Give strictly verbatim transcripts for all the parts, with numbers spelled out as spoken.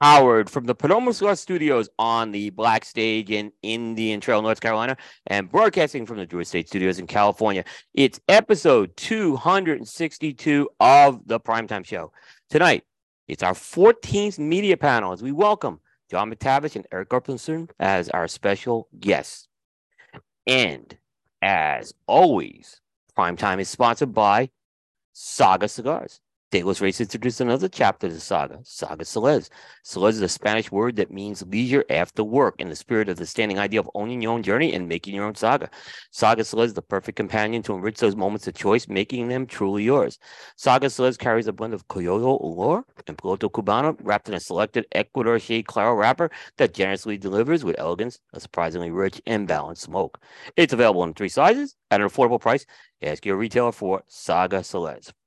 powered from the Penoma Cigar Studios on the Black Stage in Indian Trail, North Carolina, and broadcasting from the Druid State Studios in California. It's episode two hundred sixty-two of the Primetime Show. Tonight, it's our fourteenth media panel as we welcome John McTavish and Eric Guttormson as our special guests. And as always, Primetime is sponsored by Saga Cigars. Dateless Race introduced another chapter to the saga, Saga Solaz. Solaz is a Spanish word that means leisure after work, in the spirit of the standing idea of owning your own journey and making your own saga. Saga Solaz is the perfect companion to enrich those moments of choice, making them truly yours. Saga Solaz carries a blend of Coyoyo Olor and Piloto Cubano wrapped in a selected Ecuador Shade Claro wrapper that generously delivers with elegance a surprisingly rich and balanced smoke. It's available in three sizes at an affordable price. Ask your retailer for Saga Solaz.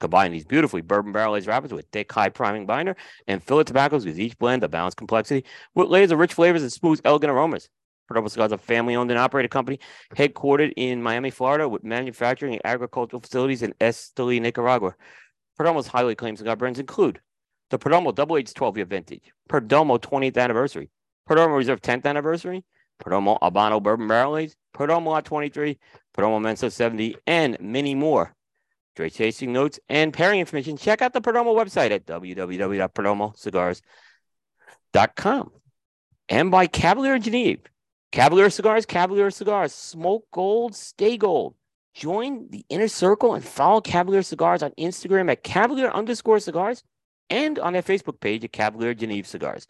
Combine these beautifully bourbon barrel-aged wrappers with thick, high-priming binder and fillet tobaccos with each blend of balanced complexity with layers of rich flavors and smooth, elegant aromas. Perdomo Cigars is a family-owned and operated company headquartered in Miami, Florida, with manufacturing and agricultural facilities in Esteli, Nicaragua. Perdomo's highly acclaimed cigar brands include the Perdomo Double Aged twelve-year Vintage, Perdomo twentieth Anniversary, Perdomo Reserve tenth Anniversary, Perdomo Habano Bourbon Barrel-Aged, Perdomo Lot twenty-three, Perdomo Menso seventy, and many more. For tasting notes and pairing information, check out the Perdomo website at w w w dot perdomo cigars dot com. And by Cavalier Genève. Cavalier Cigars, Cavalier Cigars, smoke gold, stay gold. Join the inner circle and follow Cavalier Cigars on Instagram at Cavalier underscore cigars and on their Facebook page at Cavalier Genève Cigars.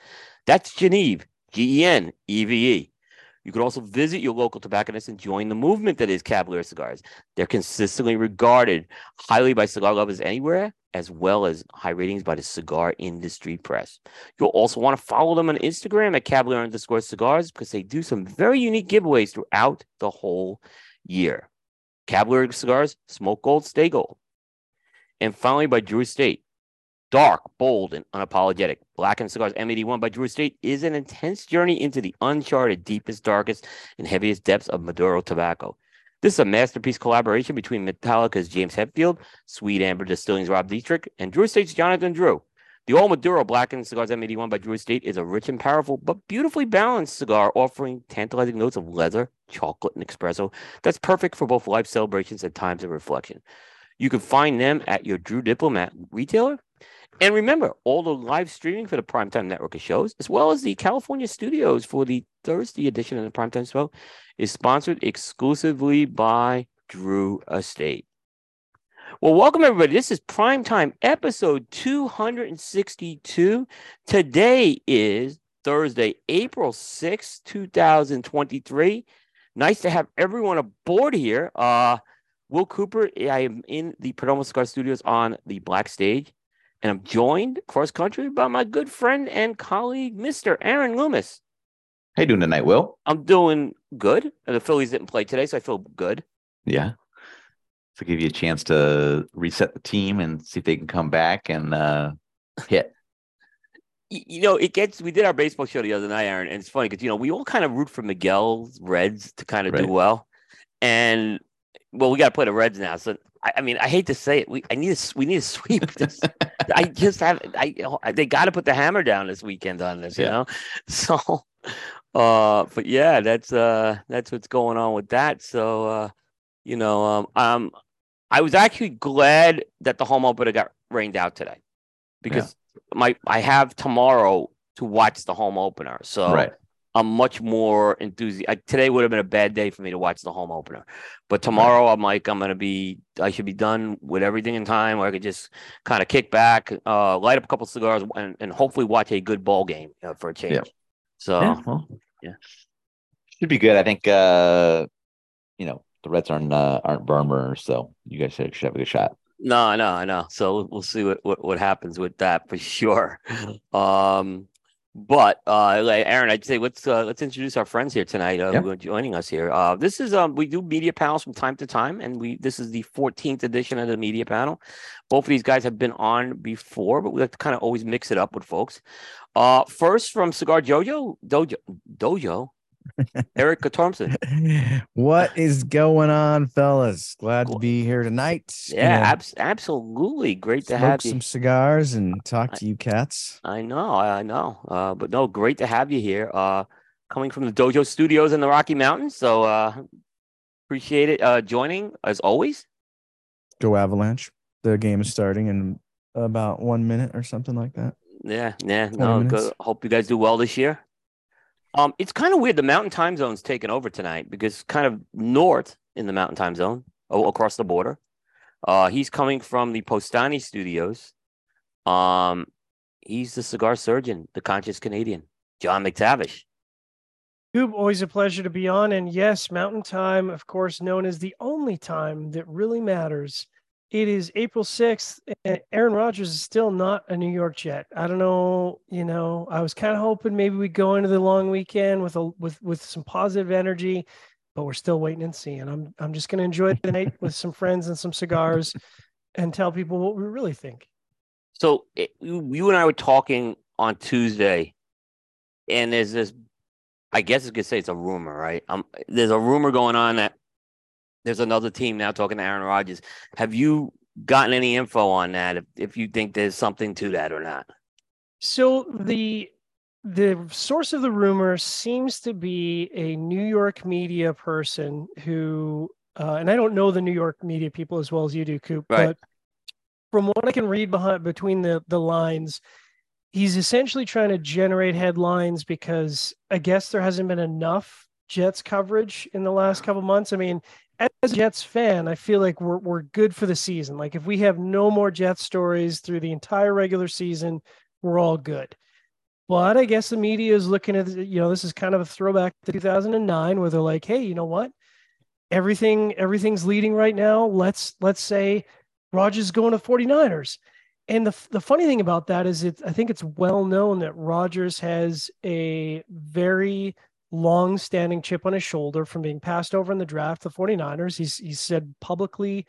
That's Genève, G E N E V E. You can also visit your local tobacconist and join the movement that is Cavalier Cigars. They're consistently regarded highly by cigar lovers anywhere, as well as high ratings by the cigar industry press. You'll also want to follow them on Instagram at Cavalier underscore cigars because they do some very unique giveaways throughout the whole year. Cavalier Cigars, smoke gold, stay gold. And finally, by Drew Estate. Dark, bold, and unapologetic. Blackened Cigars M eighty-one by Druid State is an intense journey into the uncharted, deepest, darkest, and heaviest depths of Maduro tobacco. This is a masterpiece collaboration between Metallica's James Hetfield, Sweet Amber Distilling's Rob Dietrich, and Druid State's Jonathan Drew. The all Maduro Blackened Cigars M eighty-one by Druid State is a rich and powerful, but beautifully balanced cigar offering tantalizing notes of leather, chocolate, and espresso that's perfect for both life celebrations and times of reflection. You can find them at your Drew Diplomat retailer. And remember, all the live streaming for the Primetime Network of shows, as well as the California studios for the Thursday edition of the Primetime Show, is sponsored exclusively by Drew Estate. Well, welcome, everybody. This is Primetime episode two hundred sixty-two. Today is Thursday, April sixth, two thousand twenty-three. Nice to have everyone aboard here. Uh, Will Cooper, I am in the Perdomo Cigar Studios on the Black Stage. And I'm joined cross-country by my good friend and colleague, Mister Aaron Loomis. How you doing tonight, Will? I'm doing good. The Phillies didn't play today, so I feel good. Yeah. So give you a chance to reset the team and see if they can come back and uh, hit. You know, it gets. We did our baseball show the other night, Aaron, and it's funny because, you know, we all kind of root for Miguel's Reds to kind of right. do well. And, well, we got to play the Reds now, so... I mean, I hate to say it. We I need a, we need to sweep this. I just have I they got to put the hammer down this weekend on this, you yeah. know. So, uh, but yeah, that's uh, that's what's going on with that. So, uh, you know, um, um, I was actually glad that the home opener got rained out today because yeah. my I have tomorrow to watch the home opener. So. Right. I'm much more enthusiastic. Today would have been a bad day for me to watch the home opener. But tomorrow I'm like, I'm going to be, I should be done with everything in time, or I could just kind of kick back, uh, light up a couple of cigars, and, and hopefully watch a good ball game uh, for a change. Yeah. So, yeah, well, yeah. Should be good. I think, uh, you know, the Reds aren't, uh, aren't burners, so you guys should have a good shot. No, no, no. So we'll see what, what, what happens with that for sure. Um, But uh, Aaron, I'd say let's uh, let's introduce our friends here tonight uh, yep. who are joining us here. Uh, this is um, we do media panels from time to time, and we this is the fourteenth edition of the media panel. Both of these guys have been on before, but we like to kind of always mix it up with folks. Uh, first from Cigar Dojo, Dojo, Dojo, Eric Guttormson. What is going on, fellas? Glad cool. to be here tonight. Yeah, you know, ab- absolutely great to have you. Smoke some cigars and talk to I, you cats. I know, I know. Uh, but no, great to have you here. Uh, coming from the Dojo Studios in the Rocky Mountains, so uh, appreciate it uh, joining as always. Go Avalanche! The game is starting in about one minute or something like that. Yeah, yeah. No, go, hope you guys do well this year. Um, it's kind of weird. The mountain time zone's taken over tonight because kind of north in the mountain time zone, oh, across the border. Uh, he's coming from the Postani studios. Um, he's the cigar surgeon, the conscious Canadian, John McTavish. Coop, always a pleasure to be on. And yes, mountain time, of course, known as the only time that really matters. It is April sixth, and Aaron Rodgers is still not a New York Jet. I don't know, you know, I was kind of hoping maybe we'd go into the long weekend with a with with some positive energy, but we're still waiting and seeing. I'm I'm just going to enjoy the night with some friends and some cigars and tell people what we really think. So it, you and I were talking on Tuesday, and there's this, I guess you could say it's a rumor, right? Um, there's a rumor going on that there's another team now talking to Aaron Rodgers. Have you gotten any info on that, if, if you think there's something to that or not? So the the source of the rumor seems to be a New York media person who, uh, and I don't know the New York media people as well as you do, Coop, right. But from what I can read behind between the, the lines, he's essentially trying to generate headlines because I guess there hasn't been enough Jets coverage in the last couple months. I mean, as a Jets fan, I feel like we're we're good for the season. Like if we have no more Jets stories through the entire regular season, we're all good. But I guess the media is looking at, you know, this is kind of a throwback to two thousand nine where they're like, hey, you know what? Everything, everything's leading right now. Let's let's say Rodgers is going to forty-niners. And the the funny thing about that is it I think it's well known that Rodgers has a very long-standing chip on his shoulder from being passed over in the draft, the forty-niners. He's he said publicly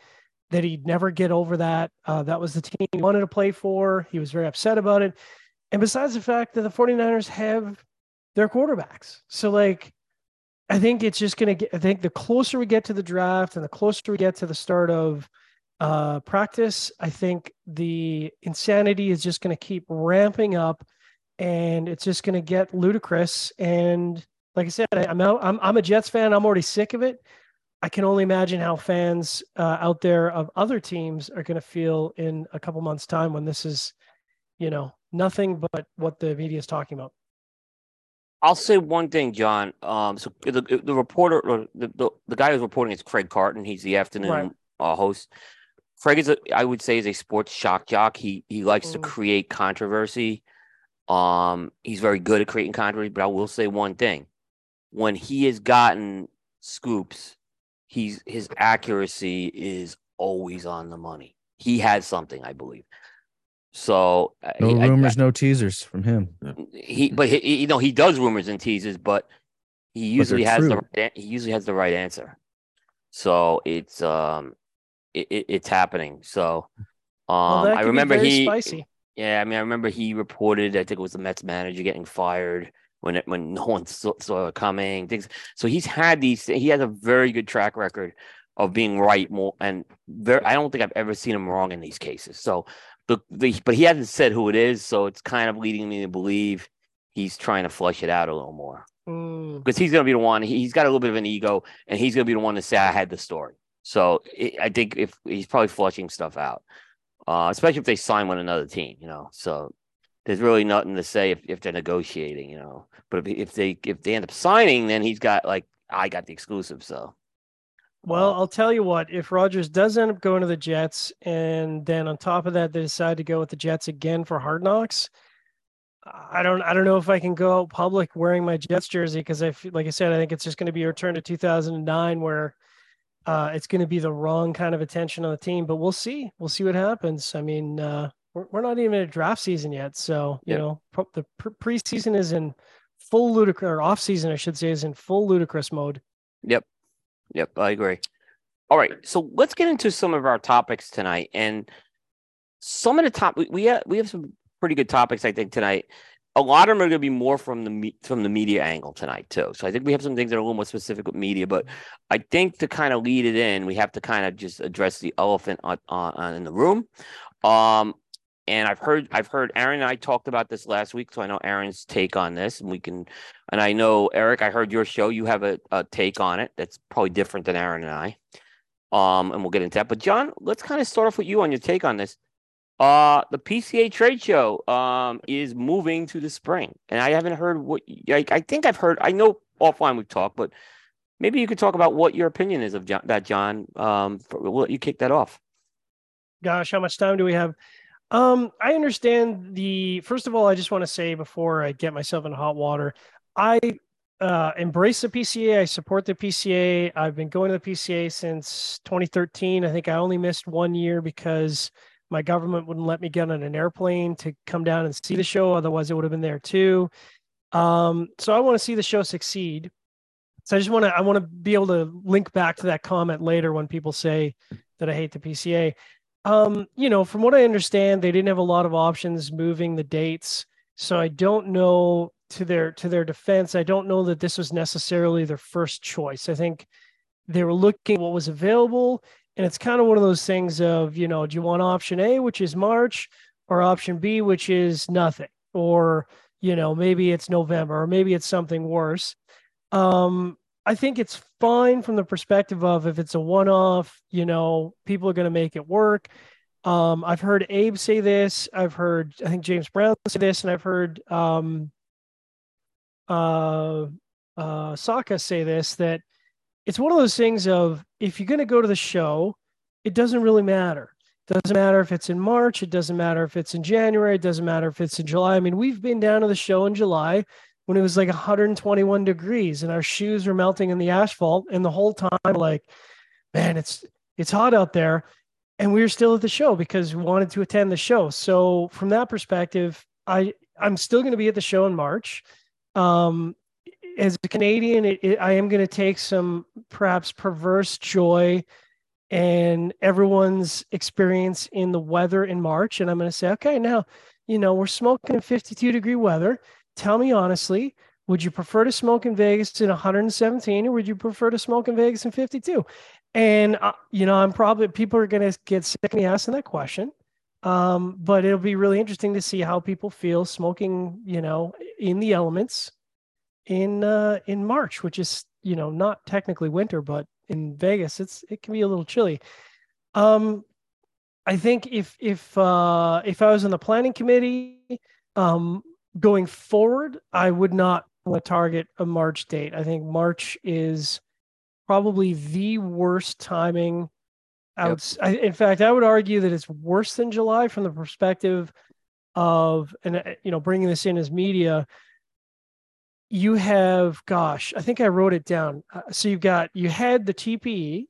that he'd never get over that. Uh, that was the team he wanted to play for. He was very upset about it. And besides the fact that the forty-niners have their quarterbacks. So, like, I think it's just going to get – I think the closer we get to the draft and the closer we get to the start of uh, practice, I think the insanity is just going to keep ramping up, and it's just going to get ludicrous. And – like I said, I'm, out, I'm I'm a Jets fan. I'm already sick of it. I can only imagine how fans uh, out there of other teams are going to feel in a couple months' time when this is, you know, nothing but what the media is talking about. I'll say one thing, John. Um, so the the reporter, or the, the the guy who's reporting is Craig Carton. He's the afternoon right. uh, host. Craig is, a, I would say, is a sports shock jock. He he likes mm. to create controversy. Um, he's very good at creating controversy. But I will say one thing. When he has gotten scoops, he's his accuracy is always on the money. He has something, I believe. So no I, rumors, I, I, no teasers from him. He, but he, you know, he does rumors and teases, but he usually but has true. the he usually has the right answer. So it's um, it, it, it's happening. So um, well, I remember he, spicy. yeah, I mean, I remember he reported. I think it was the Mets manager getting fired. When it, when no one saw, saw it coming, things. So he's had these. He has a very good track record of being right more, and very, I don't think I've ever seen him wrong in these cases. So, the, the but he hasn't said who it is, so it's kind of leading me to believe he's trying to flush it out a little more because mm. he's going to be the one. He, he's got a little bit of an ego, and he's going to be the one to say I had the story. So it, I think if he's probably flushing stuff out, uh, especially if they sign with another team, you know. So. There's really nothing to say if, if they're negotiating, you know. But if, if they if they end up signing, then he's got like I got the exclusive. So, well, uh, I'll tell you what: if Rodgers does end up going to the Jets, and then on top of that they decide to go with the Jets again for Hard Knocks, I don't I don't know if I can go out public wearing my Jets jersey because I feel, like I said, I think it's just going to be a return to two thousand nine where uh, it's going to be the wrong kind of attention on the team. But we'll see, we'll see what happens. I mean. Uh, we're, we're not even at draft season yet. So, you yeah. know, pro- the pre- preseason is in full ludicrous, or off season, I should say, is in full ludicrous mode. Yep. Yep. I agree. All right. So let's get into some of our topics tonight. And some of the top, we, we have, we have some pretty good topics, I think, tonight. A lot of them are going to be more from the from the media angle tonight, too. So I think we have some things that are a little more specific with media. But I think to kind of lead it in, we have to kind of just address the elephant on, on, in the room. Um, and I've heard I've heard Aaron and I talked about this last week, so I know Aaron's take on this. And we can, and I know, Eric, I heard your show. You have a, a take on it that's probably different than Aaron and I. Um, and we'll get into that. But, John, let's kind of start off with you on your take on this. Uh, the P C A Trade Show um, is moving to the spring, and I haven't heard what I, I think I've heard. I know offline we've talked, but maybe you could talk about what your opinion is of John, that, John. Um, for, we'll let you kick that off. Gosh, how much time do we have? Um, I understand the first of all, I just want to say before I get myself in hot water, I uh, embrace the P C A. I support the P C A. I've been going to the P C A since twenty thirteen. I think I only missed one year because my government wouldn't let me get on an airplane to come down and see the show. Otherwise, it would have been there too. Um, so I want to see the show succeed. So I just want to, I want to be able to link back to that comment later when people say that I hate the P C A. Um, you know, from what I understand, they didn't have a lot of options moving the dates. So I don't know, to their, to their defense, I don't know that this was necessarily their first choice. I think they were looking at what was available. And it's kind of one of those things of, you know, do you want option A, which is March, or option B, which is nothing, or, you know, maybe it's November, or maybe it's something worse. Um, I think it's fine from the perspective of if it's a one-off, you know, people are going to make it work. Um, I've heard Abe say this. I've heard, I think James Brown say this, and I've heard um, uh, uh, Saka say this, that it's one of those things of if you're going to go to the show, it doesn't really matter. It doesn't matter if it's in March. It doesn't matter if it's in January. It doesn't matter if it's in July. I mean, we've been down to the show in July when it was like one hundred twenty-one degrees and our shoes were melting in the asphalt. And the whole time, like, man, it's, it's hot out there. And we were still at the show because we wanted to attend the show. So from that perspective, I, I'm still going to be at the show in March. Um, As a Canadian, it, it, I am going to take some perhaps perverse joy in everyone's experience in the weather in March. And I'm going to say, okay, now, you know, we're smoking in fifty-two degree weather. Tell me honestly, would you prefer to smoke in Vegas in one hundred seventeen or would you prefer to smoke in Vegas in fifty-two? And, uh, you know, I'm probably, people are going to get sick of me asking that question. Um, but it'll be really interesting to see how people feel smoking, you know, in the elements in uh in March, which is, you know, not technically winter, but in Vegas it's it can be a little chilly. um I think if if uh if I was on the planning committee um going forward, I would not want to target a March date. I think March is probably the worst timing. Yep. I, in fact I would argue that it's worse than July from the perspective of, and you know, bringing this in as media, you have, gosh, I think I wrote it down. Uh, so you've got, you had the T P E,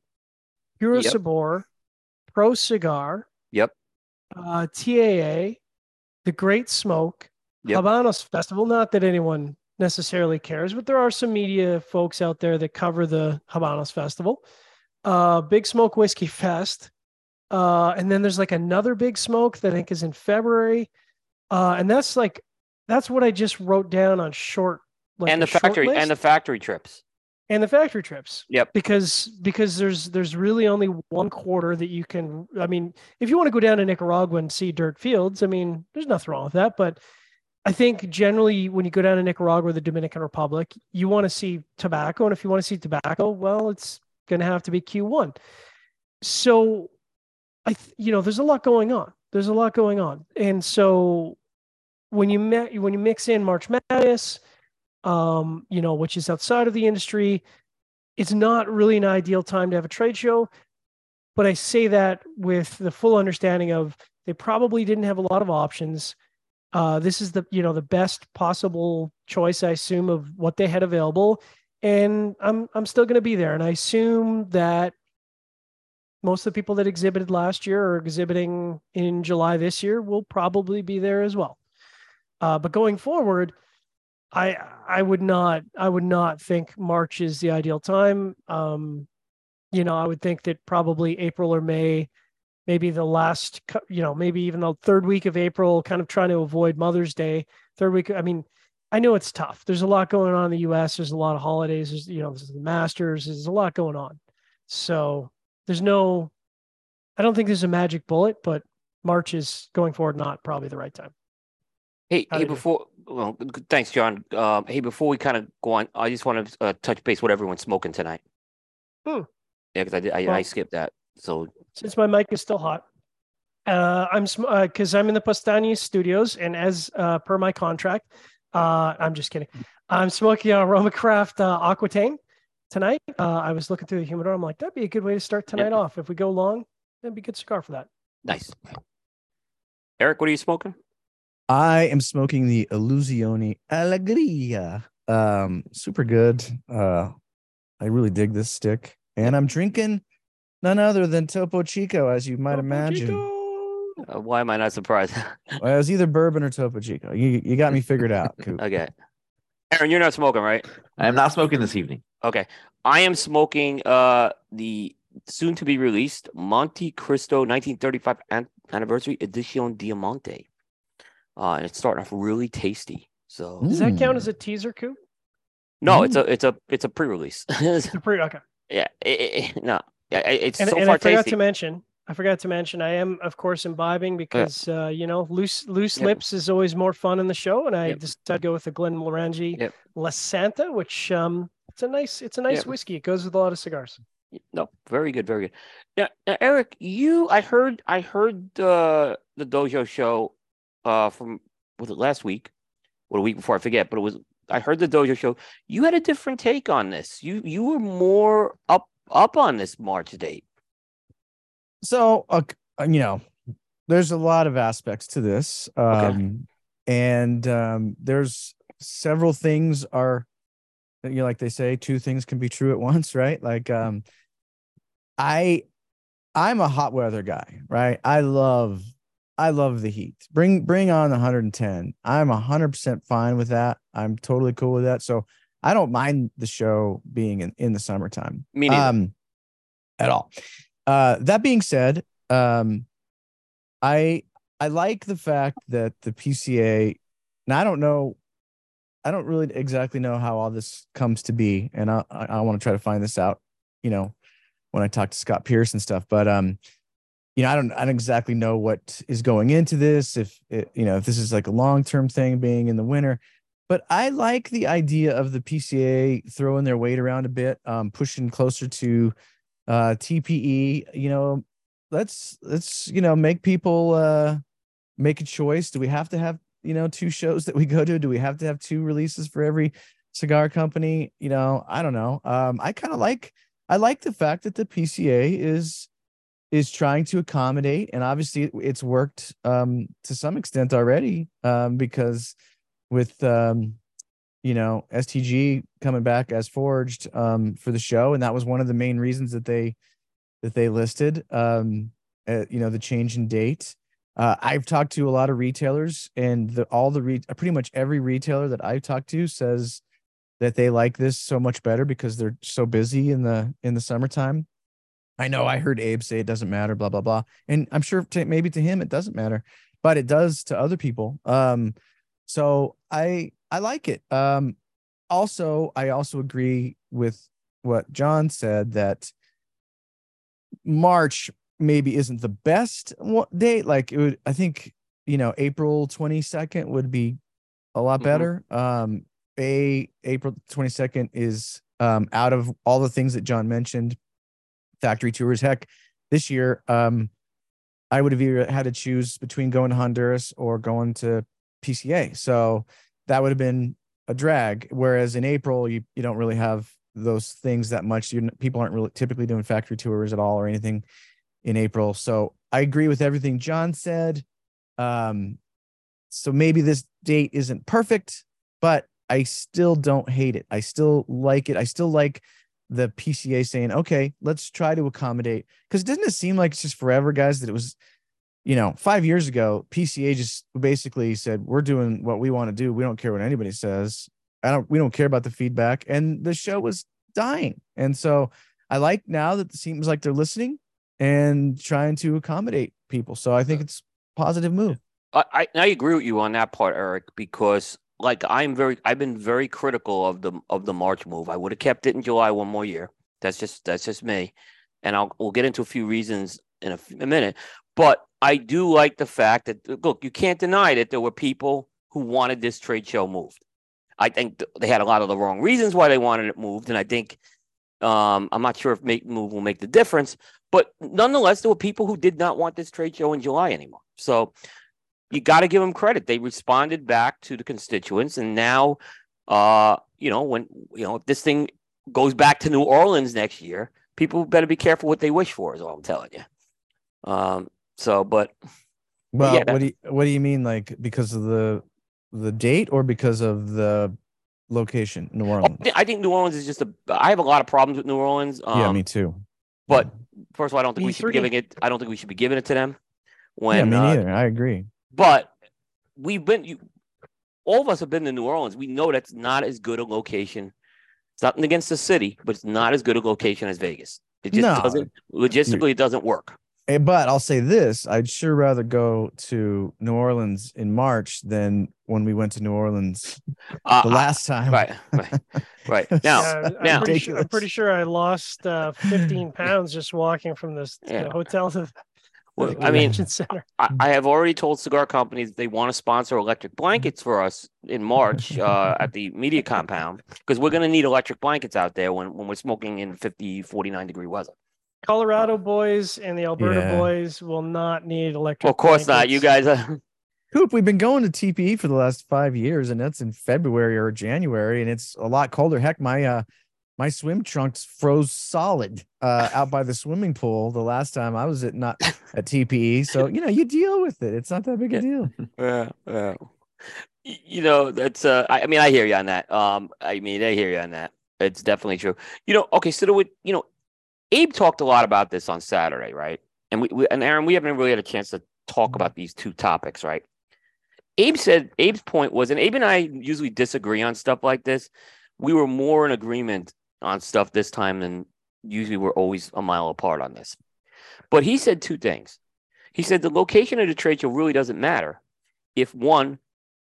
Puro yep. Sabor, Pro Cigar, yep, uh, T A A, the Great Smoke, yep, Habanos Festival. Not that anyone necessarily cares, but there are some media folks out there that cover the Habanos Festival, uh, Big Smoke Whiskey Fest, uh, and then there's like another Big Smoke that I think is in February, uh, and that's like that's what I just wrote down on short. Like and the factory and the factory trips and the factory trips. Yep. Because, because there's, there's really only one quarter that you can, I mean, if you want to go down to Nicaragua and see dirt fields, I mean, there's nothing wrong with that. But I think generally when you go down to Nicaragua or the Dominican Republic, you want to see tobacco. And if you want to see tobacco, well, it's going to have to be Q one. So I, th- you know, there's a lot going on. There's a lot going on. And so when you met, when you mix in March Madness, Um, you know, which is outside of the industry, it's not really an ideal time to have a trade show. But I say that with the full understanding of they probably didn't have a lot of options. Uh, this is the, you know, the best possible choice, I assume, of what they had available. And I'm I'm still going to be there. And I assume that most of the people that exhibited last year or exhibiting in July this year will probably be there as well. Uh, but going forward, I I would not I would not think March is the ideal time. Um, you know, I would think that probably April or May, maybe the last, you know, maybe even the third week of April, kind of trying to avoid Mother's Day. Third week, I mean, I know it's tough. There's a lot going on in the U S. There's a lot of holidays. There's, you know, there's the Masters. There's a lot going on. So there's no, I don't think there's a magic bullet, but March is going forward not probably the right time. Hey, How hey, before, well, thanks, John. Uh, hey, before we kind of go on, I just want to uh, touch base what everyone's smoking tonight. Hmm. Yeah, because I, I, well, I skipped that. So since my mic is still hot. Uh, I'm because uh, I'm in the Postani studios, and as uh, per my contract, uh, I'm just kidding. I'm smoking on Aroma Craft uh, Aquitaine tonight. Uh, I was looking through the humidor. I'm like, that'd be a good way to start tonight yeah. off. If we go long, that'd be a good cigar for that. Nice. Eric, what are you smoking? I am smoking the Illusione Allegria. Um, super good. Uh, I really dig this stick, and I'm drinking none other than Topo Chico, as you might Topo imagine. Chico. Uh, why am I not surprised? Well, it was either bourbon or Topo Chico. You you got me figured out. Okay. Aaron, you're not smoking, right? I am not smoking this evening. Okay. I am smoking uh, the soon-to-be released Monte Cristo nineteen thirty-five an- Anniversary Edition Diamante. Uh, and it's starting off really tasty. So does that count as a teaser coup? No, mm. it's a it's a it's a pre-release. It's a pre okay. Yeah. It, it, no. It's and, so and far I forgot tasty. to mention. I forgot to mention, I am, of course, imbibing because, yeah. uh, you know, loose loose yep. lips is always more fun in the show. And I yep. decided to go with the Glenmorangie yep. La Santa, which um, it's a nice it's a nice yep. whiskey. It goes with a lot of cigars. No, very good. Very good. Now, now Eric, you I heard I heard uh, the Dojo show uh, from was it last week or the week before? I forget, but it was I heard the Dojo show. You had a different take on this. You you were more up up on this March date. So, uh, you know, there's a lot of aspects to this, um, okay. and um, there's several things are, you know, like they say, two things can be true at once, right? Like, um, I, I'm a hot weather guy, right? I love, I love the heat. Bring, bring on one hundred ten. I'm one hundred percent fine with that. I'm totally cool with that. So I don't mind the show being in, in the summertime, Me neither. um, at all. Uh, that being said, um, I I like the fact that the P C A, and I don't know, I don't really exactly know how all this comes to be, and I I, I want to try to find this out, you know, when I talk to Scott Pierce and stuff. But um, you know, I don't I don't exactly know what is going into this, if it, you know, if this is like a long term thing being in the winter. But I like the idea of the P C A throwing their weight around a bit, um, pushing closer to. Uh, T P E, you know, let's let's you know make people uh make a choice. Do we have to have you know two shows that we go to? Do we have to have two releases for every cigar company? You know, I don't know. Um, I kind of like I like the fact that the P C A is is trying to accommodate, and obviously it, it's worked um to some extent already um because with um. you know, S T G coming back as forged um, for the show. And that was one of the main reasons that they, that they listed, um, uh, you know, the change in date. Uh, I've talked to a lot of retailers, and the, all the re- pretty much every retailer that I've talked to says that they like this so much better because they're so busy in the, in the summertime. I know I heard Abe say it doesn't matter, blah, blah, blah. And I'm sure to, maybe to him, it doesn't matter, but it does to other people. Um, so I, I like it. Um, also, I also agree with what John said that March maybe isn't the best date. Like it would, I think, you know, April twenty-second would be a lot better. Mm-hmm. Um, a April twenty-second is um, out of all the things that John mentioned, factory tours. Heck, this year, um, I would have either had to choose between going to Honduras or going to P C A. So that would have been a drag. Whereas in April, you, you don't really have those things that much. You people aren't really typically doing factory tours at all or anything in April. So I agree with everything John said. Um, so maybe this date isn't perfect, but I still don't hate it. I still like it. I still like the P C A saying, okay, let's try to accommodate, because doesn't it seem like it's just forever, guys, that it was, you know, five years ago, P C A just basically said, we're doing what we want to do. We don't care what anybody says. I don't, we don't care about the feedback. And the show was dying. And so I like now that it seems like they're listening and trying to accommodate people. So I think it's a positive move. I, I agree with you on that part, Eric, because like I'm very, I've been very critical of the, of the March move. I would have kept it in July one more year. That's just, that's just me. And I'll, we'll get into a few reasons in a, a minute, but I do like the fact that, look, you can't deny that there were people who wanted this trade show moved. I think th- they had a lot of the wrong reasons why they wanted it moved. And I think um, I'm not sure if make move will make the difference. But nonetheless, there were people who did not want this trade show in July anymore. So you got to give them credit. They responded back to the constituents. And now, uh, you know, when, you know, if this thing goes back to New Orleans next year, people better be careful what they wish for is all I'm telling you. Um So, but well, yeah. what do you, what do you mean? Like because of the the date or because of the location, New Orleans? Oh, I think New Orleans is just a. I have a lot of problems with New Orleans. Um, yeah, me too. But first of all, I don't think me we should be giving it. I don't think we should be giving it to them. When yeah, me uh, neither. I agree. But we've been. You, all of us have been to New Orleans. We know that's not as good a location. It's nothing against the city, but it's not as good a location as Vegas. It just no. doesn't logistically. It doesn't work. But I'll say this, I'd sure rather go to New Orleans in March than when we went to New Orleans uh, the last time. Right, right, right. Now, uh, now. I'm, pretty sure, I'm pretty sure I lost uh, fifteen pounds just walking from this yeah. the hotel to the, well, the convention I mean, center. I, I have already told cigar companies they want to sponsor electric blankets for us in March uh, at the media compound, because we're going to need electric blankets out there when, when we're smoking in fifty, forty-nine degree weather. Colorado boys and the Alberta yeah. boys will not need electric. Well, of course blankets. Not. You guys are. Coop, we've been going to T P E for the last five years, and that's in February or January, and it's a lot colder. Heck, my uh, my swim trunks froze solid uh, out by the swimming pool the last time I was at not at T P E. So, you know, you deal with it. It's not that big a deal. Yeah, yeah. You know, that's. Uh, I, I mean, I hear you on that. Um, I mean, I hear you on that. It's definitely true. You know, okay, so there would, you know, Abe talked a lot about this on Saturday, right? And we, we and Aaron, we haven't really had a chance to talk about these two topics, right? Abe said, Abe's point was, and Abe and I usually disagree on stuff like this. We were more in agreement on stuff this time than usually. We're always a mile apart on this. But he said two things. He said the location of the trade show really doesn't matter if, one,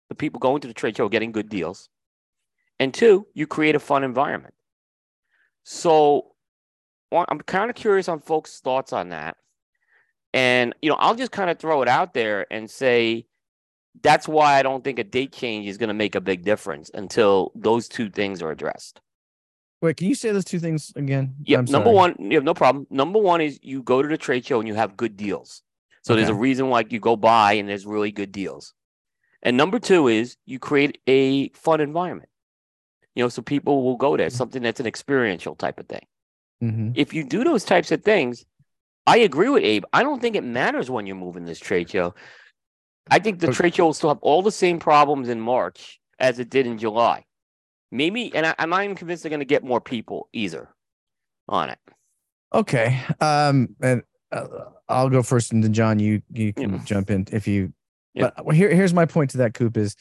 the people going to the trade show are getting good deals, and two, you create a fun environment. So I'm kind of curious on folks' thoughts on that. And, you know, I'll just kind of throw it out there and say that's why I don't think a date change is going to make a big difference until those two things are addressed. Wait, can you say those two things again? Yeah, I'm number sorry. one, you have no problem. Number one is you go to the trade show and you have good deals. So okay. There's a reason why you go by and there's really good deals. And number two is you create a fun environment. You know, so people will go there, something that's an experiential type of thing. Mm-hmm. If you do those types of things, I agree with Abe. I don't think it matters when you're moving this trade show. I think the okay. trade show will still have all the same problems in March as it did in July. Maybe, and I, I'm not even convinced they're going to get more people either on it. Okay. Um, and uh, I'll go first, and then John, you you can yeah. jump in if you. Yeah. But here, here's my point to that, Coop, is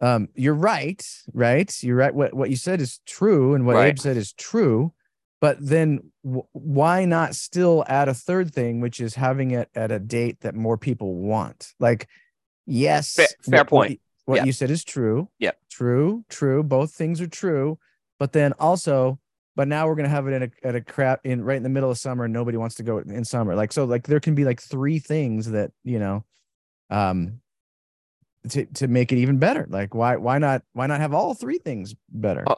um, you're right, right? You're right. What what you said is true, and what right. Abe said is true. But then w- why not still add a third thing, which is having it at a date that more people want? Like, yes. Fair, fair what, point. What yeah. you said is true. Yeah. True, true. Both things are true. But then also, but now we're going to have it in a, at a crap in right in the middle of summer, and nobody wants to go in summer. Like, so like there can be like three things that, you know, um, to, to make it even better. Like why, why not, why not have all three things better? Uh-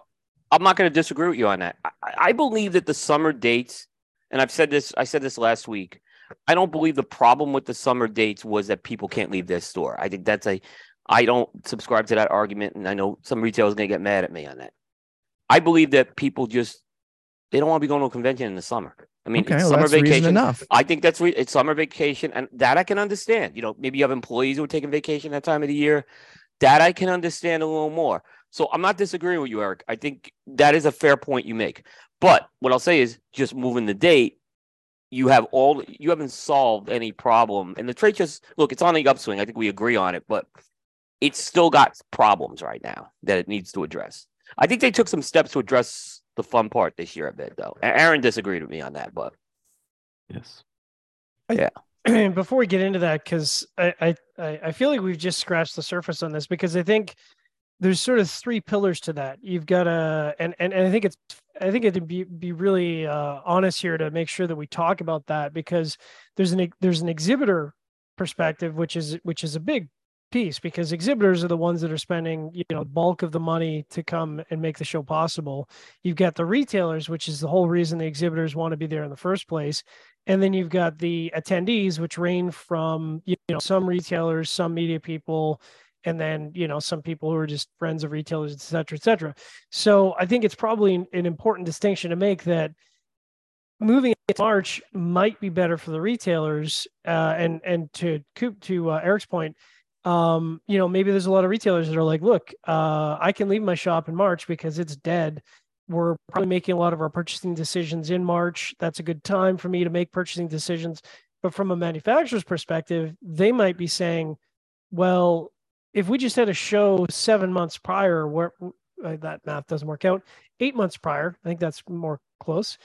I'm not going to disagree with you on that. I, I believe that the summer dates, and I've said this, I said this last week. I don't believe the problem with the summer dates was that people can't leave their store. I think that's a, I don't subscribe to that argument. And I know some retailers are going to get mad at me on that. I believe that people just, they don't want to be going to a convention in the summer. I mean, okay, it's well, summer vacation. Enough. I think that's, re- it's summer vacation. And that I can understand, you know, maybe you have employees who are taking vacation that time of the year. That I can understand a little more. So I'm not disagreeing with you, Eric. I think that is a fair point you make. But what I'll say is just moving the date. You have all you haven't solved any problem. And the trade just look, it's on the upswing. I think we agree on it, but it's still got problems right now that it needs to address. I think they took some steps to address the fun part this year a bit, though. Aaron disagreed with me on that, but yes. Yeah. Before we get into that, because I, I, I feel like we've just scratched the surface on this, because I think there's sort of three pillars to that. You've got a, and, and, and I think it's, I think it'd be, be really uh, honest here to make sure that we talk about that, because there's an, there's an exhibitor perspective, which is, which is a big piece, because exhibitors are the ones that are spending, you know, the bulk of the money to come and make the show possible. You've got the retailers, which is the whole reason the exhibitors want to be there in the first place. And then you've got the attendees, which range from, you know, some retailers, some media people, and then, you know, some people who are just friends of retailers, et cetera, et cetera. So I think it's probably an important distinction to make that moving into March might be better for the retailers. Uh, and and to Coop, to uh, Eric's point, um, you know, maybe there's a lot of retailers that are like, look, uh, I can leave my shop in March because it's dead. We're probably making a lot of our purchasing decisions in March. That's a good time for me to make purchasing decisions. But from a manufacturer's perspective, they might be saying, well, if we just had a show seven months prior, where uh, that math doesn't work out, eight months prior, I think that's more close.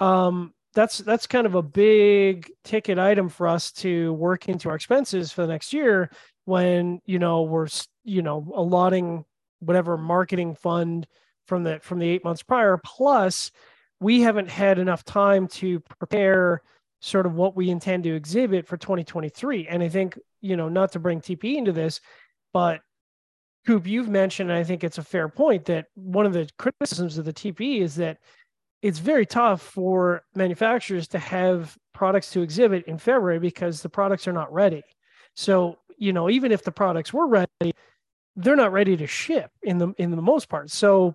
Um, that's that's kind of a big ticket item for us to work into our expenses for the next year when, you know, we're, you know, allotting whatever marketing fund from the from the eight months prior. Plus, we haven't had enough time to prepare sort of what we intend to exhibit for twenty twenty-three. And I think, you know, not to bring T P E into this, but Coop, you've mentioned, and I think it's a fair point, that one of the criticisms of the T P E is that it's very tough for manufacturers to have products to exhibit in February because the products are not ready. So, you know, even if the products were ready, they're not ready to ship in the in the most part. So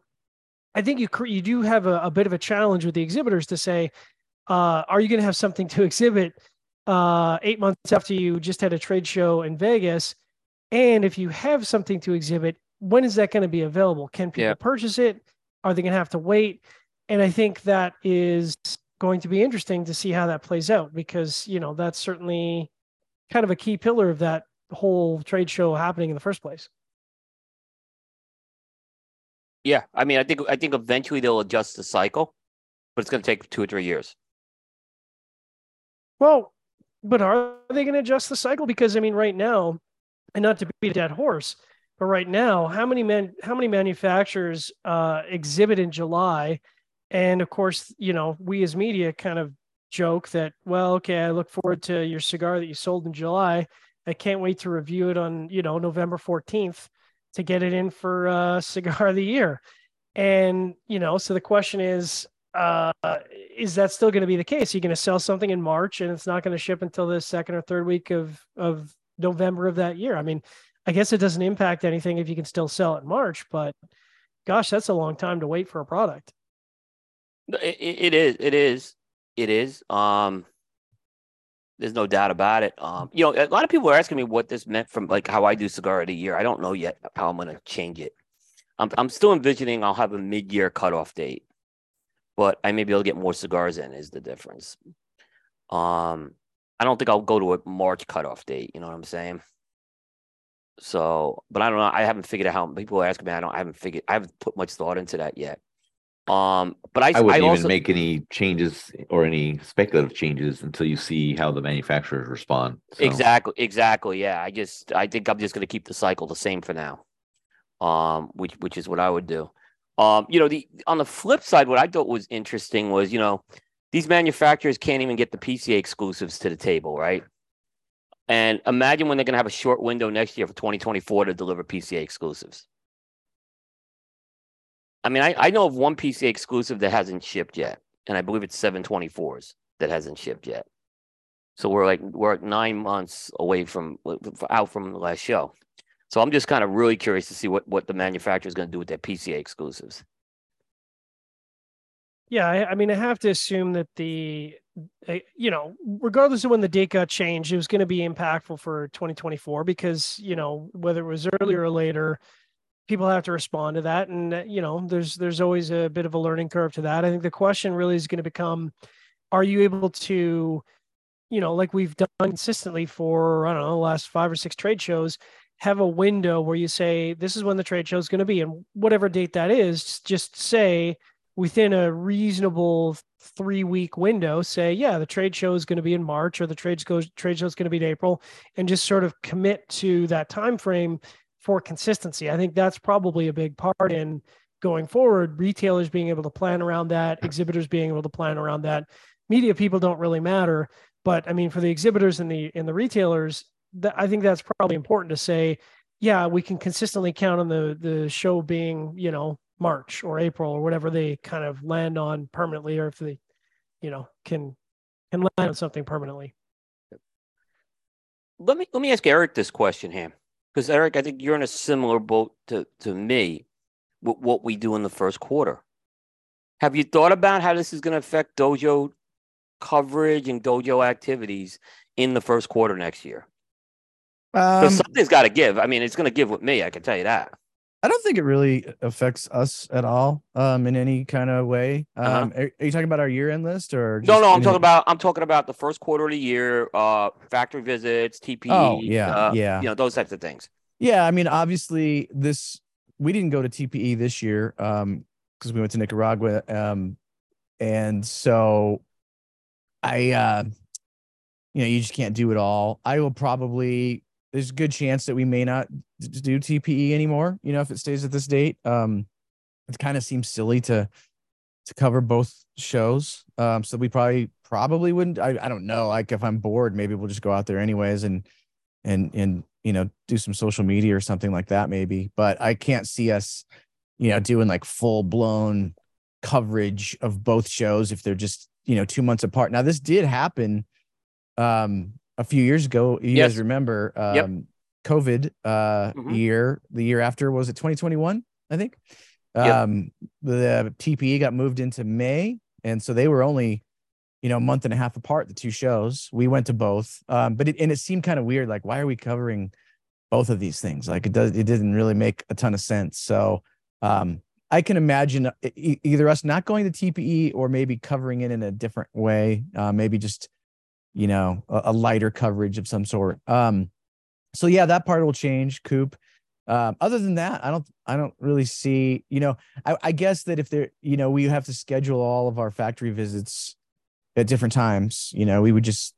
I think you you do have a, a bit of a challenge with the exhibitors to say, uh, are you going to have something to exhibit uh, eight months after you just had a trade show in Vegas? And if you have something to exhibit, when is that going to be available? Can people yeah. purchase it? Are they going to have to wait? And I think that is going to be interesting to see how that plays out, because, you know, that's certainly kind of a key pillar of that whole trade show happening in the first place. Yeah, I mean, I think I think eventually they'll adjust the cycle, but it's going to take two or three years. Well, but are they going to adjust the cycle? Because, I mean, right now, and not to beat a dead horse, but right now, how many men, how many manufacturers uh, exhibit in July? And of course, you know, we as media kind of joke that, well, okay, I look forward to your cigar that you sold in July. I can't wait to review it on, you know, November fourteenth to get it in for uh, cigar of the year. And, you know, so the question is, uh, is that still going to be the case? Are you going to sell something in March and it's not going to ship until the second or third week of of November of that year? I mean, I guess it doesn't impact anything if you can still sell it in March, but gosh, that's a long time to wait for a product. It, it is. It is. It is. Um, there's no doubt about it. Um, you know, a lot of people are asking me what this meant from like how I do cigar of the year. I don't know yet how I'm going to change it. I'm, I'm still envisioning I'll have a mid-year cutoff date, but I may be able to get more cigars in is the difference. Um, I don't think I'll go to a March cutoff date. You know what I'm saying? So, but I don't know. I haven't figured out how people are asking me. I don't, I haven't figured, I haven't put much thought into that yet. Um, but I, I wouldn't I also, even make any changes or any speculative changes until you see how the manufacturers respond. So. Exactly. Exactly. Yeah. I just, I think I'm just going to keep the cycle the same for now. Um, which, which is what I would do. Um, you know, the, on the flip side, what I thought was interesting was, you know, these manufacturers can't even get the P C A exclusives to the table, right? And imagine when they're going to have a short window next year for twenty twenty-four to deliver P C A exclusives. I mean, I, I know of one P C A exclusive that hasn't shipped yet, and I believe it's seven twenty-fours that hasn't shipped yet. So we're like we're nine months away from out from the last show. So I'm just kind of really curious to see what, what the manufacturer is going to do with their P C A exclusives. Yeah, I mean, I have to assume that the, you know, regardless of when the date got changed, it was going to be impactful for twenty twenty-four because, you know, whether it was earlier or later, people have to respond to that. And, you know, there's, there's always a bit of a learning curve to that. I think the question really is going to become, are you able to, you know, like we've done consistently for, I don't know, the last five or six trade shows, have a window where you say, this is when the trade show is going to be. And whatever date that is, just say within a reasonable three week window, say, yeah, the trade show is going to be in March, or the trade show trade show is going to be in April, and just sort of commit to that time frame for consistency. I think that's probably a big part in going forward, retailers being able to plan around that, exhibitors being able to plan around that. Media people don't really matter, but I mean, for the exhibitors and the, and the retailers, that, I think that's probably important to say, yeah, we can consistently count on the, the show being, you know, March or April or whatever they kind of land on permanently, or if they, you know, can, can land on something permanently. Let me, let me ask Eric this question, Ham. Because, Eric, I think you're in a similar boat to, to me with what we do in the first quarter. Have you thought about how this is going to affect dojo coverage and dojo activities in the first quarter next year? Um, something's got to give. I mean, it's going to give with me, I can tell you that. I don't think it really affects us at all um, in any kind of way. Um, uh-huh. are, are you talking about our year-end list, or just, no? No, I'm talking know? about I'm talking about the first quarter of the year, uh, factory visits, T P E, oh, yeah, uh, yeah, you know, those types of things. Yeah, I mean, obviously, this we didn't go to T P E this year because um, we went to Nicaragua, um, and so I, uh, you know, you just can't do it all. I will probably. There's a good chance that we may not do T P E anymore, you know, if it stays at this date. Um, it kind of seems silly to to cover both shows. Um, so we probably probably wouldn't. I, I don't know. Like, if I'm bored, maybe we'll just go out there anyways and and and you know, do some social media or something like that, maybe. But I can't see us, you know, doing like full blown coverage of both shows if they're just, you know, two months apart. Now, this did happen. Um, A few years ago, you yes. guys remember um, yep. COVID uh, mm-hmm. year, the year after, was it twenty twenty-one, I think? Um, yep. The T P E got moved into May, and so they were only, you know, a month and a half apart, the two shows. We went to both, um, but it, and it seemed kind of weird, like, why are we covering both of these things? Like, it, does, it didn't really make a ton of sense. So um, I can imagine e- either us not going to T P E or maybe covering it in a different way, uh, maybe just you know, a, a lighter coverage of some sort. Um, so yeah, that part will change, Coop. Um, other than that, I don't, I don't really see, you know, I, I guess that if there, you know, we have to schedule all of our factory visits at different times, you know, we would just,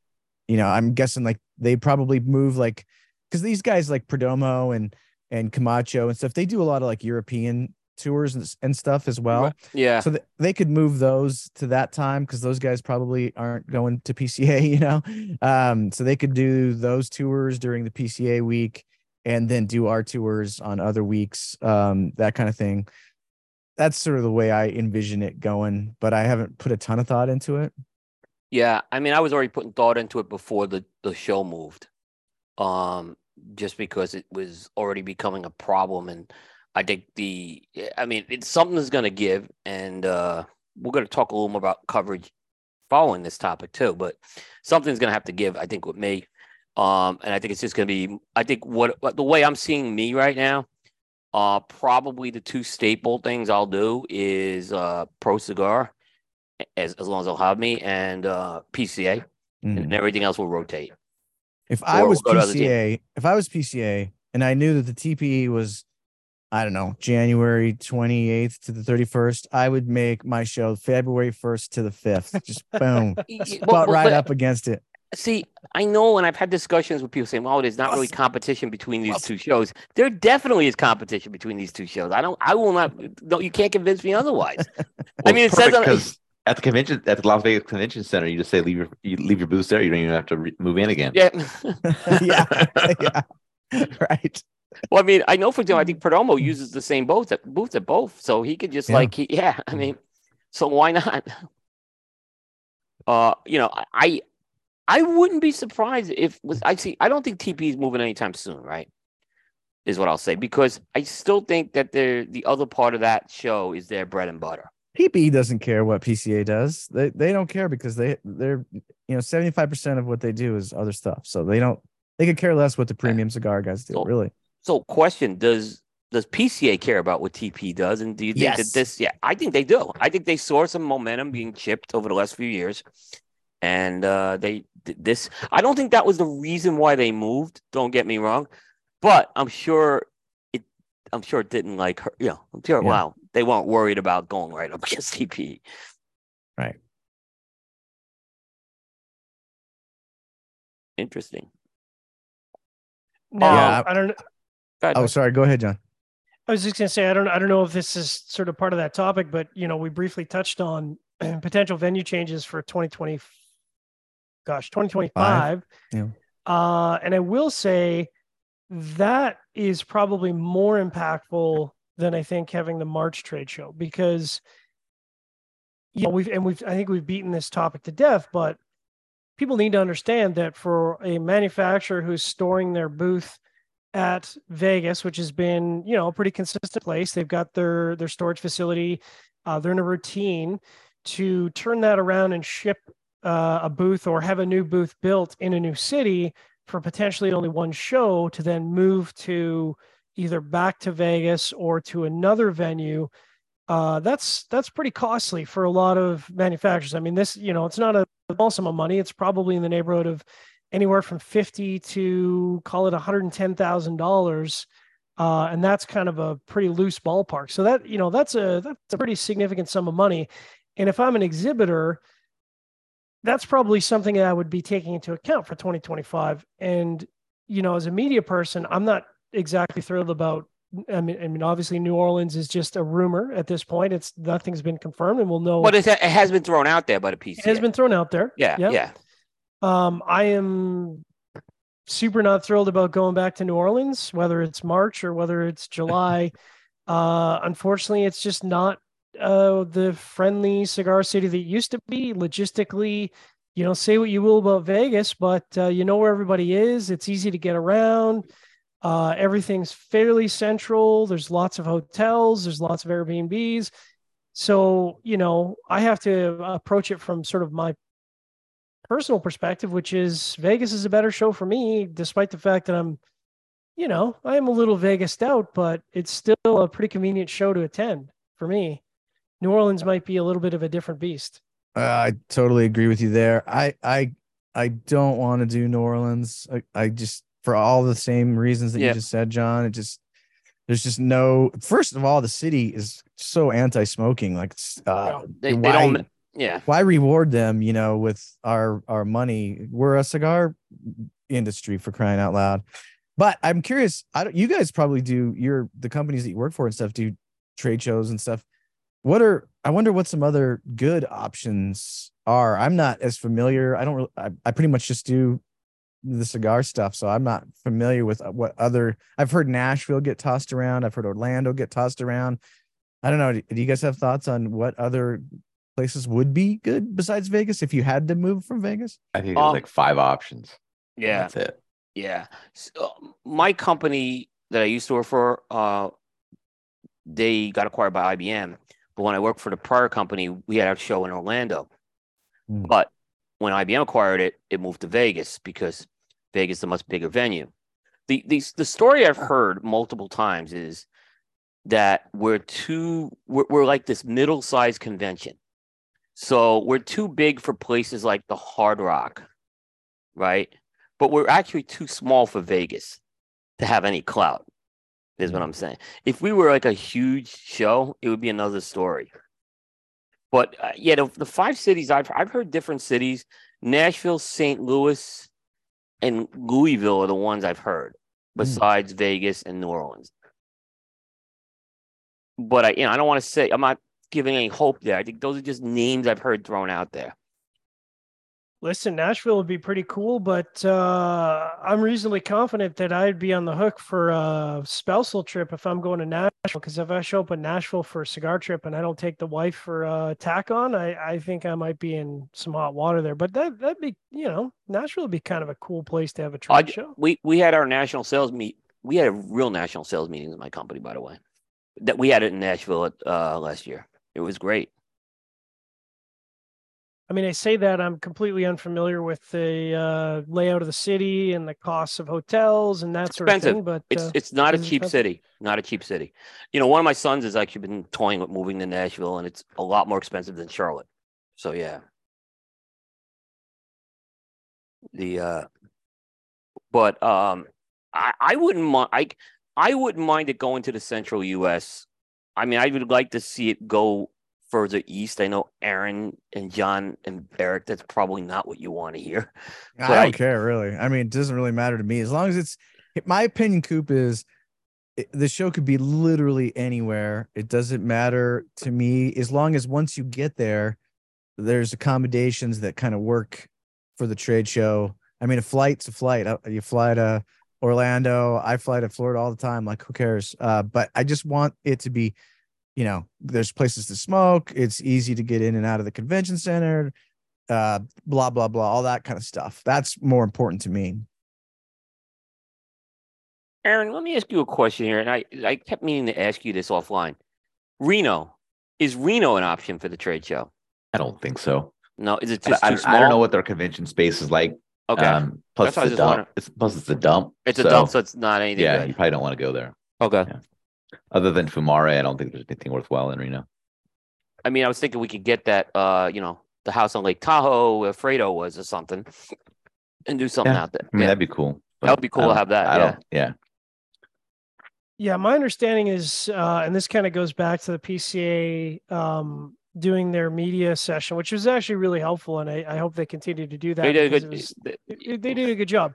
you know, I'm guessing like they probably move like, cause these guys like Perdomo and, and Camacho and stuff, they do a lot of like European tours and, and stuff as well. Yeah. So th- they could move those to that time, cause those guys probably aren't going to P C A, you know? Um, so they could do those tours during the P C A week and then do our tours on other weeks. Um, that kind of thing. That's sort of the way I envision it going, but I haven't put a ton of thought into it. Yeah. I mean, I was already putting thought into it before the, the show moved. Um, just because it was already becoming a problem, and I think the, I mean, it's something that's going to give, and uh, we're going to talk a little more about coverage following this topic too, but something's going to have to give, I think, with me. Um, and I think it's just going to be, I think what, the way I'm seeing me right now, uh, probably the two staple things I'll do is uh, Pro Cigar, as, as long as they'll have me, and uh, P C A, mm. and everything else will rotate. If or I was we'll P C A, if I was P C A and I knew that the T P E was, I don't know, January twenty-eighth to the thirty-first, I would make my show February first to the fifth. Just boom. Spot well, right but, up against it. See, I know, and I've had discussions with people saying, well, there's not really competition between these two shows. There definitely is competition between these two shows. I don't, I will not, no, you can't convince me otherwise. Well, I mean, it says on, at the convention, at the Las Vegas Convention Center, you just say, leave your, you leave your booth there. You don't even have to re- move in again. Yeah. yeah. yeah. Right. Well, I mean, I know, for example, I think Perdomo uses the same booth at, booth at both, so he could just yeah. like, he, yeah, I mean, so why not? Uh, you know, I I wouldn't be surprised if was, I see. I don't think T P is moving anytime soon, right? Is what I'll say, because I still think that they're, the other part of that show is their bread and butter. T P doesn't care what P C A does. They they don't care, because they they're you know seventy-five percent of what they do is other stuff, so they don't they could care less what the premium cigar guys do, so, really. So question, does does P C A care about what T P does? And do you think yes. that this, yeah, I think they do. I think they saw some momentum being chipped over the last few years. And uh, they, this, I don't think that was the reason why they moved. Don't get me wrong, but I'm sure it, I'm sure it didn't like her. You know, I'm sure, yeah. wow. They weren't worried about going right up against T P E. Right. Interesting. Now, yeah, I, I don't. Go ahead, oh, Mike. Sorry. Go ahead, John. I was just going to say I don't. I don't know if this is sort of part of that topic, but you know, we briefly touched on potential venue changes for twenty twenty. Gosh, twenty twenty-five. Yeah. Uh, and I will say that is probably more impactful than I think having the March trade show, because you know we've and we've I think we've beaten this topic to death, but people need to understand that for a manufacturer who's storing their booth at Vegas, which has been, you know, a pretty consistent place, they've got their, their storage facility, uh, they're in a routine to turn that around and ship uh, a booth or have a new booth built in a new city for potentially only one show to then move to either back to Vegas or to another venue. Uh, that's, that's pretty costly for a lot of manufacturers. I mean, this, you know, it's not a small sum of money. It's probably in the neighborhood of anywhere from fifty to call it one hundred ten thousand dollars. Uh, and that's kind of a pretty loose ballpark. So that, you know, that's a, that's a pretty significant sum of money. And if I'm an exhibitor, that's probably something that I would be taking into account for twenty twenty-five. And, you know, as a media person, I'm not exactly thrilled about, I mean, I mean, obviously, New Orleans is just a rumor at this point. It's nothing's been confirmed, and we'll know. But it has been thrown out there by the P C A. It has been thrown out there. Yeah, yeah. yeah. Um, I am super not thrilled about going back to New Orleans, whether it's March or whether it's July. uh, unfortunately, it's just not uh, the friendly cigar city that it used to be. Logistically, you know, say what you will about Vegas, but uh, you know where everybody is. It's easy to get around. Uh, everything's fairly central. There's lots of hotels. There's lots of Airbnbs. So, you know, I have to approach it from sort of my personal perspective, which is Vegas is a better show for me, despite the fact that I'm, you know, I am a little Vegased out, but it's still a pretty convenient show to attend for me. New Orleans might be a little bit of a different beast. Uh, I totally agree with you there. I, I, I don't want to do New Orleans. I, I just, for all the same reasons that yep. you just said, John. It just, there's just no, first of all, the city is so anti-smoking. Like, uh, they, why, they don't, yeah. why reward them, you know, with our, our money? We're a cigar industry, for crying out loud. But I'm curious, I don't, you guys probably do your, the companies that you work for and stuff, do trade shows and stuff. What are, I wonder what some other good options are. I'm not as familiar. I don't really, I, I pretty much just do the cigar stuff. So I'm not familiar with what other, I've heard Nashville get tossed around. I've heard Orlando get tossed around. I don't know. Do you guys have thoughts on what other places would be good besides Vegas if you had to move from Vegas? I think there's um, like five options. Yeah. That's it. Yeah. So my company that I used to work for, uh, they got acquired by I B M. But when I worked for the prior company, we had our show in Orlando. Mm. But when I B M acquired it, it moved to Vegas because Vegas is a much bigger venue. The, the the story I've heard multiple times is that we're too we're, we're like this middle-sized convention. So we're too big for places like the Hard Rock, right? But we're actually too small for Vegas to have any clout, is what I'm saying. If we were like a huge show, it would be another story. But uh, yeah, the, the five cities, I've I've heard different cities. Nashville, Saint Louis, and Louisville are the ones I've heard, besides mm. Vegas and New Orleans. But I, you know, I don't want to say, I'm not giving any hope there. I think those are just names I've heard thrown out there. Listen, Nashville would be pretty cool, but uh, I'm reasonably confident that I'd be on the hook for a spousal trip if I'm going to Nashville, because if I show up in Nashville for a cigar trip and I don't take the wife for a tack on, I, I think I might be in some hot water there. But that, that'd be, you know, Nashville would be kind of a cool place to have a trade I, show. We, we had our national sales meet. We had a real national sales meeting in my company, by the way, that we had it in Nashville at, uh, last year. It was great. I mean, I say that I'm completely unfamiliar with the uh, layout of the city and the costs of hotels and that sort of thing. But it's, uh, it's not a cheap city, not a cheap city. You know, one of my sons has actually been toying with moving to Nashville, and it's a lot more expensive than Charlotte. So, yeah. The uh, but um, I, I wouldn't mind. I, I wouldn't mind it going to the central U S. I mean, I would like to see it go further east. I know Aaron and John and Eric, that's probably not what you want to hear. But I don't I, care, really. I mean, it doesn't really matter to me. As long as it's, my opinion, Coop, is it, the show could be literally anywhere. It doesn't matter to me. As long as once you get there, there's accommodations that kind of work for the trade show. I mean, a flight's a flight. You fly to Orlando. I fly to Florida all the time. Like, who cares? Uh, but I just want it to be, you know, there's places to smoke. It's easy to get in and out of the convention center, uh, blah, blah, blah, all that kind of stuff. That's more important to me. Aaron, let me ask you a question here. And I, I kept meaning to ask you this offline. Reno, is Reno an option for the trade show? I don't think so. No, is it just I, too I, small? I don't know what their convention space is like. Okay. Um, plus, it's a dump. It's, plus, it's a dump. It's so, a dump, so it's not anything. Yeah, good. You probably don't want to go there. Okay. Yeah. Other than Fumare, I don't think there's anything worthwhile in Reno. I mean, I was thinking we could get that, uh, you know, the house on Lake Tahoe where Fredo was or something and do something yeah. out there. I mean, yeah. that'd be cool. That would be cool to have that. I yeah. Don't, yeah. Yeah. My understanding is, uh, and this kind of goes back to the P C A um, doing their media session, which was actually really helpful. And I, I hope they continue to do that. They did a good, was, they, they did a good job.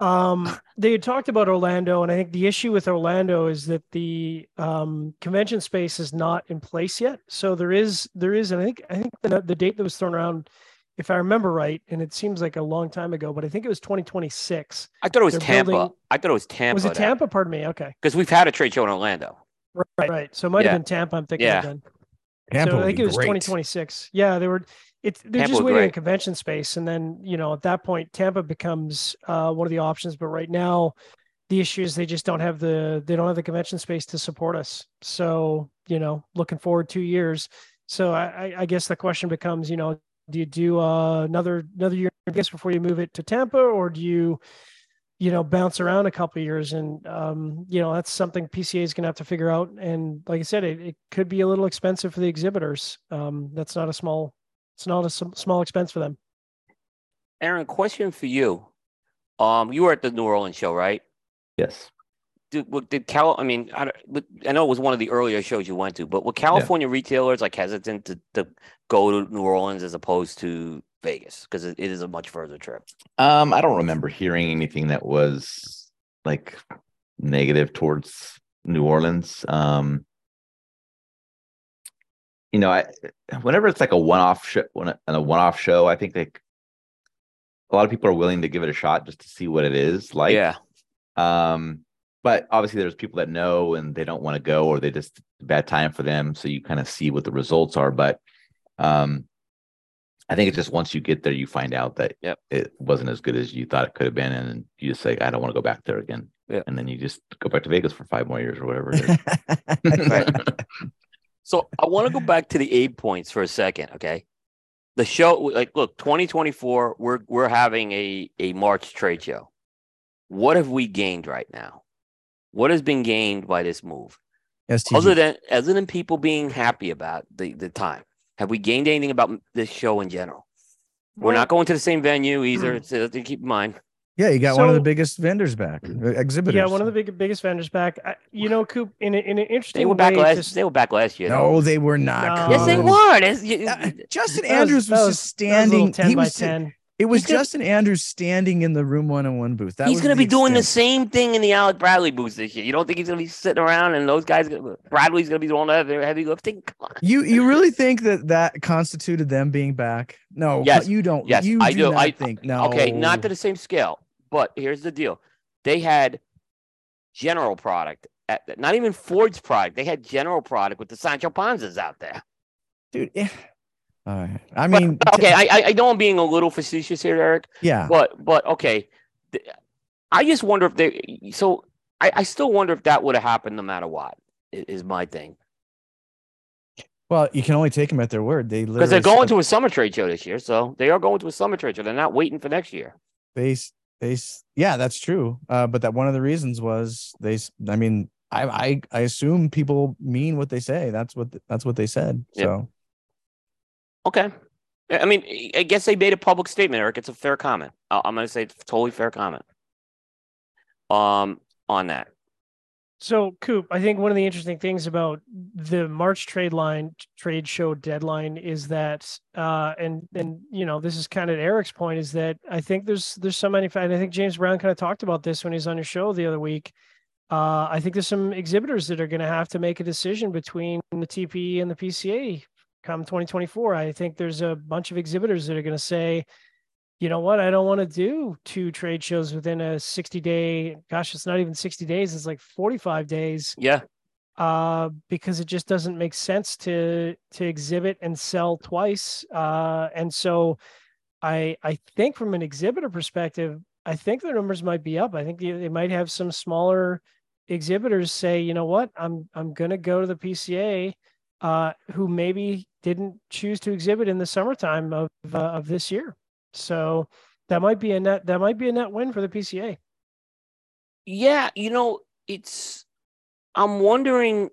Um, they had talked about Orlando, and I think the issue with Orlando is that the um, convention space is not in place yet. So there is, there is, and I think, I think the, the date that was thrown around, if I remember right, and it seems like a long time ago, but I think it was twenty twenty-six. I thought it was They're Tampa. Building, I thought it was Tampa. Was it Tampa? That. Pardon me. Okay. Because we've had a trade show in Orlando. Right. Right. So it might yeah. have been Tampa. I'm thinking. Yeah. Of then. Tampa so I think it was great. twenty twenty-six. Yeah. They were. It's, they're Tampa just waiting great. in convention space. And then, you know, at that point, Tampa becomes uh, one of the options. But right now, the issue is they just don't have the, they don't have the convention space to support us. So, you know, looking forward two years. So I, I guess the question becomes, you know, do you do uh, another, another year, I guess, before you move it to Tampa, or do you, you know, bounce around a couple of years? And, um, you know, that's something P C A is going to have to figure out. And like I said, it, it could be a little expensive for the exhibitors. Um, that's not a small It's not a small expense for them. Aaron, question for you. Um, you were at the New Orleans show, right? Yes. Did, did Cal? I mean, I, I know it was one of the earlier shows you went to, but were California yeah. retailers like hesitant to, to go to New Orleans as opposed to Vegas? Because it, it is a much further trip. Um, I don't remember hearing anything that was like negative towards New Orleans. Um, You know, I, whenever it's like a one-off show, a one-off show, I think like a lot of people are willing to give it a shot just to see what it is like. Yeah. Um, but obviously, there's people that know and they don't want to go, or they just bad time for them. So you kind of see what the results are. But um, I think it's just once you get there, you find out that yep. it wasn't as good as you thought it could have been, and you just say, "I don't want to go back there again." Yep. And then you just go back to Vegas for five more years or whatever it is. So I want to go back to the Abe points for a second, okay? The show, like, look, twenty twenty-four, we're we're having a, a March trade show. What have we gained right now? What has been gained by this move? S T G. Other than other than people being happy about the, the time, have we gained anything about this show in general? We're well, not going to the same venue either. So keep in mind. Yeah, you got so, one of the biggest vendors back, exhibitors. Yeah, one of the big, biggest vendors back. I, you know, Coop, in, a, in an interesting they were back way... Last, just, they were back last year. No, though. They were not. No. Yes, they were. You, uh, Justin Andrews was, was just standing... ten he by was, ten. It was gonna, Justin Andrews standing in the Room one oh one booth. That he's going to be doing extent. the same thing in the Alec Bradley booth this year. You don't think he's going to be sitting around and those guys... Bradley's going to be doing that heavy lifting? Come on. You, you really think that that constituted them being back? No, yes. you don't. Yes, you I do. do. Not I think. No. Okay, not to the same scale. But here's the deal. They had general product, at, not even Ford's product. They had general product with the Sancho Panzas out there. Dude, yeah. All right. I mean, but, okay, I, I know I'm being a little facetious here, Eric. Yeah. But, but okay. I just wonder if they, so I, I still wonder if that would have happened no matter what, is my thing. Well, you can only take them at their word. They because they're going to a summer trade show this year, so they are going to a summer trade show. They're not waiting for next year. They, they, yeah, that's true. Uh, but that one of the reasons was they. I mean, I, I, I assume people mean what they say. That's what that's what they said. Yep. So, okay. I mean, I guess they made a public statement, Eric. It's a fair comment. I'm going to say it's a totally fair comment. Um, on that. So, Coop, I think one of the interesting things about the March trade line trade show deadline is that, uh, and and you know, this is kind of Eric's point, is that I think there's there's so many. And I think James Brown kind of talked about this when he was on your show the other week. Uh, I think there's some exhibitors that are going to have to make a decision between the T P E and the P C A come twenty twenty-four. I think there's a bunch of exhibitors that are going to say, you know what, I don't want to do two trade shows within a sixty day, gosh, it's not even sixty days. It's like forty-five days. Yeah. Uh, because it just doesn't make sense to, to exhibit and sell twice. Uh, and so I, I think from an exhibitor perspective, I think the numbers might be up. I think they, they might have some smaller exhibitors say, you know what, I'm, I'm going to go to the P C A, uh, who maybe didn't choose to exhibit in the summertime of, uh, of this year. So that might be a net. That might be a net win for the P C A. Yeah, you know, it's. I'm wondering.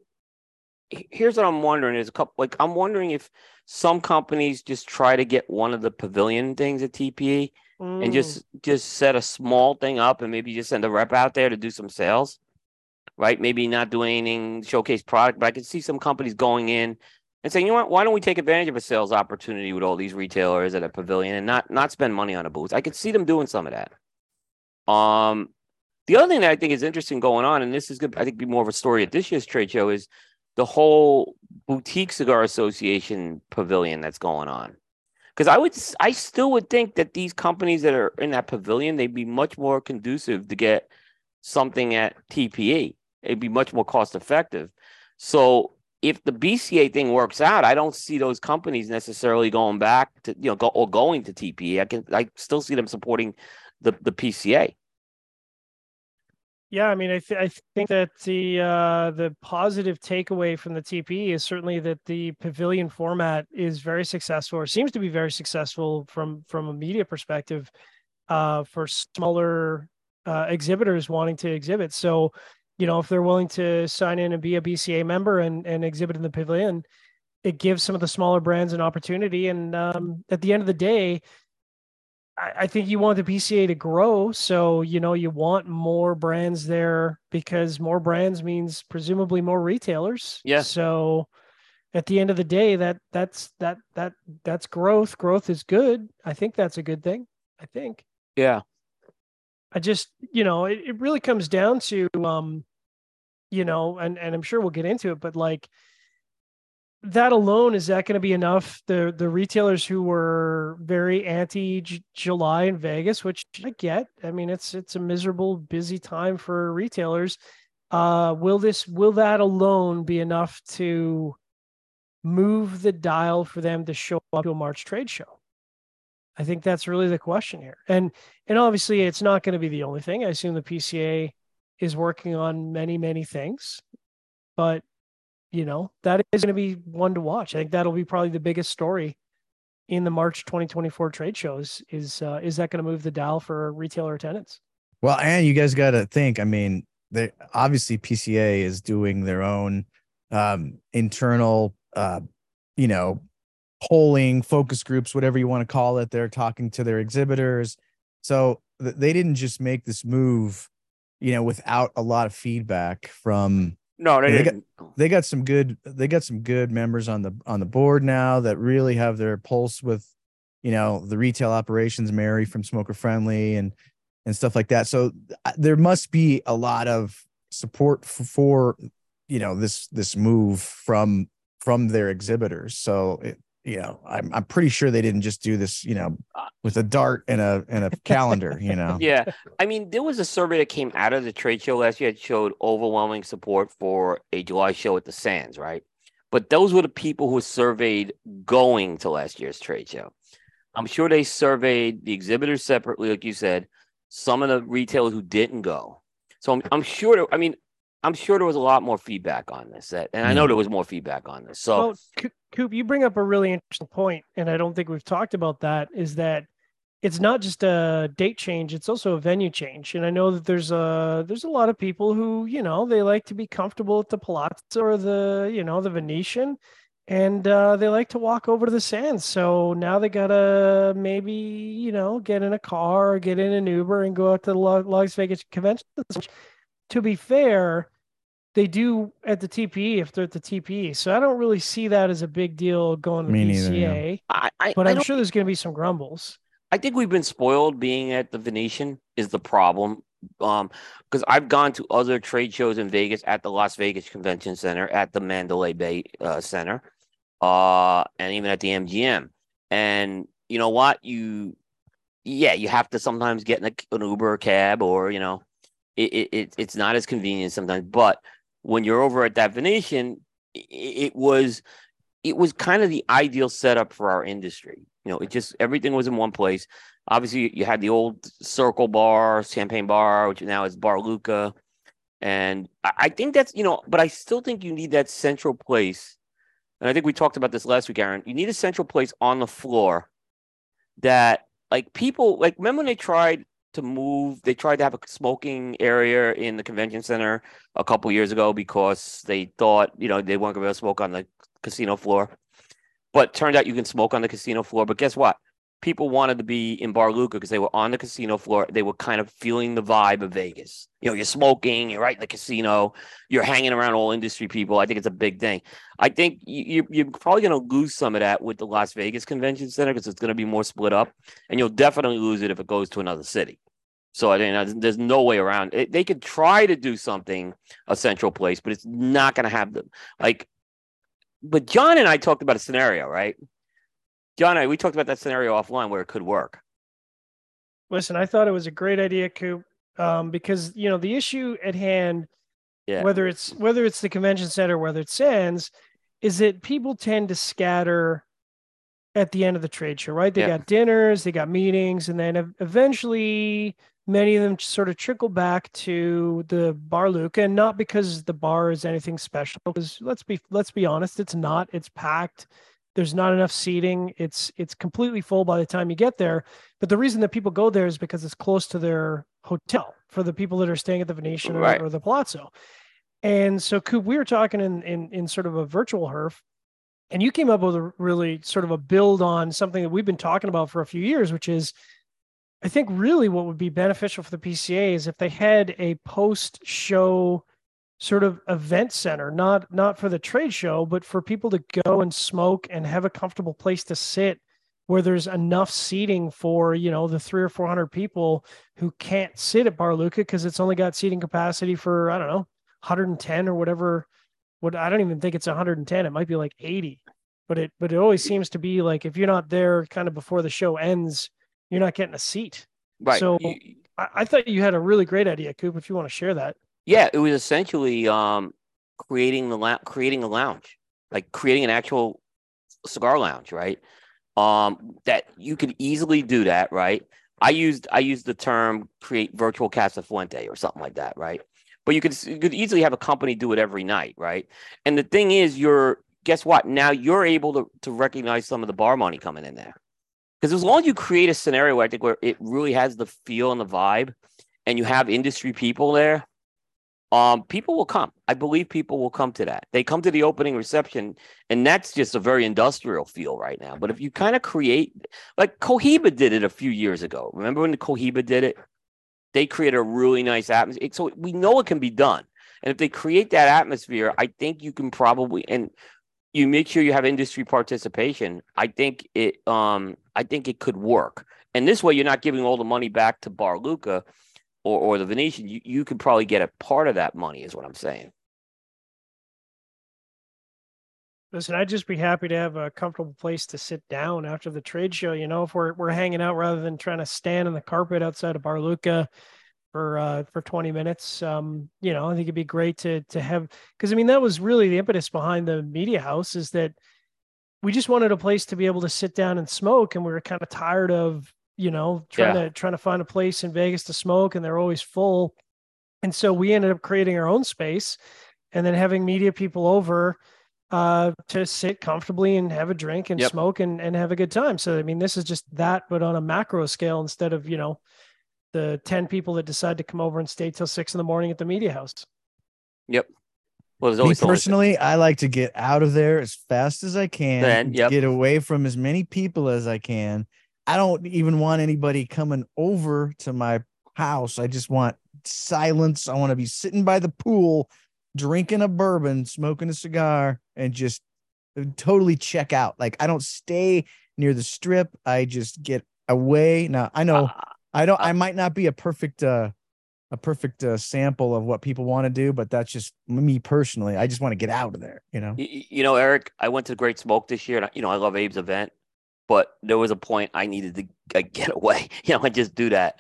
Here's what I'm wondering: is a couple. Like I'm wondering if some companies just try to get one of the pavilion things at T P E mm. and just just set a small thing up, and maybe just send a rep out there to do some sales, right? Maybe not do anything, showcase product, but I can see some companies going in and saying, you know what, why don't we take advantage of a sales opportunity with all these retailers at a pavilion and not not spend money on a booth? I could see them doing some of that. Um, the other thing that I think is interesting going on, and this is good, I think, be more of a story at this year's trade show, is the whole Boutique Cigar Association pavilion that's going on. Because I would, I still would think that these companies that are in that pavilion, they'd be much more conducive to get something at T P E. It'd be much more cost effective. So if the B C A thing works out, I don't see those companies necessarily going back to, you know, go, or going to T P E. I can, I still see them supporting the, the P C A. Yeah, I mean, I, th- I think that the uh, the positive takeaway from the T P E is certainly that the pavilion format is very successful, or seems to be very successful from from a media perspective, uh, for smaller uh, exhibitors wanting to exhibit. So, you know, if they're willing to sign in and be a B C A member and, and exhibit in the pavilion, it gives some of the smaller brands an opportunity. And um, at the end of the day, I, I think you want the B C A to grow. So, you know, you want more brands there, because more brands means presumably more retailers. Yeah. So at the end of the day, that that's that that that's growth. Growth is good. I think that's a good thing. I think. Yeah. I just, you know, it, it really comes down to, um, you know, and, and I'm sure we'll get into it, but like that alone, is that going to be enough? The the retailers who were very anti-July in Vegas, which I get, I mean, it's, it's a miserable, busy time for retailers. Uh, will this, will that alone be enough to move the dial for them to show up to a March trade show? I think that's really the question here. And, and obviously it's not going to be the only thing. I assume the P C A is working on many, many things, but you know, that is going to be one to watch. I think that'll be probably the biggest story in the March twenty twenty-four trade shows is, uh, is that going to move the dial for retailer attendance? Well, and you guys got to think, I mean, they obviously P C A is doing their own, um, internal, uh, you know, polling, focus groups, whatever you want to call it. They're talking to their exhibitors. So th- they didn't just make this move, you know, without a lot of feedback from. No, they, they didn't. Got, they got some good, they got some good members on the, on the board now that really have their pulse with, you know, the retail operations, Mary from Smoker Friendly and, and stuff like that. So uh, there must be a lot of support for, for, you know, this, this move from, from their exhibitors. So it, you know, I'm I'm pretty sure they didn't just do this, you know, with a dart and a and a calendar, you know. Yeah. I mean, there was a survey that came out of the trade show last year that showed overwhelming support for a July show at the Sands, right? But those were the people who were surveyed going to last year's trade show. I'm sure they surveyed the exhibitors separately, like you said, some of the retailers who didn't go. So I'm I'm sure, I mean, I'm sure there was a lot more feedback on this. That, and I know there was more feedback on this. So, well, C- Coop, you bring up a really interesting point, and I don't think we've talked about that, is that it's not just a date change, it's also a venue change. And I know that there's a, there's a lot of people who, you know, they like to be comfortable at the Palazzo or the, you know, the Venetian, and uh, they like to walk over to the Sands. So now they got to maybe, you know, get in a car or get in an Uber and go out to the Las Vegas convention. To be fair, they do at the T P E if they're at the T P E. So I don't really see that as a big deal going to P C A. Yeah. I, but I, I'm I sure there's going to be some grumbles. I think we've been spoiled being at the Venetian is the problem, because um, I've gone to other trade shows in Vegas at the Las Vegas Convention Center, at the Mandalay Bay uh, Center, uh, and even at the M G M. And you know what? You, yeah, you have to sometimes get in a, an Uber or cab, or, you know, it, it, it it's not as convenient sometimes. But when you're over at that Venetian, it, it was it was kind of the ideal setup for our industry. You know, it just, everything was in one place. Obviously, you had the old Circle Bar, Champagne Bar, which now is Bar Luca. And I think that's, you know, but I still think you need that central place. And I think we talked about this last week, Aaron. You need a central place on the floor that, like, people, like, remember when they tried to move, they tried to have a smoking area in the convention center a couple years ago because they thought, you know, they weren't going to be able to smoke on the casino floor. But turned out you can smoke on the casino floor. But guess what? People wanted to be in Bar Luca because they were on the casino floor. They were kind of feeling the vibe of Vegas. You know, you're smoking, you're right in the casino, you're hanging around all industry people. I think it's a big thing. I think you, you're probably going to lose some of that with the Las Vegas Convention Center because it's going to be more split up. And you'll definitely lose it if it goes to another city. So I think there's no way around it. They could try to do something, a central place, but it's not going to have them. Like, but John and I talked about a scenario, right? John and I, we talked about that scenario offline where it could work. Listen, I thought it was a great idea, Coop, um, because, you know, the issue at hand, yeah. whether it's whether it's the convention center, whether it's Sands, is that people tend to scatter at the end of the trade show, right? They yeah. got dinners, they got meetings, and then eventually many of them sort of trickle back to the Bar Luca, and not because the bar is anything special. Because let's be let's be honest, it's not. It's packed. There's not enough seating. It's it's completely full by the time you get there. But the reason that people go there is because it's close to their hotel for the people that are staying at the Venetian right. or, or the Palazzo. And so, Coop, we were talking in in in sort of a virtual herf, and you came up with a really sort of a build on something that we've been talking about for a few years, which is, I think really what would be beneficial for the P C A is if they had a post-show sort of event center, not not for the trade show, but for people to go and smoke and have a comfortable place to sit where there's enough seating for, you know, the three or four hundred people who can't sit at Bar Luca because it's only got seating capacity for, I don't know, one hundred ten or whatever. What I don't even think it's one hundred ten. It might be like eighty, but it but it always seems to be like if you're not there kind of before the show ends, you're not getting a seat. Right. So you, I, I thought you had a really great idea, Coop, if you want to share that. Yeah, it was essentially um, creating the la- creating a lounge, like creating an actual cigar lounge, right? Um, that you could easily do that, right? I used I used the term create virtual Casa Fuente or something like that, right? But you could you could easily have a company do it every night, right? And the thing is, you're guess what? Now you're able to to recognize some of the bar money coming in there. Because as long as you create a scenario, I think, where it really has the feel and the vibe and you have industry people there, um, people will come. I believe people will come to that. They come to the opening reception, and that's just a very industrial feel right now. But if you kind of create, like Cohiba did it a few years ago. Remember when the Cohiba did it? They created a really nice atmosphere. So we know it can be done. And if they create that atmosphere, I think you can probably, and you make sure you have industry participation, I think it um, I think it could work. And this way, you're not giving all the money back to Bar Luca or, or the Venetian. You, you could probably get a part of that money is what I'm saying. Listen, I'd just be happy to have a comfortable place to sit down after the trade show. You know, if we're, we're hanging out rather than trying to stand on the carpet outside of Bar Luca for uh, for twenty minutes. Um, you know, I think it'd be great to to have, because I mean, that was really the impetus behind the media house, is that we just wanted a place to be able to sit down and smoke. And we were kind of tired of, you know, trying yeah. to trying to find a place in Vegas to smoke, and they're always full. And so we ended up creating our own space and then having media people over uh, to sit comfortably and have a drink and yep. smoke and, and have a good time. So, I mean, this is just that, but on a macro scale, instead of, you know, the ten people that decide to come over and stay till six in the morning at the media house. Yep. Well, Me personally, I like to get out of there as fast as I can, then, yep. get away from as many people as I can. I don't even want anybody coming over to my house. I just want silence. I want to be sitting by the pool, drinking a bourbon, smoking a cigar, and just totally check out. Like, I don't stay near the strip. I just get away. Now, I know uh, I don't. Uh, I might not be a perfect... Uh, a perfect uh, sample of what people want to do, but that's just me personally. I just want to get out of there, you know? You, you know, Eric, I went to Great Smoke this year and, I, you know, I love Abe's event, but there was a point I needed to uh, get away. You know, I just do that.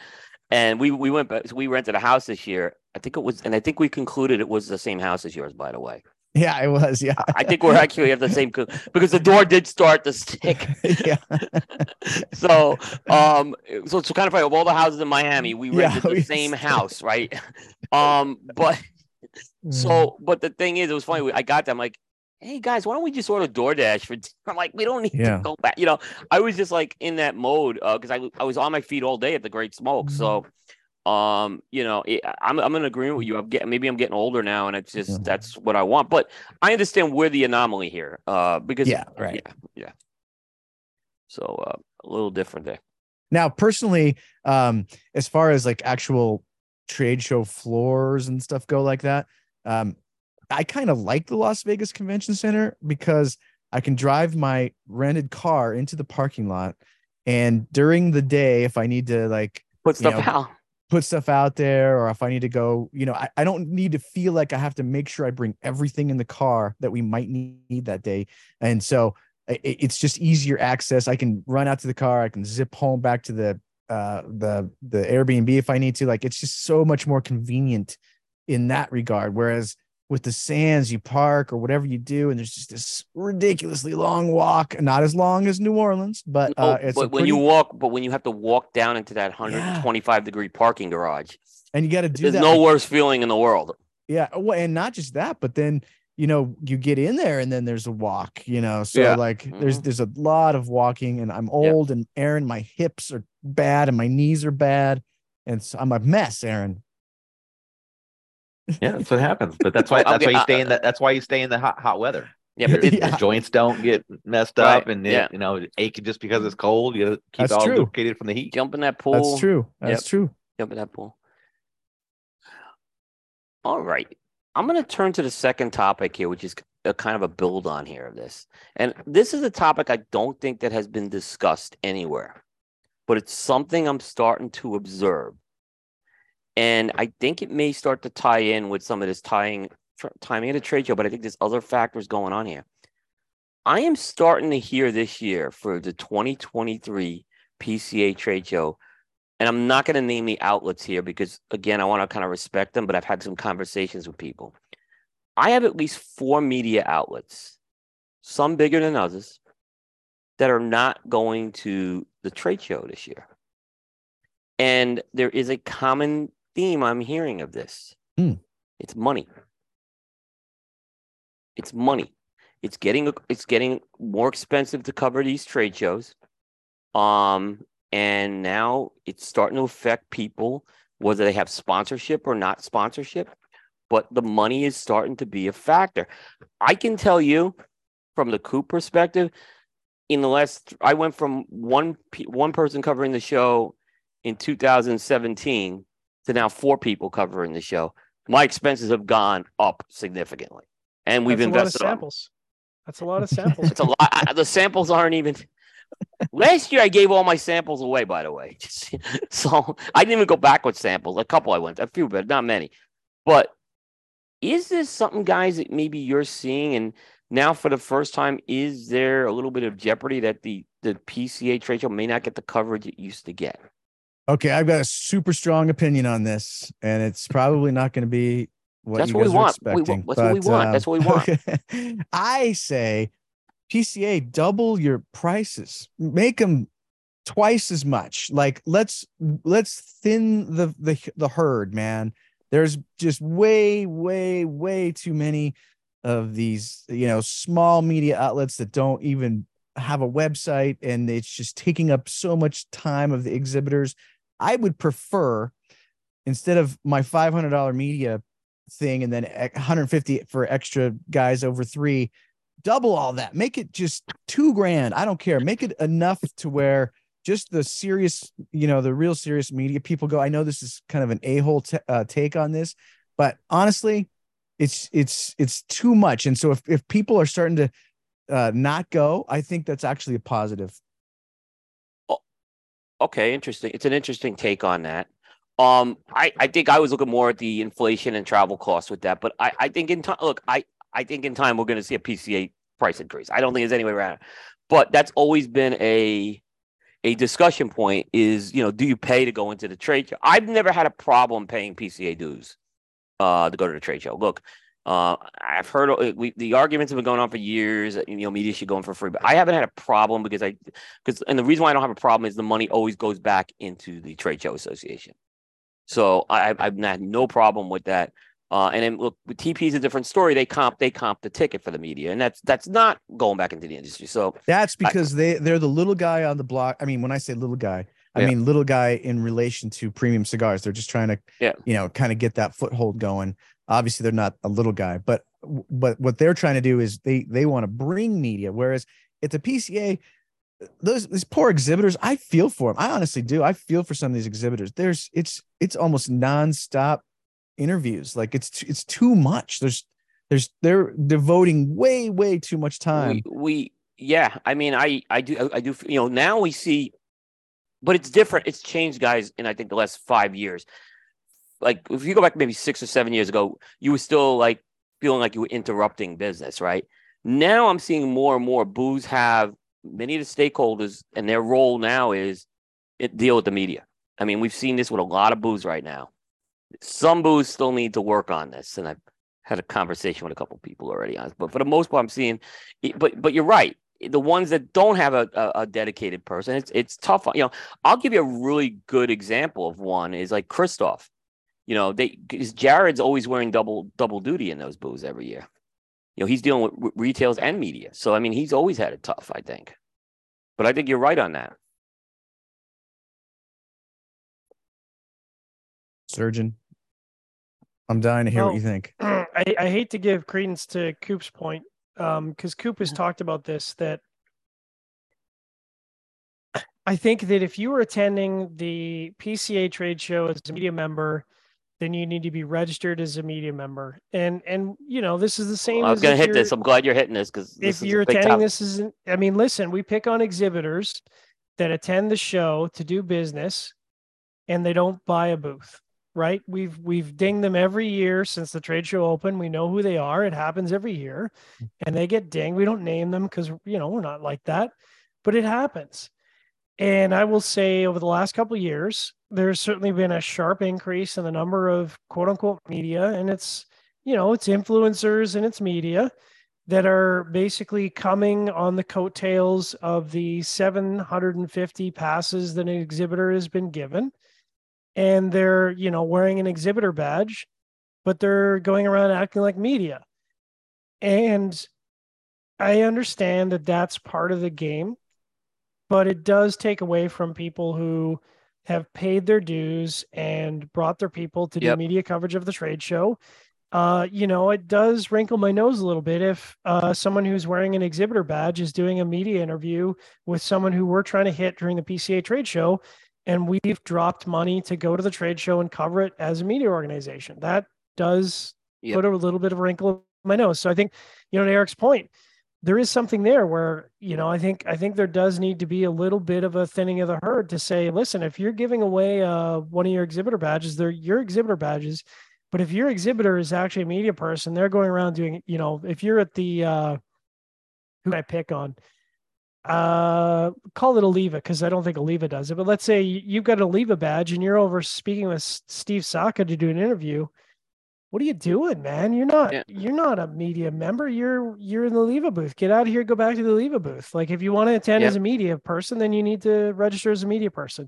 And we, we went back, so we rented a house this year. I think it was, and I think we concluded it was the same house as yours, by the way. Yeah, it was. Yeah. I think we're actually have the same co- because the door did start to stick. Yeah. so, um, so it's kind of like of all the houses in Miami, we rented yeah, the we same started. house, right? Um, but so, but the thing is, it was funny. I got them like, hey guys, why don't we just order DoorDash for? I'm like, we don't need yeah. to go back. You know, I was just like in that mode because uh, I I was on my feet all day at the Great Smoke, mm-hmm. so. Um, you know, it, I'm I'm in agreement with you. I'm getting maybe I'm getting older now, and it's just yeah. that's what I want. But I understand we're the anomaly here, uh, because yeah, right, yeah, yeah. So uh, a little different there. Now, personally, um, as far as like actual trade show floors and stuff go like that, um, I kind of like the Las Vegas Convention Center because I can drive my rented car into the parking lot, and during the day, if I need to like put stuff out. put stuff out there, or if I need to go, you know, I, I don't need to feel like I have to make sure I bring everything in the car that we might need that day. And so it, it's just easier access. I can run out to the car. I can zip home back to the, uh, the, the Airbnb if I need to. Like, it's just so much more convenient in that regard. Whereas with the Sands, you park or whatever you do, and there's just this ridiculously long walk, not as long as New Orleans, but uh, it's but when pretty... you walk, but when you have to walk down into that one hundred twenty-five yeah. degree parking garage, and you got to do there's that. There's no worse feeling in the world. Yeah, well, and not just that, but then you know you get in there, and then there's a walk, you know, so yeah. like mm-hmm. there's there's a lot of walking, and I'm old, yeah. and Aaron, my hips are bad, and my knees are bad, and so I'm a mess, Aaron. Yeah, that's what happens. But that's why that's why you stay in that. That's why you stay in the hot hot weather. Yeah, but it, yeah. the joints don't get messed up, right. and it, yeah. you know, aching just because it's cold. You keep that's all true. lubricated from the heat. Jump in that pool. That's true. That's yep. true. Jump in that pool. All right, I'm going to turn to the second topic here, which is a kind of a build on here of this, and this is a topic I don't think that has been discussed anywhere, but it's something I'm starting to observe. And I think it may start to tie in with some of this tying tr- timing at a trade show, but I think there's other factors going on here. I am starting to hear this year for the twenty twenty-three P C A trade show, and I'm not going to name the outlets here because, again, I want to kind of respect them, but I've had some conversations with people. I have at least four media outlets, some bigger than others, that are not going to the trade show this year. And there is a common theme I'm hearing of this. Mm. It's money. It's money. It's getting it's getting more expensive to cover these trade shows. Um, and now it's starting to affect people, whether they have sponsorship or not sponsorship. But the money is starting to be a factor. I can tell you from the Coop perspective, in the last, I went from one one person covering the show in two thousand seventeen to now four people covering the show. My expenses have gone up significantly, and we've that's invested a lot of samples. Up. That's a lot of samples. It's a lot. I, the samples aren't even. Last year, I gave all my samples away. By the way, so I didn't even go back with samples. A couple I went, a few, but not many. But is this something, guys, that maybe you're seeing? And now, for the first time, is there a little bit of jeopardy that the the P C A trade show may not get the coverage it used to get? Okay, I've got a super strong opinion on this, and it's probably not going to be what That's you what guys we want. are expecting. We, that's but, what we want. Um, That's what we want. Okay. I say, P C A, double your prices. Make them twice as much. Like, let's let's thin the the the herd, man. There's just way, way, way too many of these, you know, small media outlets that don't even have a website, and it's just taking up so much time of the exhibitors. I would prefer, instead of my five hundred dollars media thing and then one hundred fifty dollars for extra guys over three, double all that. Make it just two grand. I don't care. Make it enough to where just the serious, you know, the real serious media people go. I know this is kind of an a-hole t- uh, take on this, but honestly, it's it's it's too much. And so if if people are starting to uh, not go, I think that's actually a positive. Oh, okay, interesting. It's an interesting take on that. Um, I I think I was looking more at the inflation and travel costs with that, but I I think in time, look, I I think in time we're going to see a P C A price increase. I don't think there's any way around it, but that's always been a. A discussion point is, you know, do you pay to go into the trade show? I've never had a problem paying P C A dues uh, to go to the trade show. Look, uh, I've heard we, the arguments have been going on for years. You know, media should go in for free, but I haven't had a problem because I, because and the reason why I don't have a problem is the money always goes back into the trade show association. So I, I've had no problem with that. Uh, and then look, with T P is a different story. They comp, they comp the ticket for the media, and that's that's not going back into the industry. So that's because I, they they're the little guy on the block. I mean, when I say little guy, I yeah. mean little guy in relation to premium cigars. They're just trying to, yeah. you know, kind of get that foothold going. Obviously, they're not a little guy, but but what they're trying to do is they they want to bring media. Whereas at the P C A, those these poor exhibitors, I feel for them. I honestly do. I feel for some of these exhibitors. There's it's it's almost nonstop interviews. Like it's it's too much. There's there's they're devoting way way too much time. We, we yeah. I mean, I I do I do you know now we see, but it's different. It's changed, guys. In I think the last five years, like if you go back maybe six or seven years ago, you were still like feeling like you were interrupting business, right? Now I'm seeing more and more booths have many of the stakeholders, and their role now is it deal with the media. I mean, we've seen this with a lot of booths right now. Some booths still need to work on this, and I've had a conversation with a couple of people already on this. But for the most part, I'm seeing. But but you're right. The ones that don't have a, a, a dedicated person, it's it's tough. You know, I'll give you a really good example of one is like Christoph. You know, they Jared's always wearing double double duty in those booths every year. You know, he's dealing with re- retails and media, so I mean, he's always had it tough, I think. But I think you're right on that. Surgeon. I'm dying to hear oh, what you think. I, I hate to give credence to Coop's point because um, Coop has talked about this, that I think that if you were attending the P C A trade show as a media member, then you need to be registered as a media member. And, and you know, this is the same. Well, I was going to hit this. I'm glad you're hitting this because if you're attending this isn't, I mean, listen, we pick on exhibitors that attend the show to do business and they don't buy a booth. Right. We've we've dinged them every year since the trade show opened. We know who they are. It happens every year and they get dinged. We don't name them because, you know, we're not like that, but it happens. And I will say over the last couple of years, there's certainly been a sharp increase in the number of quote unquote media. And it's, you know, it's influencers and it's media that are basically coming on the coattails of the seven hundred fifty passes that an exhibitor has been given. And they're, you know, wearing an exhibitor badge, but they're going around acting like media. And I understand that that's part of the game, but it does take away from people who have paid their dues and brought their people to yep. do media coverage of the trade show. Uh, you know, it does wrinkle my nose a little bit if uh, someone who's wearing an exhibitor badge is doing a media interview with someone who we're trying to hit during the P C A trade show. And we've dropped money to go to the trade show and cover it as a media organization. That does yep. put a little bit of a wrinkle in my nose. So I think, you know, to Eric's point, there is something there where, you know, I think I think there does need to be a little bit of a thinning of the herd to say, listen, if you're giving away uh, one of your exhibitor badges, they're your exhibitor badges. But if your exhibitor is actually a media person, they're going around doing, you know, if you're at the, uh, who I pick on? uh call it Oliva because I don't think Oliva does it, but let's say you've got an Oliva badge and you're over speaking with Steve Saka to do an interview. What are you doing, man? You're not yeah. you're not a media member. You're you're in the Oliva booth. Get out of here, go back to the Oliva booth. Like if you want to attend yeah. as a media person, then you need to register as a media person.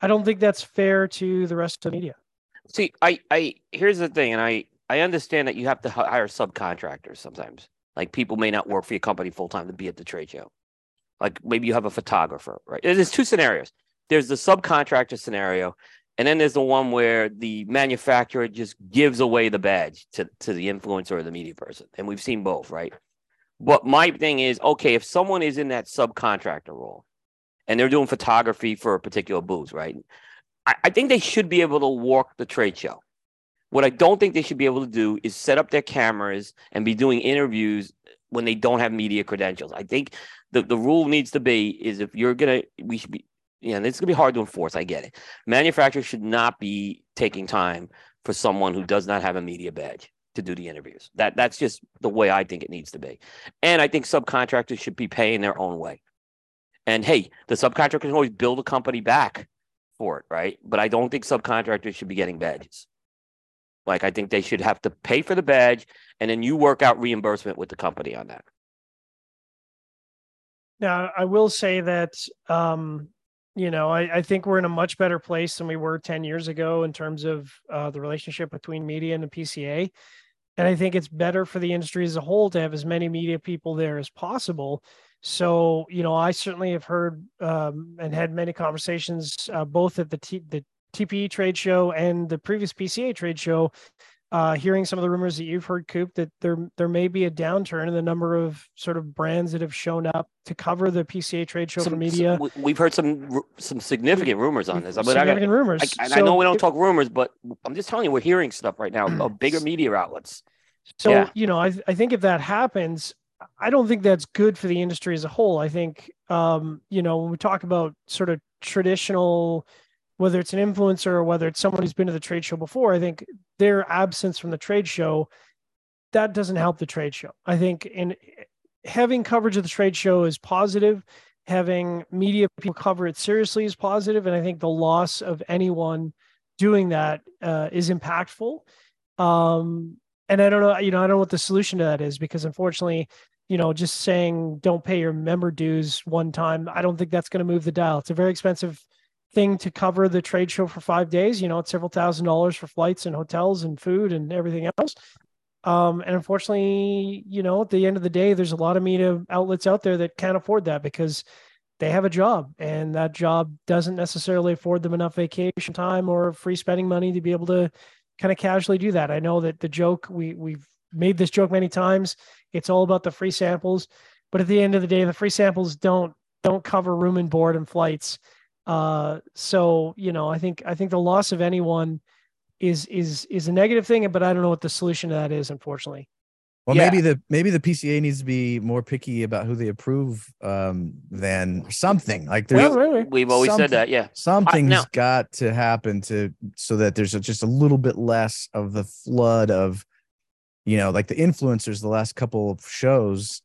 I don't think that's fair to the rest of the media. See, I, I, here's the thing, and I, I understand that you have to hire subcontractors sometimes. Like, people may not work for your company full time to be at the trade show. Like, maybe you have a photographer, right? There's two scenarios. There's the subcontractor scenario, and then there's the one where the manufacturer just gives away the badge to, to the influencer or the media person. And we've seen both, right? But my thing is, okay, if someone is in that subcontractor role and they're doing photography for a particular booth, right? I, I think they should be able to walk the trade show. What I don't think they should be able to do is set up their cameras and be doing interviews when they don't have media credentials. I think the, the rule needs to be is if you're going to, we should be, you know, it's going to be hard to enforce. I get it. Manufacturers should not be taking time for someone who does not have a media badge to do the interviews. That That's just the way I think it needs to be. And I think subcontractors should be paying their own way. And hey, the subcontractor can always build a company back for it, right? But I don't think subcontractors should be getting badges. Like, I think they should have to pay for the badge, and then you work out reimbursement with the company on that. Now, I will say that, um, you know, I, I think we're in a much better place than we were ten years ago in terms of uh, the relationship between media and the P C A. And I think it's better for the industry as a whole to have as many media people there as possible. So, you know, I certainly have heard um, and had many conversations uh, both at the, t- the T P E trade show and the previous P C A trade show, uh, hearing some of the rumors that you've heard, Coop, that there, there may be a downturn in the number of sort of brands that have shown up to cover the P C A trade show some, for media. Some, we've heard some some significant rumors on this. Significant I mean, I gotta, rumors. I, so, I know we don't talk rumors, but I'm just telling you, we're hearing stuff right now of bigger media outlets. So, yeah. you know, I I think if that happens, I don't think that's good for the industry as a whole. I think, um, you know, when we talk about sort of traditional, whether it's an influencer or whether it's someone who's been to the trade show before, I think their absence from the trade show, that doesn't help the trade show. I think in having coverage of the trade show is positive. Having media people cover it seriously is positive. And I think the loss of anyone doing that uh, is impactful. Um, and I don't know, you know, I don't know what the solution to that is, because unfortunately, you know, just saying don't pay your member dues one time, I don't think that's going to move the dial. It's a very expensive thing to cover the trade show for five days, you know, it's several thousand dollars for flights and hotels and food and everything else. Um, and unfortunately, you know, at the end of the day, there's a lot of media outlets out there that can't afford that because they have a job, and that job doesn't necessarily afford them enough vacation time or free spending money to be able to kind of casually do that. I know that the joke, we we've made this joke many times. It's all about the free samples, but at the end of the day, the free samples don't, don't cover room and board and flights. Uh, so, you know, I think, I think the loss of anyone is, is, is a negative thing, but I don't know what the solution to that is, unfortunately. Well, yeah. maybe the, maybe the P C A needs to be more picky about who they approve, um, than something like there's, well, really? we've always said that. Yeah. Something's I, no. got to happen to, so that there's a, just a little bit less of the flood of, you know, like the influencers, the last couple of shows.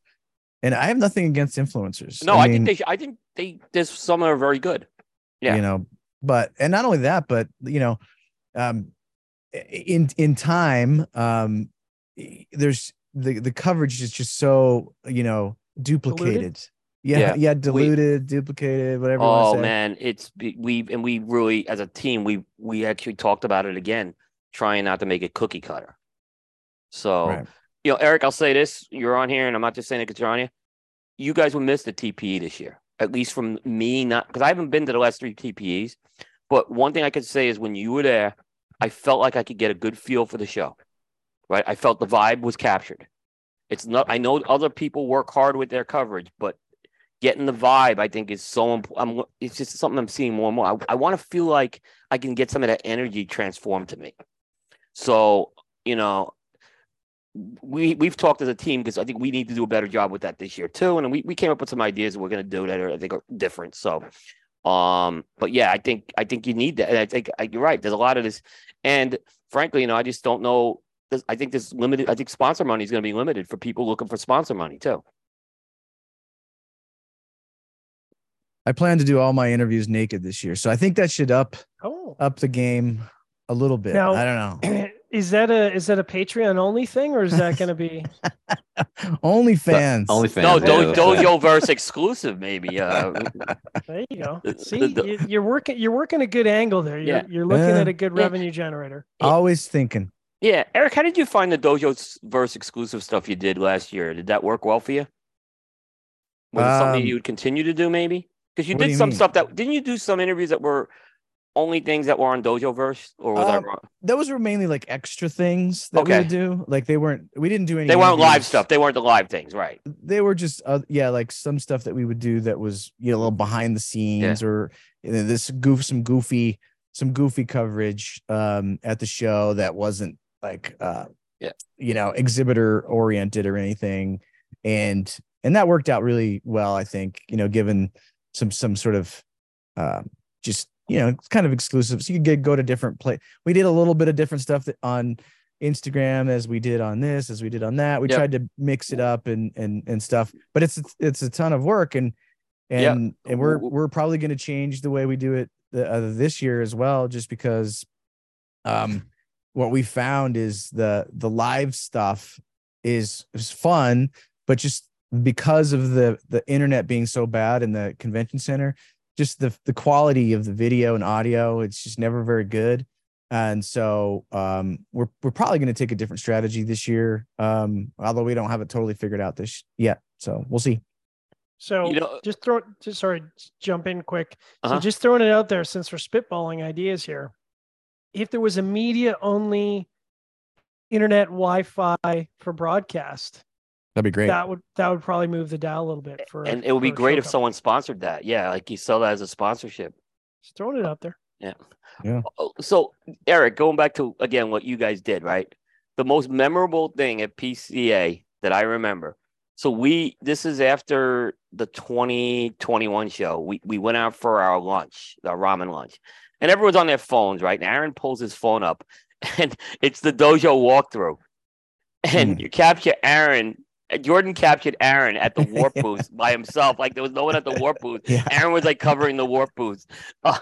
And I have nothing against influencers. No, I, I mean, think they, should, I think they, there's some that are very good. Yeah. You know, but, and not only that, but, you know, um, in, in time, um, there's the, the coverage is just so, you know, duplicated. Diluted? Yeah. Yeah. yeah diluted, we, duplicated, whatever. Oh man. It's we, and we really, as a team, we, we actually talked about it again, trying not to make it cookie cutter. So, right. you know, Eric, I'll say this, you're on here and I'm not just saying it because you're on here. You guys will miss the T P E this year. At least from me, not because I haven't been to the last three T P Es. But one thing I could say is when you were there, I felt like I could get a good feel for the show, right? I felt the vibe was captured. It's not, I know other people work hard with their coverage, but getting the vibe, I think, is so important. It's just something I'm seeing more and more. I, I want to feel like I can get some of that energy transformed to me. So, you know, We we've talked as a team because I think we need to do a better job with that this year too, and we, we came up with some ideas we're going to do that are, I think are different. So, um, but yeah, I think I think you need that, and I think I, you're right. There's a lot of this, and frankly, you know, I just don't know. I think this limited. I think sponsor money is going to be limited for people looking for sponsor money too. I plan to do all my interviews naked this year, so I think that should up oh. up the game a little bit. Now, I don't know. Is that a is that a Patreon only thing, or is that going to be only fans? The, only fans. No, yeah, Do- Dojoverse exclusive, maybe. Uh, there you go. See, the, the, you're working. You're working a good angle there. You're, yeah. you're looking uh, at a good yeah. revenue generator. Always thinking. Yeah, Eric, how did you find the Dojoverse exclusive stuff you did last year? Did that work well for you? Was um, it something you would continue to do, maybe? Because you did you some mean? stuff that didn't you do some interviews that were. Only things that were on Dojoverse, or was um, I wrong? Those were mainly like extra things that okay. we would do. Like they weren't, we didn't do any. They weren't interviews. Live stuff. They weren't the live things, right? They were just, uh, yeah, like some stuff that we would do that was, you know, a little behind the scenes, yeah. or you know, this goof, some goofy, some goofy coverage um, at the show that wasn't like, uh, yeah, you know, exhibitor oriented or anything, and and that worked out really well, I think. You know, given some some sort of uh, just. You know, it's kind of exclusive. So you can get, go to different places. We did a little bit of different stuff that on Instagram, as we did on this, as we did on that. We yep. tried to mix it up and and and stuff. But it's it's a ton of work, and and yep. and we're we're probably going to change the way we do it the, uh, this year as well, just because um, what we found is the the live stuff is is fun, but just because of the the internet being so bad in the convention center. Just the the quality of the video and audio, it's just never very good, and so um, we're we're probably going to take a different strategy this year. Um, although we don't have it totally figured out this yet, so we'll see. So you know, just throw just sorry, jump in quick. Uh-huh. So just throwing it out there, since we're spitballing ideas here, if there was a media only internet Wi-Fi for broadcast. That'd be great. That would that would probably move the dial a little bit for, and it would be great if company. someone sponsored that. Yeah, like you sell that as a sponsorship. Just throwing it out there. Yeah. Yeah. So Eric, going back to again what you guys did, right? The most memorable thing at P C A that I remember. So we this is after the twenty twenty-one show. We we went out for our lunch, our ramen lunch, and everyone's on their phones, right? And Aaron pulls his phone up, and it's the dojo walkthrough, and hmm. you capture Aaron. Jordan captured Aaron at the warp booth by himself. Like there was no one at the warp booth. Yeah. Aaron was like covering the warp booth. Uh,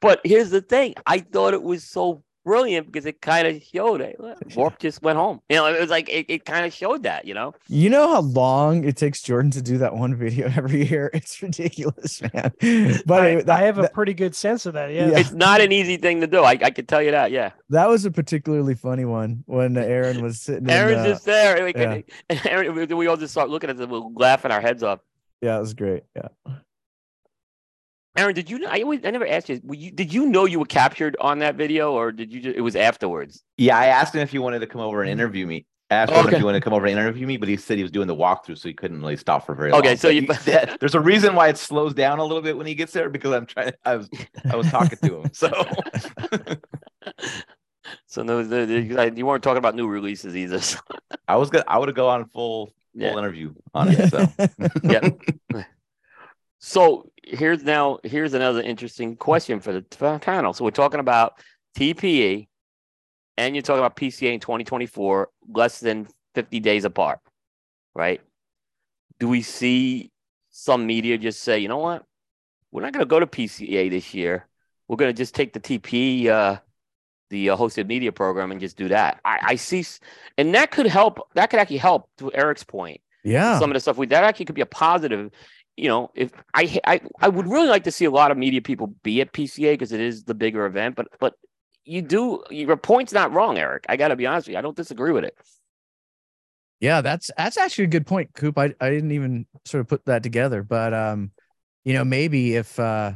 but here's the thing. I thought it was so brilliant because it kind of showed it. Warp just went home. You know, it was like, it, it kind of showed that, you know, you know how long it takes Jordan to do that one video every year. It's ridiculous, man. But I, that, I have a pretty good sense of that. Yeah. yeah. It's not an easy thing to do. I, I could tell you that. Yeah. That was a particularly funny one when Aaron was sitting. Aaron's in, uh, just there. We, yeah. and Aaron, we all just start looking at them, we're laughing our heads off. Yeah. It was great. Yeah. Aaron, did you? I always, I never asked you. Were you. Did you know you were captured on that video, or did you? Just, it was afterwards. Yeah, I asked him if he wanted to come over and interview me. Asked oh, him okay. if he wanted to come over and interview me, but he said he was doing the walkthrough, so he couldn't really stop for very long. Okay, so you, that, there's a reason why it slows down a little bit when he gets there because I'm trying. I was I was talking to him, so. so no, you weren't talking about new releases either. So. I was gonna. I would go on full full yeah. interview on it. So yeah. So here's now here's another interesting question for the panel. So we're talking about T P E, and you're talking about P C A in twenty twenty-four, less than fifty days apart, right? Do we see some media just say, you know what, we're not going to go to P C A this year. We're going to just take the T P E, uh, the uh, hosted media program, and just do that. I, I see, and that could help. That could actually help to Eric's point. Yeah, some of the stuff we that actually could be a positive. You know, if I, I I would really like to see a lot of media people be at P C A because it is the bigger event. But but you do your point's not wrong, Eric. I got to be honest with you. I don't disagree with it. Yeah, that's that's actually a good point, Coop. I, I didn't even sort of put that together. But, um, you know, maybe if uh,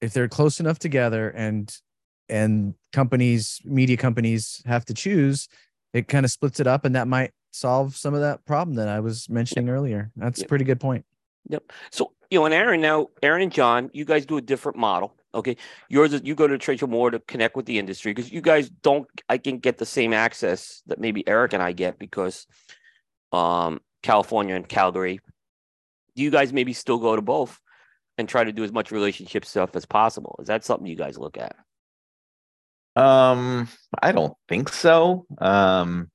if they're close enough together and and companies, media companies have to choose, it kind of splits it up. And that might solve some of that problem that I was mentioning yep. earlier. That's yep. a pretty good point. Yep. So, you know, and Aaron now, Aaron and John, you guys do a different model. Okay. Yours is you go to the trade show more to connect with the industry because you guys don't, I can get the same access that maybe Eric and I get because um, California and Calgary. Do you guys maybe still go to both and try to do as much relationship stuff as possible? Is that something you guys look at? Um, I don't think so. Um,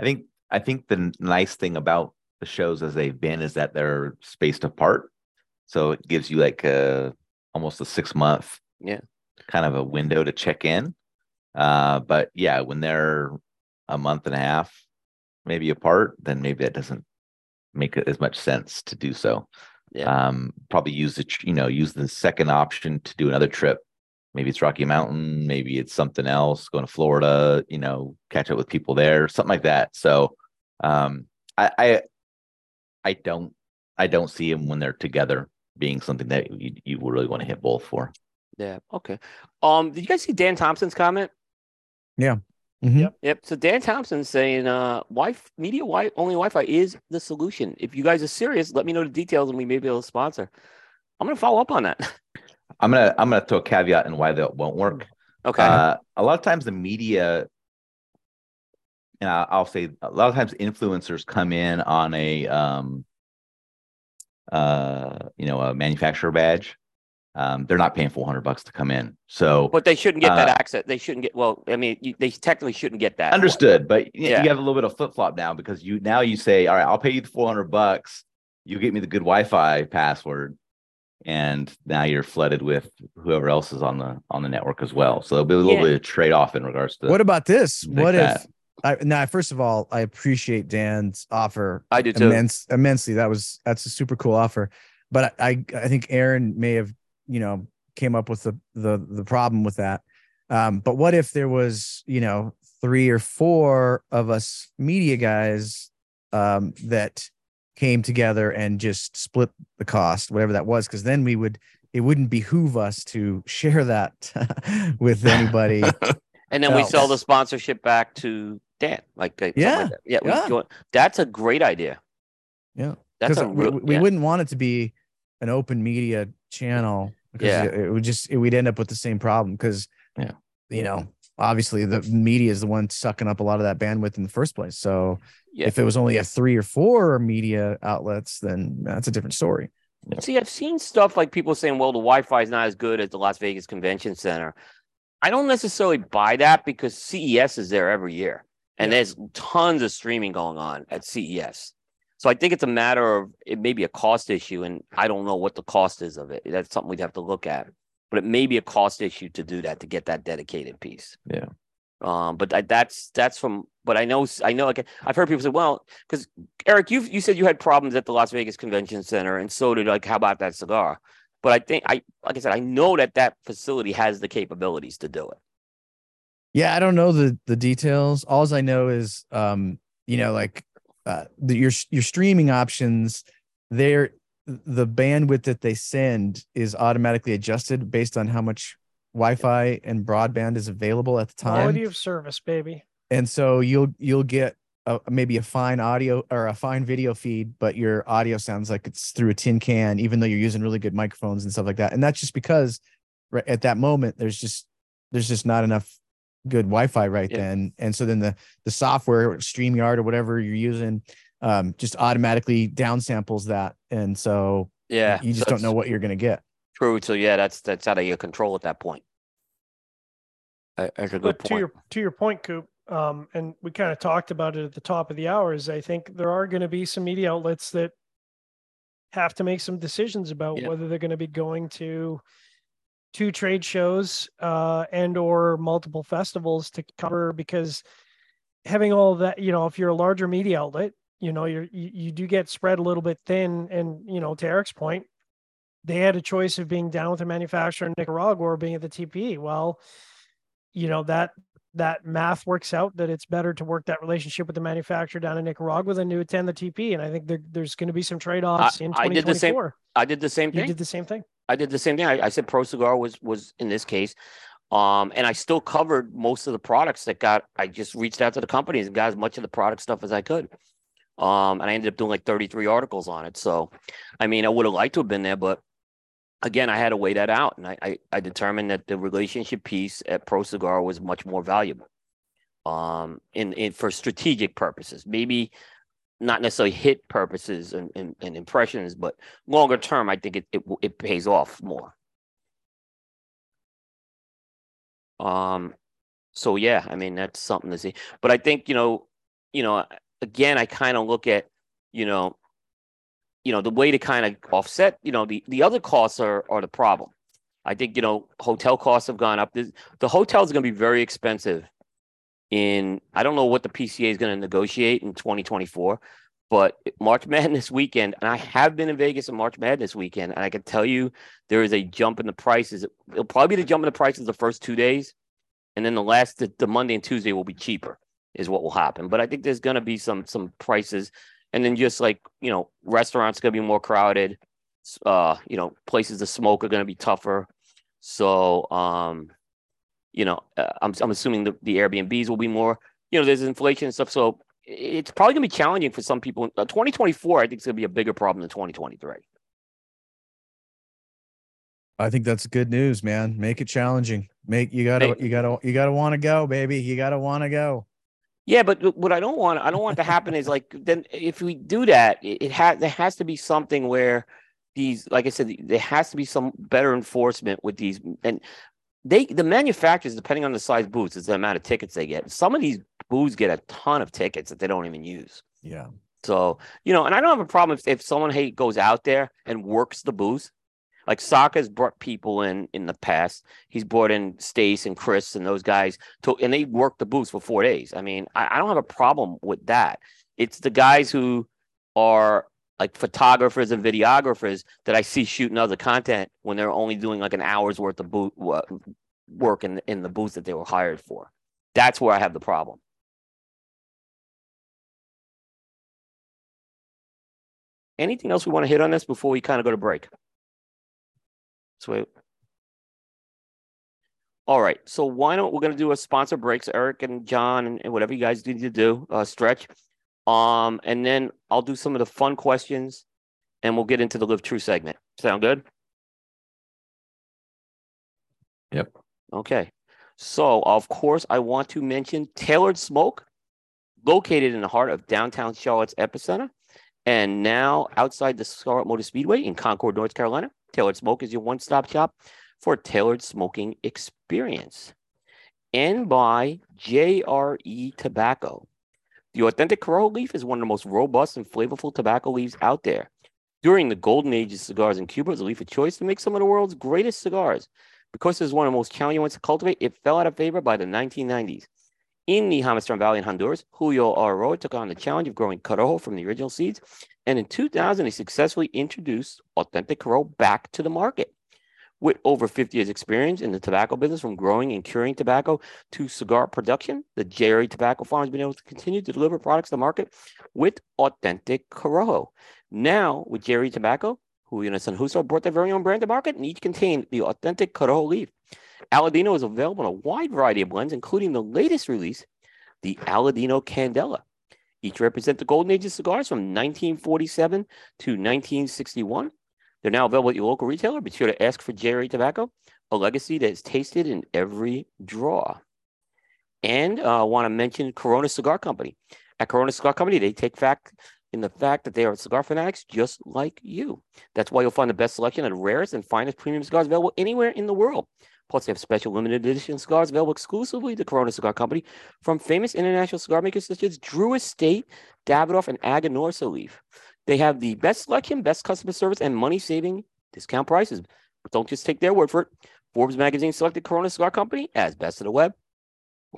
I think, I think the nice thing about the shows as they've been is that they're spaced apart, so it gives you like a almost a six month yeah kind of a window to check in, Uh, but yeah, when they're a month and a half maybe apart, then maybe that doesn't make as much sense to do so. Yeah. Um, probably use the, you know, use the second option to do another trip. Maybe it's Rocky Mountain, maybe it's something else, going to Florida, you know, catch up with people there, something like that. So um, I, I, I don't, I don't see them when they're together being something that you, you really want to hit both for. Yeah. Okay. Um, did you guys see Dan Thompson's comment? Yeah. Mm-hmm. Yep. Yep. So Dan Thompson's saying, uh, wife media, why only Wi-Fi is the solution. If you guys are serious, let me know the details and we may be able to sponsor. I'm going to follow up on that. I'm going to, I'm going to throw a caveat in why that won't work. Okay. Uh, a lot of times the media, and I, I'll say a lot of times influencers come in on a, um, uh, you know, a manufacturer badge. Um, they're not paying four hundred bucks to come in. So, but they shouldn't get uh, that access. They shouldn't get, well, I mean, you, they technically shouldn't get that. Understood. But yeah. You have a little bit of flip flop now, because you, now you say, all right, I'll pay you the four hundred bucks. You get me the good Wi-Fi password. And now you're flooded with whoever else is on the, on the network as well. So there'll be a little yeah. bit of trade off in regards to what about this? What that. if I, now, first of all, I appreciate Dan's offer. I do too. Immense, immensely. That was, that's a super cool offer, but I, I think Aaron may have, you know, came up with the, the, the problem with that. Um, but what if there was, you know, three or four of us media guys um, that came together and just split the cost, whatever that was, because then we would, it wouldn't behoove us to share that with anybody. And then else. We sell the sponsorship back to Dan. Like, like yeah, like that. yeah, yeah. We go, that's a great idea. Yeah. That's a real, we, we yeah. wouldn't want it to be an open media channel, because yeah. it, it would just, it, we'd end up with the same problem, because yeah. you know, obviously the media is the one sucking up a lot of that bandwidth in the first place. So yeah. if it was only a three or four media outlets, then that's a different story. Yeah. See, I've seen stuff like people saying, well, the Wi-Fi is not as good as the Las Vegas Convention Center. I don't necessarily buy that, because C E S is there every year, and yeah. there's tons of streaming going on at C E S. So I think it's a matter of, it may be a cost issue, and I don't know what the cost is of it. That's something we'd have to look at, but it may be a cost issue to do that, to get that dedicated piece. Yeah. Um, but I, that's, that's from, but I know, I know, like, I've heard people say, well, because Eric, you you said you had problems at the Las Vegas Convention Center, and so did, like, how about that cigar? But I think I, like I said, I know that that facility has the capabilities to do it. Yeah. I don't know the, the details. All I know is, um, you know, like, Uh, the, your your streaming options, they're, the bandwidth that they send is automatically adjusted based on how much Wi-Fi and broadband is available at the time. Quality of service, baby. And so you'll you'll get a, maybe a fine audio or a fine video feed, but your audio sounds like it's through a tin can, even though you're using really good microphones and stuff like that. And that's just because right at that moment there's just there's just not enough good Wi-Fi right yeah. then. And so then the, the software or StreamYard or whatever you're using um, just automatically downsamples that. And so yeah, you just so don't know what you're going to get. True. So yeah, that's, that's out of your control at that point. I, that's a good point. To your, to your point, Coop. Um, and we kind of talked about it at the top of the hour, is I think there are going to be some media outlets that have to make some decisions about yeah. whether they're going to be going to two trade shows uh, and or multiple festivals to cover, because having all that, you know, if you're a larger media outlet, you know, you're, you you do get spread a little bit thin. And, you know, to Eric's point, they had a choice of being down with a manufacturer in Nicaragua or being at the T P E. Well, you know, that that math works out that it's better to work that relationship with the manufacturer down in Nicaragua than to attend the T P E. And I think there, there's going to be some trade-offs I, in twenty twenty-four. I did the same, I did the same thing. You did the same thing. I did the same thing. I, I said Pro Cigar was was in this case, um, and I still covered most of the products that got. I just reached out to the companies and got as much of the product stuff as I could, um, and I ended up doing like thirty-three articles on it. So, I mean, I would have liked to have been there, but again, I had to weigh that out, and I I, I determined that the relationship piece at Pro Cigar was much more valuable, um, in in for strategic purposes, maybe. Not necessarily hit purposes and, and, and impressions, but longer term, I think it, it it pays off more. Um, so yeah, I mean, that's something to see. But I think, you know, you know, again, I kind of look at, you know, you know, the way to kind of offset, you know, the, the other costs are, are the problem. I think, you know, hotel costs have gone up. This, the hotels are going to be very expensive in, I don't know what the P C A is going to negotiate in twenty twenty-four, but March Madness weekend, and I have been in Vegas on March Madness weekend, and I can tell you there is a jump in the prices. It'll probably be the jump in the prices the first two days, and then the last, the, the Monday and Tuesday will be cheaper is what will happen. But I think there's going to be some some prices. And then just like, you know, restaurants going to be more crowded. Uh, you know, places to smoke are going to be tougher. So, um, you know, uh, I'm I'm assuming the, the Airbnbs will be more, you know, there's inflation and stuff. So it's probably going to be challenging for some people. Uh, twenty twenty-four, I think it's going to be a bigger problem than twenty twenty-three. I think that's good news, man. Make it challenging. Make you got to you got to you got to want to go, baby. You got to want to go. Yeah, but what I don't want I don't want to happen is like, then if we do that, it, it has there has to be something where these, like I said, there has to be some better enforcement with these. And they, the manufacturers, depending on the size booths, is the amount of tickets they get. Some of these booths get a ton of tickets that they don't even use. Yeah. So, you know, and I don't have a problem if, if someone, hey, goes out there and works the booth. Like Saka's brought people in in the past. He's brought in Stace and Chris and those guys, to, and they worked the booths for four days. I mean, I, I don't have a problem with that. It's the guys who are like photographers and videographers that I see shooting other content when they're only doing like an hour's worth of boot, work in, in the booth that they were hired for. That's where I have the problem. Anything else we want to hit on this before we kind of go to break? Sweet. All right. So why don't we're going to do a sponsor breaks, Eric and John and, and whatever you guys need to do, uh, stretch. Um, and then I'll do some of the fun questions and we'll get into the Live True segment. Sound good? Yep. Okay. So of course I want to mention Tailored Smoke, located in the heart of downtown Charlotte's epicenter and now outside the Charlotte Motor Speedway in Concord, North Carolina. Tailored Smoke is your one-stop shop for a tailored smoking experience. And by J R E Tobacco. The authentic Corojo leaf is one of the most robust and flavorful tobacco leaves out there. During the golden age of cigars in Cuba, it was a leaf of choice to make some of the world's greatest cigars. Because it was one of the most challenging ones to cultivate, it fell out of favor by the nineteen nineties. In the Hamastron Valley in Honduras, Julio Arroyo took on the challenge of growing Corojo from the original seeds, and in two thousand, he successfully introduced authentic Corojo back to the market. With over fifty years experience in the tobacco business, from growing and curing tobacco to cigar production, the J R E Tobacco Farm has been able to continue to deliver products to market with authentic Corojo. Now, with J R E Tobacco, Julio and Sanjuso brought their very own brand to market, and each contained the authentic Corojo leaf. Aladino is available in a wide variety of blends, including the latest release, the Aladino Candela. Each represent the golden age of cigars from nineteen forty-seven to nineteen sixty-one. They're now available at your local retailer. Be sure to ask for J R E Tobacco, a legacy that is tasted in every draw. And I uh, want to mention Corona Cigar Company. At Corona Cigar Company, they take fact in the fact that they are cigar fanatics just like you. That's why you'll find the best selection of the rarest and finest premium cigars available anywhere in the world. Plus, they have special limited edition cigars available exclusively to Corona Cigar Company from famous international cigar makers such as Drew Estate, Davidoff, and Aganorsa Leaf. They have the best selection, best customer service, and money-saving discount prices. But don't just take their word for it. Forbes magazine selected Corona Cigar Company as best of the web.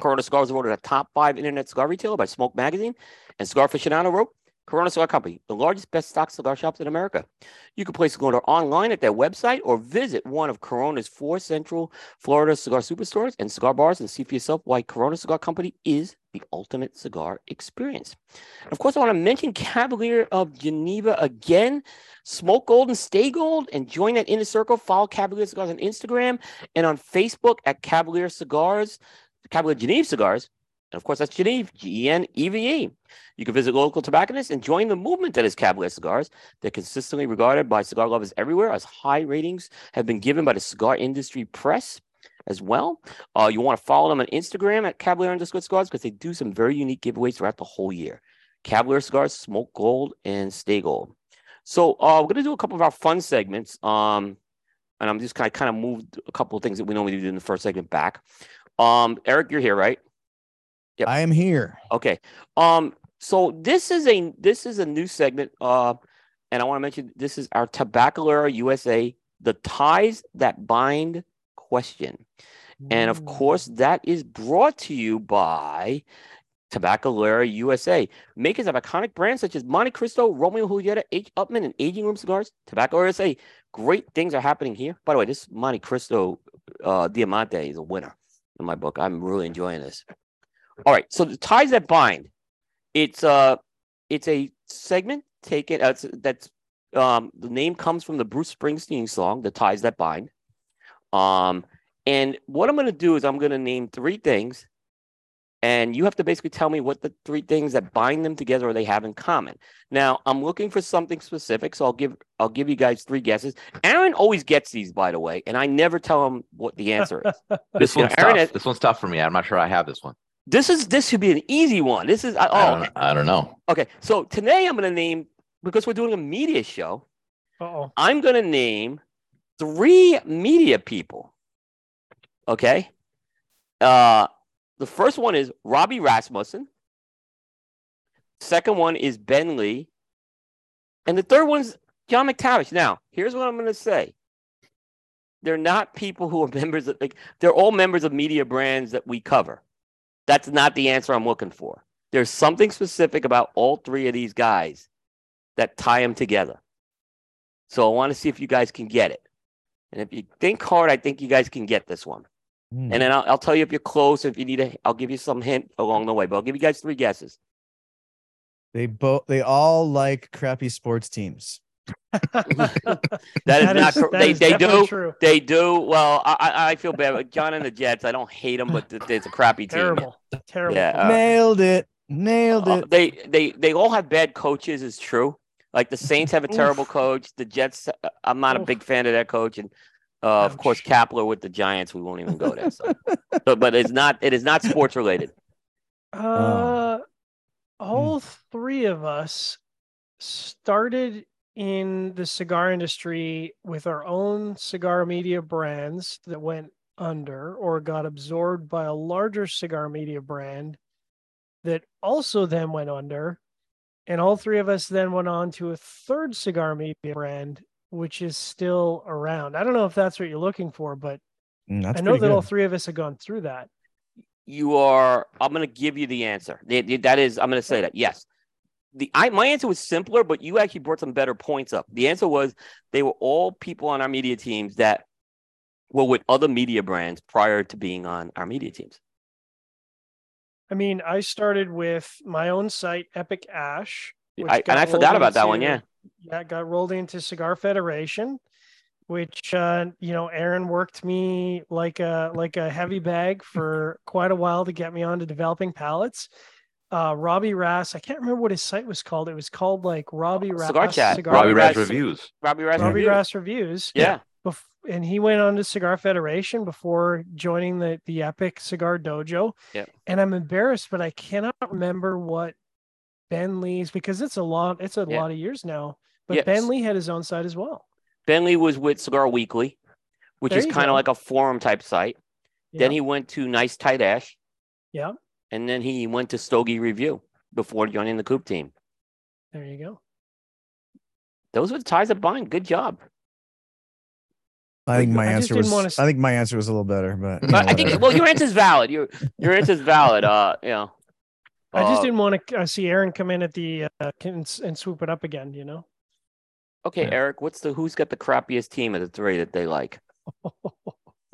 Corona Cigars awarded a top five internet cigar retailer by Smoke Magazine. And Cigar Aficionado wrote, Corona Cigar Company, the largest best-stocked cigar shops in America. You can place an order online at their website or visit one of Corona's four Central Florida cigar superstores and cigar bars and see for yourself why Corona Cigar Company is the ultimate cigar experience. And of course, I want to mention Cavalier of Genève again. Smoke gold and stay gold and join that inner circle. Follow Cavalier Cigars on Instagram and on Facebook at Cavalier Cigars, Cavalier Genève Cigars. And of course, that's Genève, G E N E V E. You can visit local tobacconists and join the movement that is Cavalier Cigars. They're consistently regarded by cigar lovers everywhere, as high ratings have been given by the cigar industry press as well. Uh, you want to follow them on Instagram at Cavalier underscore Cigars because they do some very unique giveaways throughout the whole year. Cavalier Cigars, smoke gold and stay gold. So uh, we're going to do a couple of our fun segments. Um, and I'm just kind of, kind of moved a couple of things that we normally do in the first segment back. Um, Eric, you're here, right? Yep. I am here. Okay. Um, so this is a this is a new segment. Uh, and I want to mention this is our Tabacalera U S A The Ties That Bind question. Mm. And of course, that is brought to you by Tabacalera U S A, makers of iconic brands such as Monte Cristo, Romeo Julieta, H. Upman, and Aging Room Cigars. Tabacalera U S A, great things are happening here. By the way, this Monte Cristo uh, Diamante is a winner in my book. I'm really enjoying this. All right, so The Ties That Bind. It's uh, it's a segment taken uh, that's um, the name comes from the Bruce Springsteen song, The Ties That Bind. Um, and what I'm going to do is I'm going to name three things. And you have to basically tell me what the three things that bind them together or they have in common. Now, I'm looking for something specific, so I'll give I'll give you guys three guesses. Aaron always gets these, by the way, and I never tell him what the answer is. This one's know, tough. Has, this one's tough for me. I'm not sure I have this one. This is this should be an easy one. This is I, oh, I, don't, okay. I don't know. Okay, so today I'm going to name, because we're doing a media show, Uh-oh. I'm going to name three media people. Okay. Uh. The first one is Robbie Rasmussen. Second one is Ben Lee. And the third one's John McTavish. Now, here's what I'm going to say. They're not people who are members of, like, they're all members of media brands that we cover. That's not the answer I'm looking for. There's something specific about all three of these guys that tie them together. So I want to see if you guys can get it. And if you think hard, I think you guys can get this one. And then I'll, I'll tell you if you're close. If you need a, I'll give you some hint along the way. But I'll give you guys three guesses. They both, they all like crappy sports teams. that is that not. Is, cr- that they is they do. True. They do. Well, I I feel bad. John and the Jets. I don't hate them, but it's a crappy team. Terrible. Yeah. Terrible. Yeah, uh, Nailed it. Nailed it. Uh, they they they all have bad coaches. Is true. Like the Saints have a terrible Oof. coach. The Jets. I'm not Oof. a big fan of that coach. And Uh, of course, Kapler with the Giants. We won't even go there. So. so, but it's not. It is not sports related. Uh, all three of us started in the cigar industry with our own cigar media brands that went under or got absorbed by a larger cigar media brand that also then went under, and all three of us then went on to a third cigar media brand, which is still around. I don't know if that's what you're looking for, but that's I know that good. All three of us have gone through that. You are, I'm going to give you the answer. That is, I'm going to say that. Yes. The I My answer was simpler, but you actually brought some better points up. The answer was they were all people on our media teams that were with other media brands prior to being on our media teams. I mean, I started with my own site, Epic Ash. I, and I forgot about into, that one. Yeah. Yeah, got rolled into Cigar Federation, which, uh, you know, Aaron worked me like a like a heavy bag for quite a while to get me onto developing palettes. Uh, Robbie Rass, I can't remember what his site was called. It was called like Robbie Rass. Cigar Chat. Cigar Robbie Rass, Rass Reviews. Robbie Rass, Robbie Reviews. Rass Reviews. Yeah. Bef- and he went on to Cigar Federation before joining the, the Epic Cigar Dojo. Yeah. And I'm embarrassed, but I cannot remember what Ben Lee's, because it's a lot, it's a yeah. lot of years now, but yes. Ben Lee had his own site as well. Ben Lee was with Cigar Weekly, which there is kind of like a forum type site. Yeah. Then he went to Nice Tight Ash. Yeah. And then he went to Stogie Review before joining the Coop team. There you go. Those were the ties that bind. Good job. I think my I answer was. To... I think my answer was a little better, but you know, I think. Well, your answer is valid. Your your answer is valid. Uh, you know. I just didn't want to uh, see Aaron come in at the uh, and, and swoop it up again, you know? Okay, yeah. Eric, what's the who's got the crappiest team of the three that they like?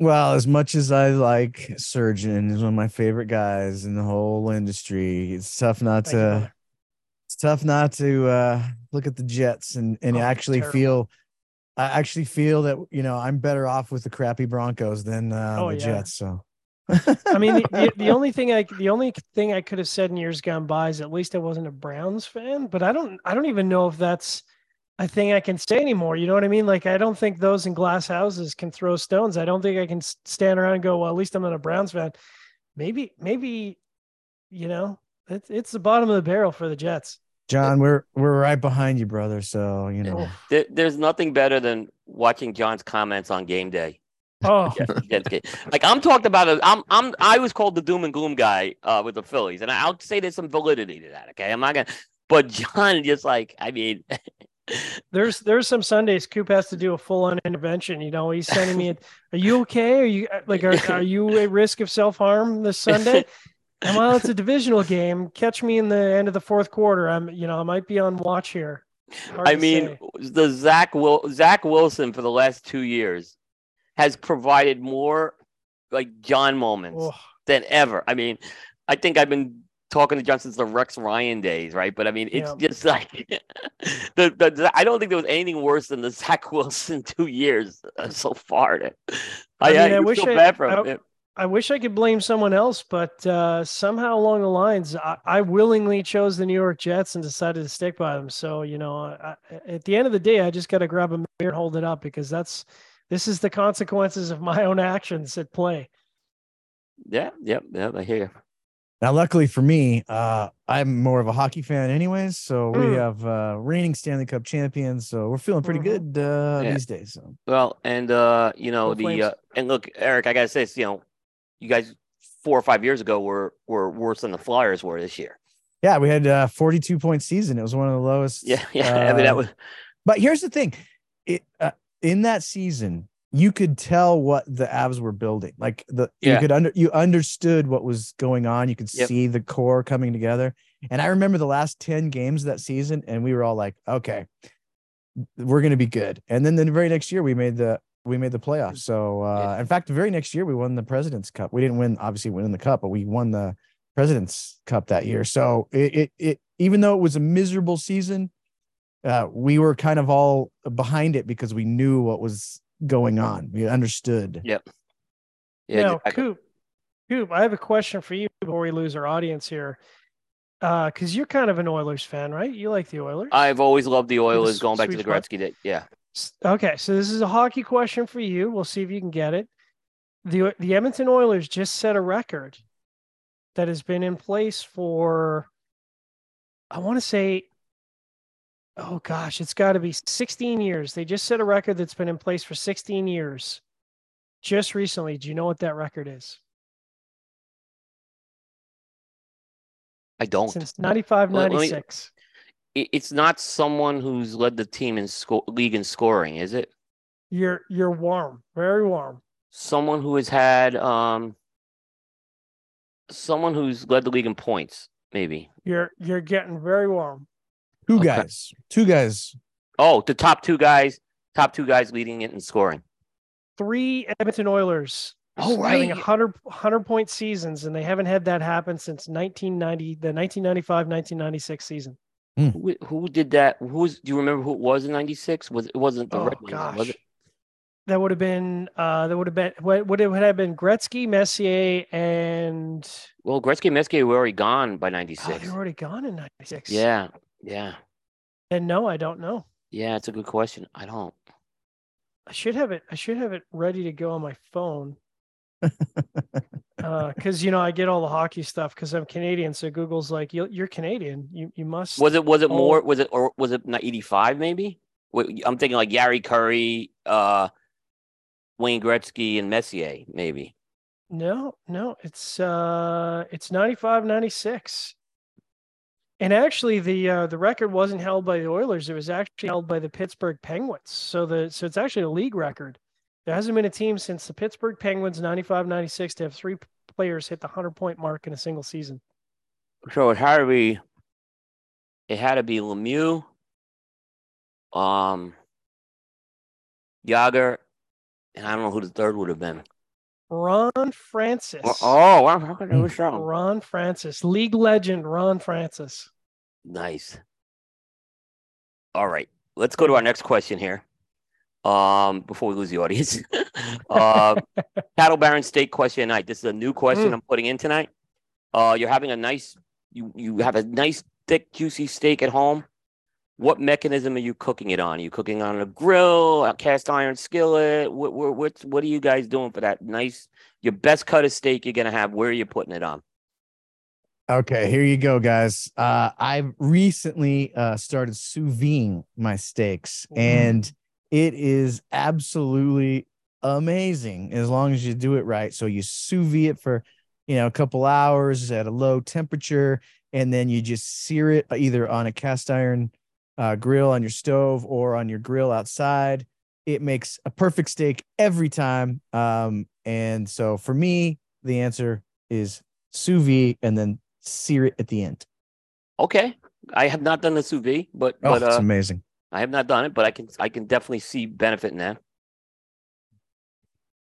Well, as much as I like Surgeon, is one of my favorite guys in the whole industry. It's tough not Thank to you, it's tough not to uh, look at the Jets and, and oh, actually feel I actually feel that, you know, I'm better off with the crappy Broncos than uh, oh, the yeah. Jets, so I mean, the, the, the only thing I the only thing I could have said in years gone by is at least I wasn't a Browns fan, but I don't I don't even know if that's a thing I can say anymore. You know what I mean? Like, I don't think those in glass houses can throw stones. I don't think I can stand around and go, well, at least I'm not a Browns fan. Maybe, maybe, you know, it, it's the bottom of the barrel for the Jets. John, we're we're right behind you, brother. So, you know, there, there's nothing better than watching John's comments on game day. Oh, like I'm talking about it. I'm, I'm, I was called the doom and gloom guy uh, with the Phillies, and I'll say there's some validity to that. Okay, I'm not gonna, but John just like, I mean, There's there's some Sundays Coop has to do a full on intervention. You know, he's sending me, a, "Are you okay? Are you like are, are you at risk of self harm this Sunday?" And while it's a divisional game, catch me in the end of the fourth quarter. I'm you know I might be on watch here. Hard I mean, say. the Zach Wil- Zach Wilson for the last two years has provided more like John moments oh. than ever. I mean, I think I've been talking to John since the Rex Ryan days, right? But I mean, it's yeah. just like the, the, the I don't think there was anything worse than the Zach Wilson two years uh, so far. To, I, I, mean, I, I wish I, bad for him. I, I wish I could blame someone else, but uh, somehow along the lines, I, I willingly chose the New York Jets and decided to stick by them. So you know, I, at the end of the day, I just got to grab a mirror and hold it up because that's this is the consequences of my own actions at play. Yeah, yep, yeah, yep. Yeah, I hear you. Now, luckily for me, uh, I'm more of a hockey fan anyways, so mm. we have uh, reigning Stanley Cup champions, so we're feeling pretty mm-hmm. good uh, yeah. these days. So. Well, and, uh, you know, the, the uh, and look, Eric, I got to say, you know, you guys four or five years ago were, were worse than the Flyers were this year. Yeah, we had a forty-two point season. It was one of the lowest. Yeah, yeah. Uh, I mean, that was. But here's the thing. It uh, in that season, you could tell what the Avs were building. Like the yeah. you could under you understood what was going on. You could yep. see the core coming together. And I remember the last ten games of that season, and we were all like, "Okay, we're going to be good." And then the very next year, we made the we made the playoffs. So uh, yeah. in fact, the very next year, we won the President's Cup. We didn't win, obviously, win the cup, but we won the President's Cup that year. So it it, it even though it was a miserable season, uh, we were kind of all behind it because we knew what was going on. We understood. Yep. Yeah. Now, I, Coop, Coop, I have a question for you before we lose our audience here. Uh, because you're kind of an Oilers fan, right? You like the Oilers. I've always loved the Oilers, going back to the Gretzky day. Yeah. Okay, so this is a hockey question for you. We'll see if you can get it. The the Edmonton Oilers just set a record that has been in place for, I want to say, oh gosh, it's got to be sixteen years. They just set a record that's been in place for sixteen years just recently. Do you know what that record is? I don't. Since ninety-five ninety-six. Well, it's not someone who's led the team in sco- league in scoring, is it? You're you're warm, very warm. Someone who has had um someone who's led the league in points, maybe. You're you're getting very warm. Two okay. guys, two guys. Oh, the top two guys, top two guys leading it in scoring. Three Edmonton Oilers. Oh, right. Having one hundred, one hundred point seasons, and they haven't had that happen since nineteen ninety, the nineteen ninety-five nineteen ninety-six season. Mm. Who, who did that? Who was, do you remember who it was in ninety-six? Was it wasn't the oh, Red Wings, was it? That would have been uh, that would have been what would it have been Gretzky, Messier, and well, Gretzky and Messier were already gone by ninety-six. Oh, they were already gone in ninety-six. Yeah. Yeah. And no, I don't know. Yeah, it's a good question. I don't. I should have it. I should have it ready to go on my phone. uh, Because, you know, I get all the hockey stuff because I'm Canadian. So Google's like, you, you're Canadian. You you must. Was it was it own... more? Was it or was it not eighty-five maybe? I'm thinking like Yari Curry, uh, Wayne Gretzky and Messier maybe. No, no, it's uh, it's ninety-five ninety-six. And actually, the uh, the record wasn't held by the Oilers. It was actually held by the Pittsburgh Penguins. So the so it's actually a league record. There hasn't been a team since the Pittsburgh Penguins, ninety-five ninety-six, to have three players hit the one hundred-point mark in a single season. So it had to be, it had to be Lemieux, um, Jágr, and I don't know who the third would have been. Ron Francis. Oh, wow. How could I was wrong? Ron Francis, league legend, Ron Francis. Nice. All right, let's go to our next question here. Um, before we lose the audience, uh, Cattle Baron Steak question tonight. This is a new question mm. I'm putting in tonight. Uh, you're having a nice, you you have a nice thick juicy steak at home. What mechanism are you cooking it on? Are you cooking on a grill, a cast iron skillet? What, what, what, what are you guys doing for that nice, your best cut of steak you're going to have? Where are you putting it on? Okay, here you go, guys. Uh, I've recently uh, started sous vide my steaks, mm-hmm. and it is absolutely amazing as long as you do it right. So you sous vide it for, you know, a couple hours at a low temperature, and then you just sear it either on a cast iron uh, grill on your stove or on your grill outside. It makes a perfect steak every time. Um, and so for me, the answer is sous vide and then sear it at the end. Okay. I have not done the sous vide, but, oh, but that's uh, amazing. I have not done it, but I can, I can definitely see benefit in that.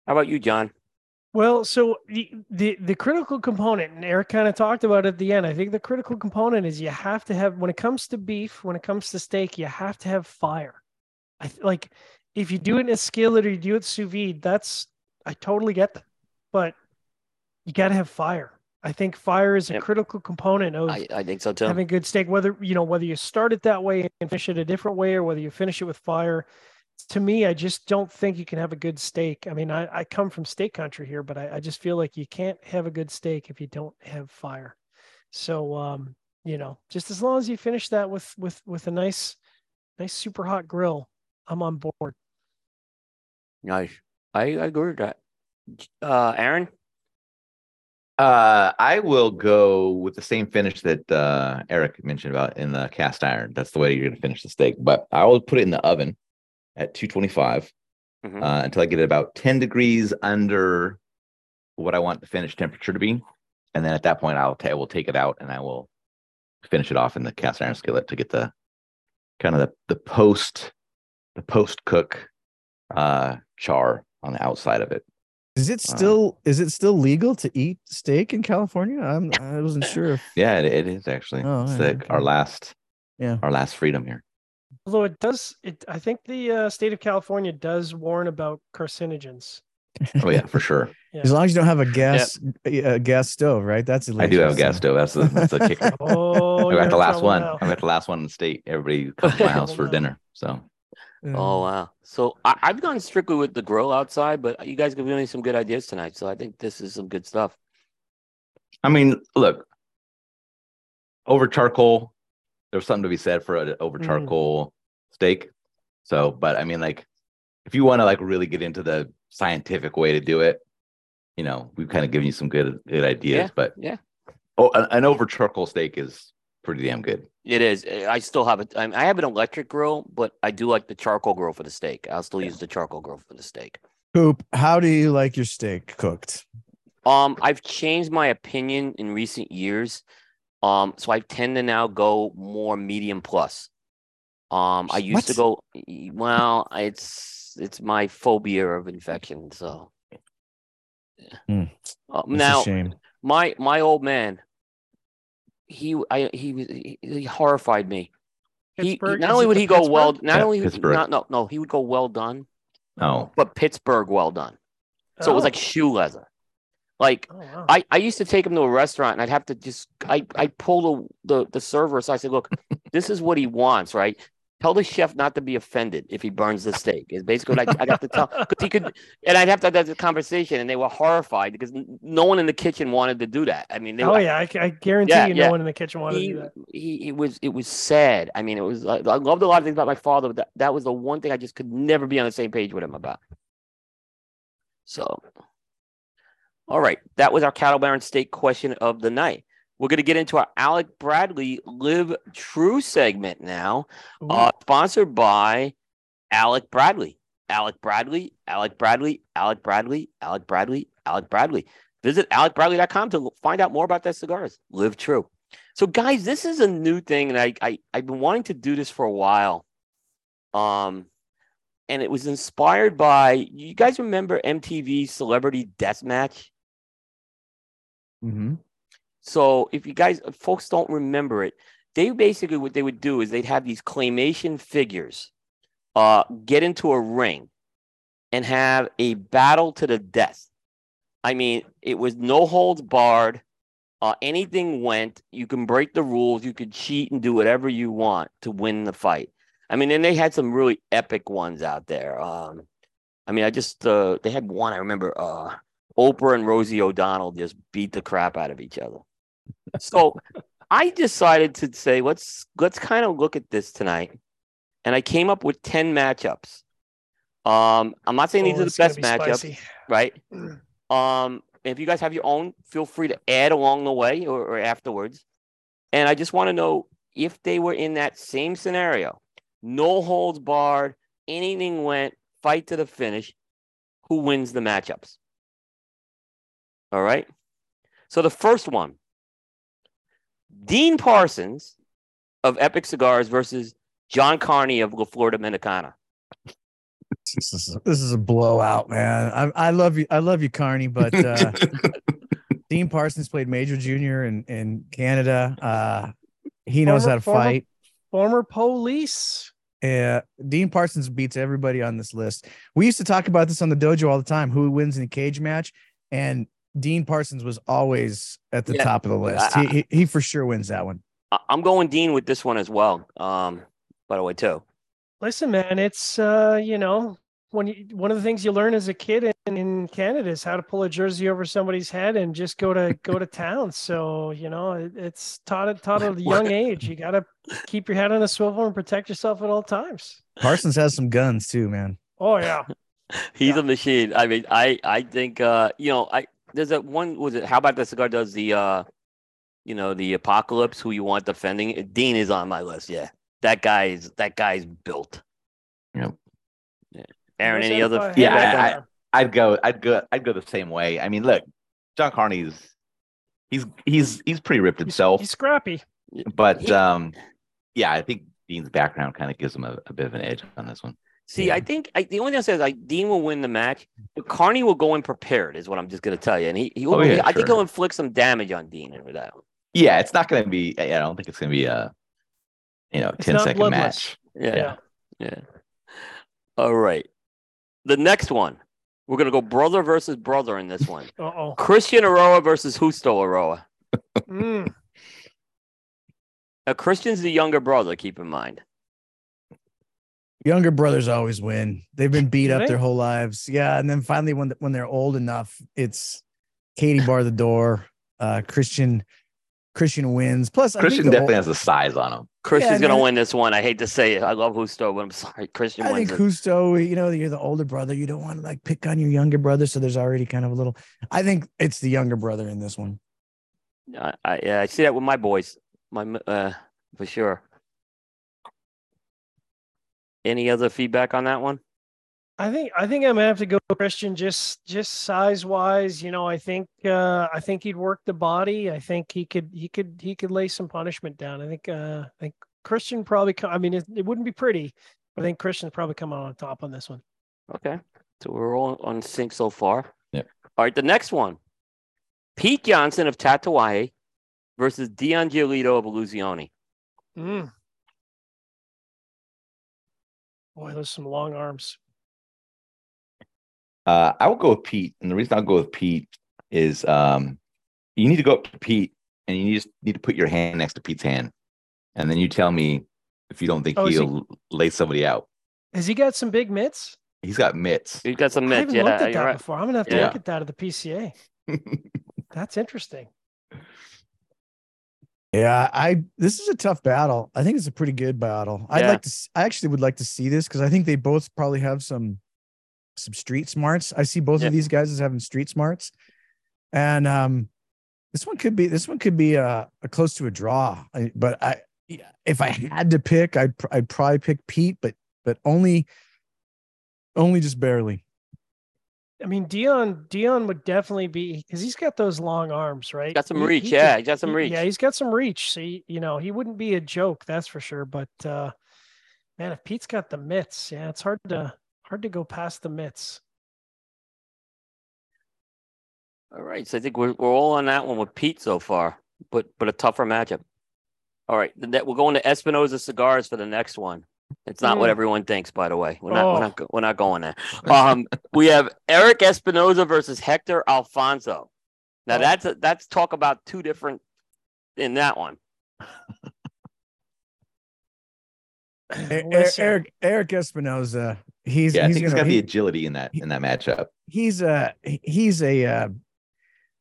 How about you, John? Well, so the, the, the critical component, and Eric kind of talked about it at the end. I think the critical component is you have to have, when it comes to beef, when it comes to steak, you have to have fire. I th- like if you do it in a skillet or you do it sous vide, that's, I totally get that, but you got to have fire. I think fire is a yep. critical component of I, I think so too. having good steak, whether, you know, whether you start it that way and finish it a different way, or whether you finish it with fire. To me, I just don't think you can have a good steak. I mean, I, I come from steak country here, but I, I just feel like you can't have a good steak if you don't have fire. So, um, you know, just as long as you finish that with, with, with a nice, nice, super hot grill, I'm on board. Nice. I, I agree with that. Uh, Aaron? Uh, I will go with the same finish that uh, Eric mentioned about in the cast iron. That's the way you're going to finish the steak. But I will put it in the oven at two twenty-five mm-hmm. uh, until I get it about ten degrees under what I want the finished temperature to be. And then at that point, I'll t- I will take it out and I will finish it off in the cast iron skillet to get the kind of the, the post the post cook uh, char on the outside of it. Is it still uh, is it still legal to eat steak in California? I'm I wasn't sure. If... Yeah, it, it is actually. Oh, it's yeah, like okay. our last yeah our last freedom here. Although it does, it I think the uh, state of California does warn about carcinogens. Oh yeah, for sure. Yeah. As long as you don't have a gas yeah. a gas stove, right? That's illegal. I do have a gas stove. That's the that's the kicker. Oh, I got the last one. Now. I got the last one in the state. Everybody comes to my house for dinner. So. Mm. Oh wow! So I, I've gone strictly with the grill outside, but you guys giving me some good ideas tonight. So I think this is some good stuff. I mean, look, over charcoal. There's something to be said for an over charcoal mm. steak. So, but I mean, like, if you want to like really get into the scientific way to do it, you know, we've kind of given you some good good ideas. Yeah, but yeah, oh, an, an over charcoal steak is pretty damn good. It is. I still have it. I have an electric grill, but I do like the charcoal grill for the steak. I'll still yeah. use the charcoal grill for the steak. Coop, how do you like your steak cooked? Um, I've changed my opinion in recent years. Um, so I tend to now go more medium plus. Um, I used what? to go, well, it's, it's my phobia of infection. So mm, uh, now my, my old man, He, I, he was, he, he horrified me. He, not only would he go Pittsburgh? well, not yeah, only would, not, no, no, he would go well done. Oh, but Pittsburgh well done. So oh. it was like shoe leather. Like oh, wow. I, I used to take him to a restaurant and I'd have to just, I, I pull the, the, the server. So I said, look, this is what he wants, right? Tell the chef not to be offended if he burns the steak. It's basically what I, I got to tell. Because he could, and I'd have to have that conversation, and they were horrified because no one in the kitchen wanted to do that. I mean, they oh were, yeah, I, I guarantee yeah, you, yeah. no one in the kitchen wanted he, to do that. He, it was, it was sad. I mean, it was. I loved a lot of things about my father, but that, that was the one thing I just could never be on the same page with him about. So, all right, that was our Cattle Baron steak question of the night. We're going to get into our Alec Bradley Live True segment now, uh, sponsored by Alec Bradley. Alec Bradley, Alec Bradley, Alec Bradley, Alec Bradley, Alec Bradley. Visit alec bradley dot com to find out more about their cigars. Live True. So, guys, this is a new thing, and I, I, I've been wanting to do this for a while. Um, and it was inspired by, you guys remember M T V Celebrity Deathmatch? Mm-hmm. So if you guys, if folks don't remember it, they basically, what they would do is they'd have these claymation figures uh, get into a ring and have a battle to the death. I mean, it was no holds barred. Uh, anything went. You can break the rules. You could cheat and do whatever you want to win the fight. I mean, and they had some really epic ones out there. Um, I mean, I just, uh, they had one, I remember uh, Oprah and Rosie O'Donnell just beat the crap out of each other. So I decided to say, let's let's kind of look at this tonight. And I came up with ten matchups. Um, I'm not saying oh, these are the best be matchups, spicy. right? Um, if you guys have your own, feel free to add along the way or, or afterwards. And I just want to know if they were in that same scenario, no holds barred, anything went, fight to the finish, who wins the matchups? All right. So the first one, Dean Parsons of Epic Cigars versus John Carney of La Florida Dominicana. This is, this is a blowout, man. I, I love you. I love you, Carney, but uh, Dean Parsons played Major Junior in, in Canada. Uh, he knows former, how to former, fight. Former police. Yeah. Dean Parsons beats everybody on this list. We used to talk about this on the dojo all the time, who wins in a cage match. And Dean Parsons was always at the yeah, top of the list. I, I, he, he for sure wins that one. I'm going Dean with this one as well. Um, by the way, too. Listen, man, it's, uh, you know, when you, one of the things you learn as a kid in, in Canada is how to pull a jersey over somebody's head and just go to go to town. So, you know, it, it's taught at, taught at a young age. You got to keep your head on a swivel and protect yourself at all times. Parsons has some guns too, man. Oh, yeah. He's yeah. a machine. I mean, I, I think, uh, you know, I there's that one, was it, how about the cigar does the, uh, you know, the apocalypse, who you want defending? Dean is on my list, yeah. That guy is that guy's built. Yep. Yeah. Aaron, any other? Yeah, I, I'd go. I'd go. I'd go the same way. I mean, look, John Carney's he's he's he's pretty ripped himself. He's, he's scrappy. But yeah. um, yeah, I think Dean's background kind of gives him a, a bit of an edge on this one. See, yeah. I think I, the only thing I say is like Dean will win the match, but Carney will go in prepared, is what I'm just going to tell you, and he, he will, oh, yeah, he, I sure. think he'll inflict some damage on Dean with that one. Yeah, it's not going to be. I don't think it's going to be a. You know, ten second match. Yeah, yeah. Yeah. All right. The next one, we're going to go brother versus brother in this one. Uh-oh. Christian Aroa versus Justo Aroa. mm. Now, Christian's the younger brother, keep in mind. Younger brothers always win. They've been beat up their whole lives. Yeah. And then finally, when when they're old enough, it's Katie bar the door. Uh, Christian. Christian wins. Plus, I Christian think definitely old... has a size on him. Christian's yeah, I mean, gonna win this one. I hate to say it. I love Justo, but I'm sorry. Christian I wins. I think it. Justo, you know, you're the older brother. You don't want to like pick on your younger brother. So there's already kind of a little. I think it's the younger brother in this one. I, I, yeah, I see that with my boys. My uh, for sure. Any other feedback on that one? I think I think I'm gonna have to go Christian just just size wise. You know, I think uh, I think he'd work the body. I think he could he could he could lay some punishment down. I think uh, I think Christian probably. Come, I mean, it, it wouldn't be pretty, but I think Christian's probably come out on top on this one. Okay, so we're all on sync so far. Yeah. All right, the next one: Pete Johnson of Tatuaje versus Dion Giolito of Illusioni. Mm. Boy, those are some long arms. Uh, I will go with Pete, and the reason I'll go with Pete is um, you need to go up to Pete, and you just need to put your hand next to Pete's hand, and then you tell me if you don't think oh, he'll he, lay somebody out. Has he got some big mitts? He's got mitts. He's got some mitts. I haven't yeah, looked at that right. before. I'm gonna have to yeah. look at that at the P C A. That's interesting. Yeah, I this is a tough battle. I think it's a pretty good battle. Yeah. I'd like to. I actually would like to see this because I think they both probably have some. some street smarts. I see both yeah. of these guys as having street smarts, and um, this one could be this one could be a, a close to a draw. I, but I, if I had to pick, I'd I'd probably pick Pete, but but only, only just barely. I mean, Dion Dion would definitely be because he's got those long arms, right? Got some reach, he, he yeah. He got some reach, yeah. He's got some reach. So he, you know, he wouldn't be a joke, that's for sure. But uh, man, if Pete's got the mitts, yeah, it's hard to. Hard to go past the mitts. All right, so I think we're we're all on that one with Pete so far, but but a tougher matchup. All right, that we're going to Espinosa Cigars for the next one. It's not mm. what everyone thinks, by the way. We're not oh. we're not we're not going there. Um, we have Eric Espinosa versus Hector Alfonso. Now oh. that's a, that's talk about two different in that one. Eric Eric Espinosa. He's, yeah, he's I think gonna, he's got he, the agility in that in that matchup. He's a he's a uh,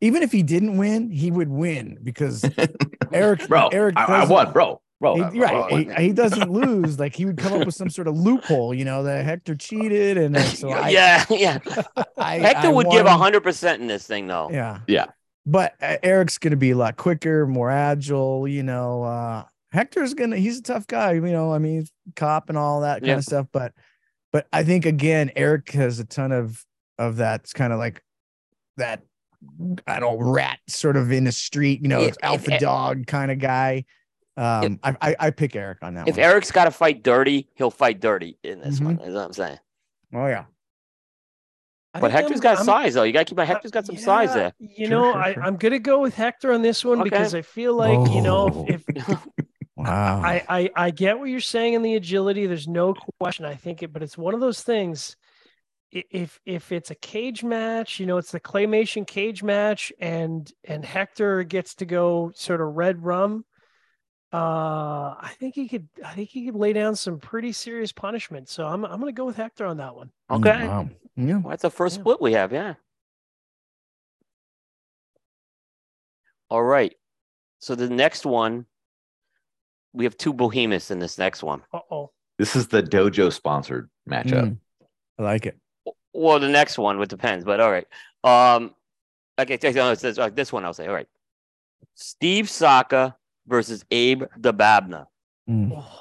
even if he didn't win, he would win because Eric bro, Eric I, I won, bro, bro. He, I, right, I won. He, he doesn't lose. Like he would come up with some sort of loophole, you know, that Hector cheated and uh, so yeah, I, yeah. I, Hector I would won. give a hundred percent in this thing, though. Yeah, yeah. But uh, Eric's going to be a lot quicker, more agile. You know, uh, Hector's gonna, he's a tough guy, you know, I mean, cop and all that kind yeah. of stuff. But, but I think again, Eric has a ton of, of that. It's kind of like that, I don't rat sort of in the street, you know, if, alpha if, dog kind of guy. Um, if, I, I, I pick Eric on that if one. If Eric's got to fight dirty, he'll fight dirty in this mm-hmm. one. That's what I'm saying. Oh yeah. I but Hector's I'm, got I'm, size though. You got to keep my Hector's got some yeah, size there. You sure, know, sure, I, sure. I'm going to go with Hector on this one okay. because I feel like, oh. you know, if, if wow. I, I, I get what you're saying in the agility. There's no question. I think it, but it's one of those things. If, if it's a cage match, you know, it's the claymation cage match and, and Hector gets to go sort of red rum. Uh, I think he could, I think he could lay down some pretty serious punishment. So I'm, I'm going to go with Hector on that one. Okay. Wow. Yeah. Well, that's the first yeah. split we have. Yeah. All right. So the next one, we have two behemoths in this next one. Uh-oh. This is the dojo sponsored matchup. Mm. I like it. Well, the next one, it depends, but all right. Um, okay. This one I'll say, all right. Steve Saka versus Abe Dababneh. Mm. Oh,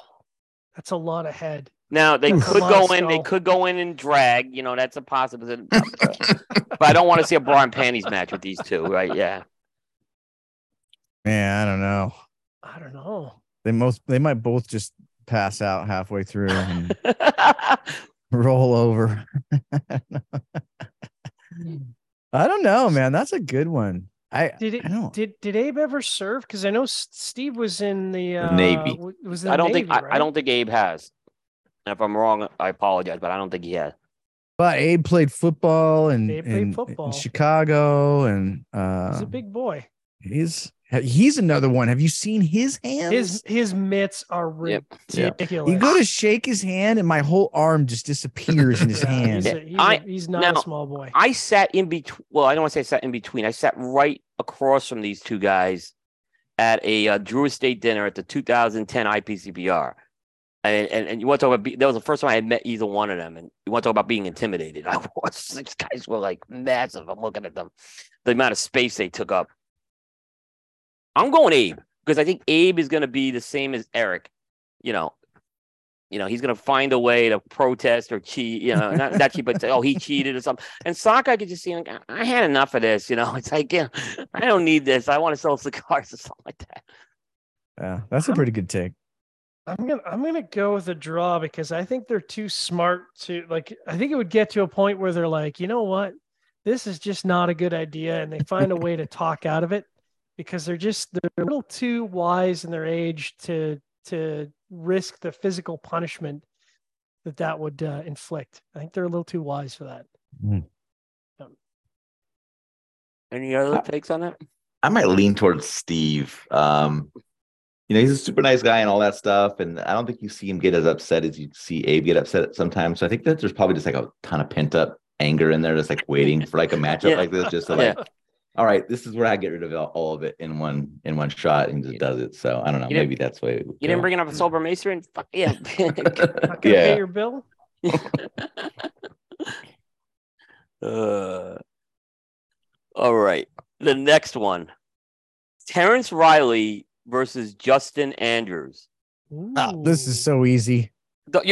that's a lot of head. Now they that's could go in, skull. they could go in and drag, you know, that's a possibility. But I don't want to see a bra and panties match with these two, right? Yeah. Yeah, I don't know. I don't know. They most they might both just pass out halfway through and roll over. I don't know, man. That's a good one. I did it. I did did Abe ever serve? Because I know Steve was in the uh, Navy. Was in I don't Navy, think I, right? I don't think Abe has. And if I'm wrong, I apologize, but I don't think he has. But Abe played football and Abe played in, football. in Chicago, and uh, he's a big boy. He's he's another one. Have you seen his hands? His his mitts are ridiculous. Yep. You go to shake his hand, and my whole arm just disappears in his yeah, hand. He's, a, he's, I, a, he's not now, a small boy. I sat in between. Well, I don't want to say I sat in between. I sat right across from these two guys at a uh, Druid State dinner at the two thousand ten I P C P R. And, and and you want to talk about, that was the first time I had met either one of them. And you want to talk about being intimidated. I was, these guys were like massive. I'm looking at them, the amount of space they took up. I'm going Abe because I think Abe is going to be the same as Eric. You know, you know, he's going to find a way to protest or cheat, you know, not that cheat, but say, oh, he cheated or something. And Saka, I could just see, like, I had enough of this. You know, it's like, yeah, I don't need this. I want to sell cigars or something like that. Yeah, that's a pretty good take. I'm gonna I'm gonna go with a draw because I think they're too smart to like. I think it would get to a point where they're like, you know what, this is just not a good idea, and they find a way to talk out of it because they're just they're a little too wise in their age to to risk the physical punishment that that would uh, inflict. I think they're a little too wise for that. Mm. Um, Any other I, takes on that? I might lean towards Steve. Um, You know, he's a super nice guy and all that stuff. And I don't think you see him get as upset as you see Abe get upset sometimes. So I think that there's probably just like a ton of pent up anger in there that's like waiting for like a matchup yeah. like this. Just to like, yeah. all right, this is where I get rid of all of it in one in one shot and just yeah. does it. So I don't know. You maybe that's why. You didn't bring up a sober macer and fuck yeah. Not gonna yeah. pay your bill. uh, all right. The next one. Terrence Riley versus Justin Andrews. Oh, this is so easy.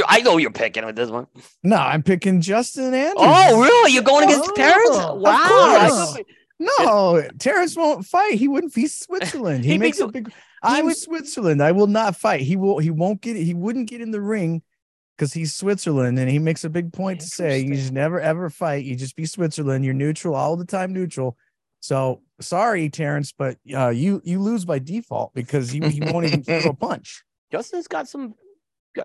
I know you're picking with this one. No, I'm picking Justin Andrews. Oh, really? You're going against oh, Terrence? Wow. No, Terrence won't fight. He wouldn't. He's Switzerland. He, he makes a big. I'm would, Switzerland. I will not fight. He will. He won't get. He wouldn't get in the ring because he's Switzerland, and he makes a big point to say you should never ever fight. You just be Switzerland. You're neutral all the time. Neutral. So sorry, Terrence, but uh, you you lose by default because he, he won't even throw a punch. Justin's got some,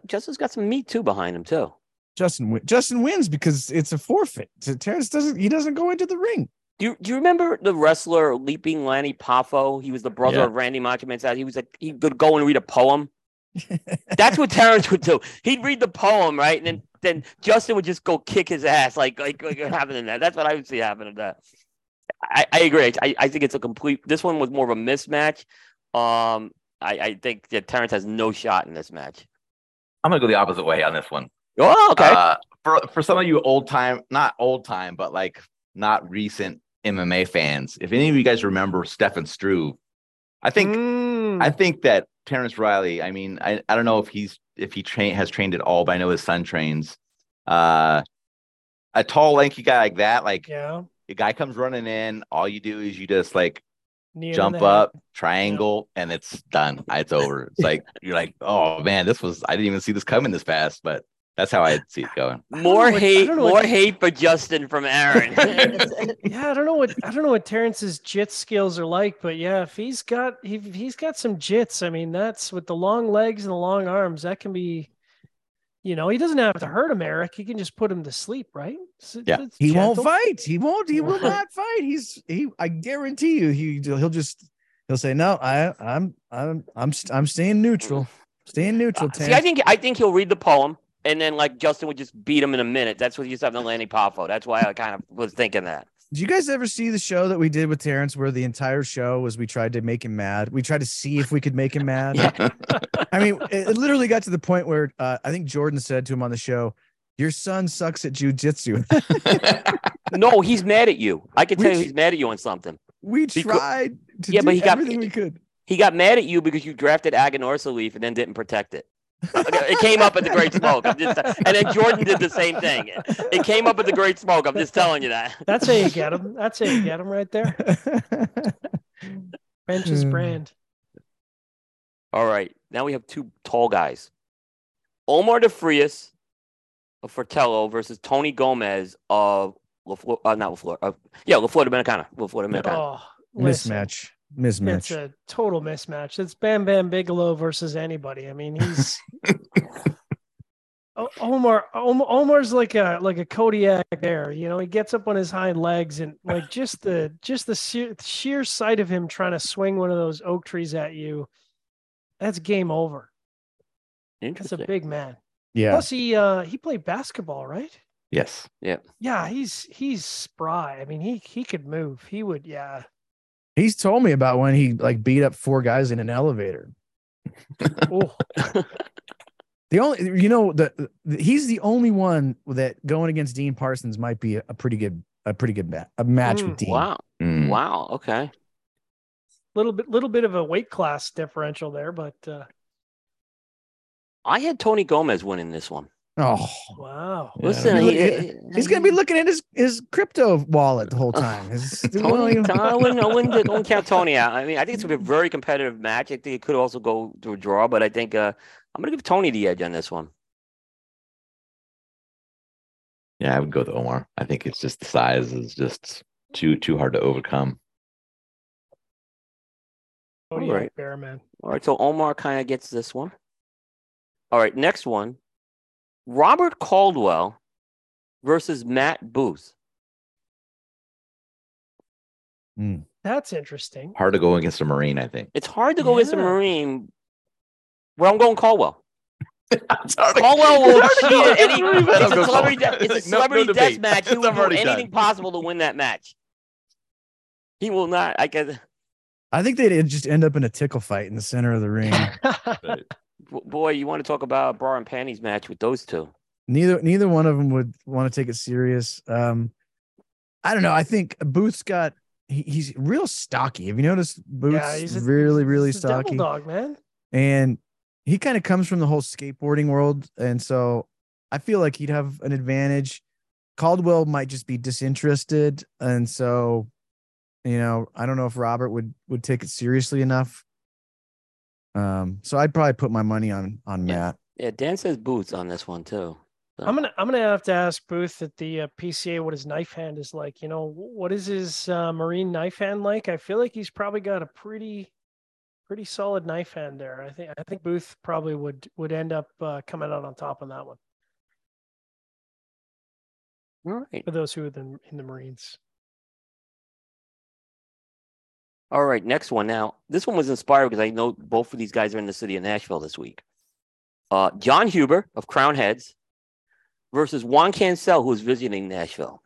Justin's got some meat too behind him too. Justin Justin wins because it's a forfeit. So Terrence doesn't he doesn't go into the ring. Do you, do you remember the wrestler Leaping Lanny Poffo? He was the brother yeah. of Randy Macho Man's dad. He was like he could go and read a poem. That's what Terrence would do. He'd read the poem, right, and then then Justin would just go kick his ass like like, like happening that. That's what I would see happening to that. I, I agree. I, I think it's a complete. This one was more of a mismatch. Um, I, I think that Terrence has no shot in this match. I'm gonna go the opposite way on this one. Oh, okay. Uh, for for some of you old time, not old time, but like not recent M M A fans, if any of you guys remember Stefan Struve, I think mm. I think that Terrence Riley, I mean, I, I don't know if he's if he train has trained at all, but I know his son trains. Uh, a tall, lanky guy like that, like yeah. a guy comes running in, all you do is you just like Near jump up, triangle, yeah. and it's done. It's over. It's like you're like, oh man, this was I didn't even see this coming this fast, but that's how I see it going. More hate, what, more what, hate for Justin from Aaron. yeah, I don't know what I don't know what Terrence's jits skills are like, but yeah, if he's got if he's got some jits, I mean, that's with the long legs and the long arms, that can be, you know, he doesn't have to hurt him, Eric. He can just put him to sleep, right? It's, yeah, it's he gentle. won't fight. He won't. He will not fight. He's he. I guarantee you, he he'll just he'll say no. I I'm I'm I'm I'm staying neutral. Staying neutral. Uh, see, I think I think he'll read the poem. And then, like, Justin would just beat him in a minute. That's what he used to have in Lanny Poffo. That's why I kind of was thinking that. Did you guys ever see the show that we did with Terrence where the entire show was we tried to make him mad? We tried to see if we could make him mad. Yeah. I mean, it, it literally got to the point where uh, I think Jordan said to him on the show, your son sucks at jiu-jitsu. No, he's mad at you. I can tell we, you he's mad at you on something. We tried because, to yeah, do but he everything got, we could. He got mad at you because you drafted Aganorsa Leaf and then didn't protect it. It came up at the Great Smoke. I'm just, and then Jordan did the same thing. It came up at the Great Smoke. I'm just telling you that. That's how you get him. That's how you get him right there. French's brand. All right. Now we have two tall guys. Omar De Frias of Fratello versus Tony Gomez of La Flor, uh, not La Flor, uh, yeah, La Flor Dominicana. La Flor Dominicana. Oh, mismatch. Mismatch. It's a total mismatch. It's Bam Bam Bigelow versus anybody. I mean, he's o- Omar. O- Omar's like a like a Kodiak bear. You know, he gets up on his hind legs and like just the just the sheer, sheer sight of him trying to swing one of those oak trees at you. That's game over. That's a big man. Yeah. Plus, he uh, he played basketball, right? Yes. Yeah. Yeah. He's he's spry. I mean, he he could move. He would. Yeah. He's told me about when he like beat up four guys in an elevator. Oh. The only, you know, the, the he's the only one that going against Dean Parsons might be a, a pretty good, a pretty good match, a match mm, with Dean. Wow, mm. wow, okay. Little bit, little bit of a weight class differential there, but uh... I had Tony Gomez winning this one. Oh wow! Listen, yeah. he, he, he's gonna be looking at his, his crypto wallet the whole time. His, Tony, even... I wouldn't, I wouldn't, I wouldn't count Tony out. I mean, I think it's gonna be a very competitive match. I think it could also go to a draw, but I think uh, I'm gonna give Tony the edge on this one. Yeah, I would go with Omar. I think it's just the size is just too too hard to overcome. All right, fair man. All right, so Omar kind of gets this one. All right, next one. Robert Caldwell versus Matt Booth. Mm. That's interesting. Hard to go against a Marine, I think. It's hard to go yeah. against a Marine. Well, I'm going Caldwell. Caldwell will cheat at any it's a celebrity, de- it's a celebrity no, no death match. He will do anything done. possible to win that match. He will not. I guess. I think they'd just end up in a tickle fight in the center of the ring. Right. Boy, you want to talk about a bra and panties match with those two? Neither, neither one of them would want to take it serious. Um, I don't know. I think Booth's got he, he's real stocky. Have you noticed Booth's yeah, he's a, really, really he's stocky? A devil dog, man. And he kind of comes from the whole skateboarding world, and so I feel like he'd have an advantage. Caldwell might just be disinterested, and so you know, I don't know if Robert would would take it seriously enough. Um, so I'd probably put my money on on yeah. Matt. Yeah, Dan says Booth on this one too. So. I'm gonna I'm gonna have to ask Booth at the uh, P C A what his knife hand is like. You know, what is his uh, Marine knife hand like? I feel like he's probably got a pretty pretty solid knife hand there. I think I think Booth probably would would end up uh, coming out on top on that one. All right. For those who are in, in the Marines. All right, next one. Now, this one was inspired because I know both of these guys are in the city of Nashville this week. Uh, John Huber of Crown Heads versus Juan Cancel, who is visiting Nashville.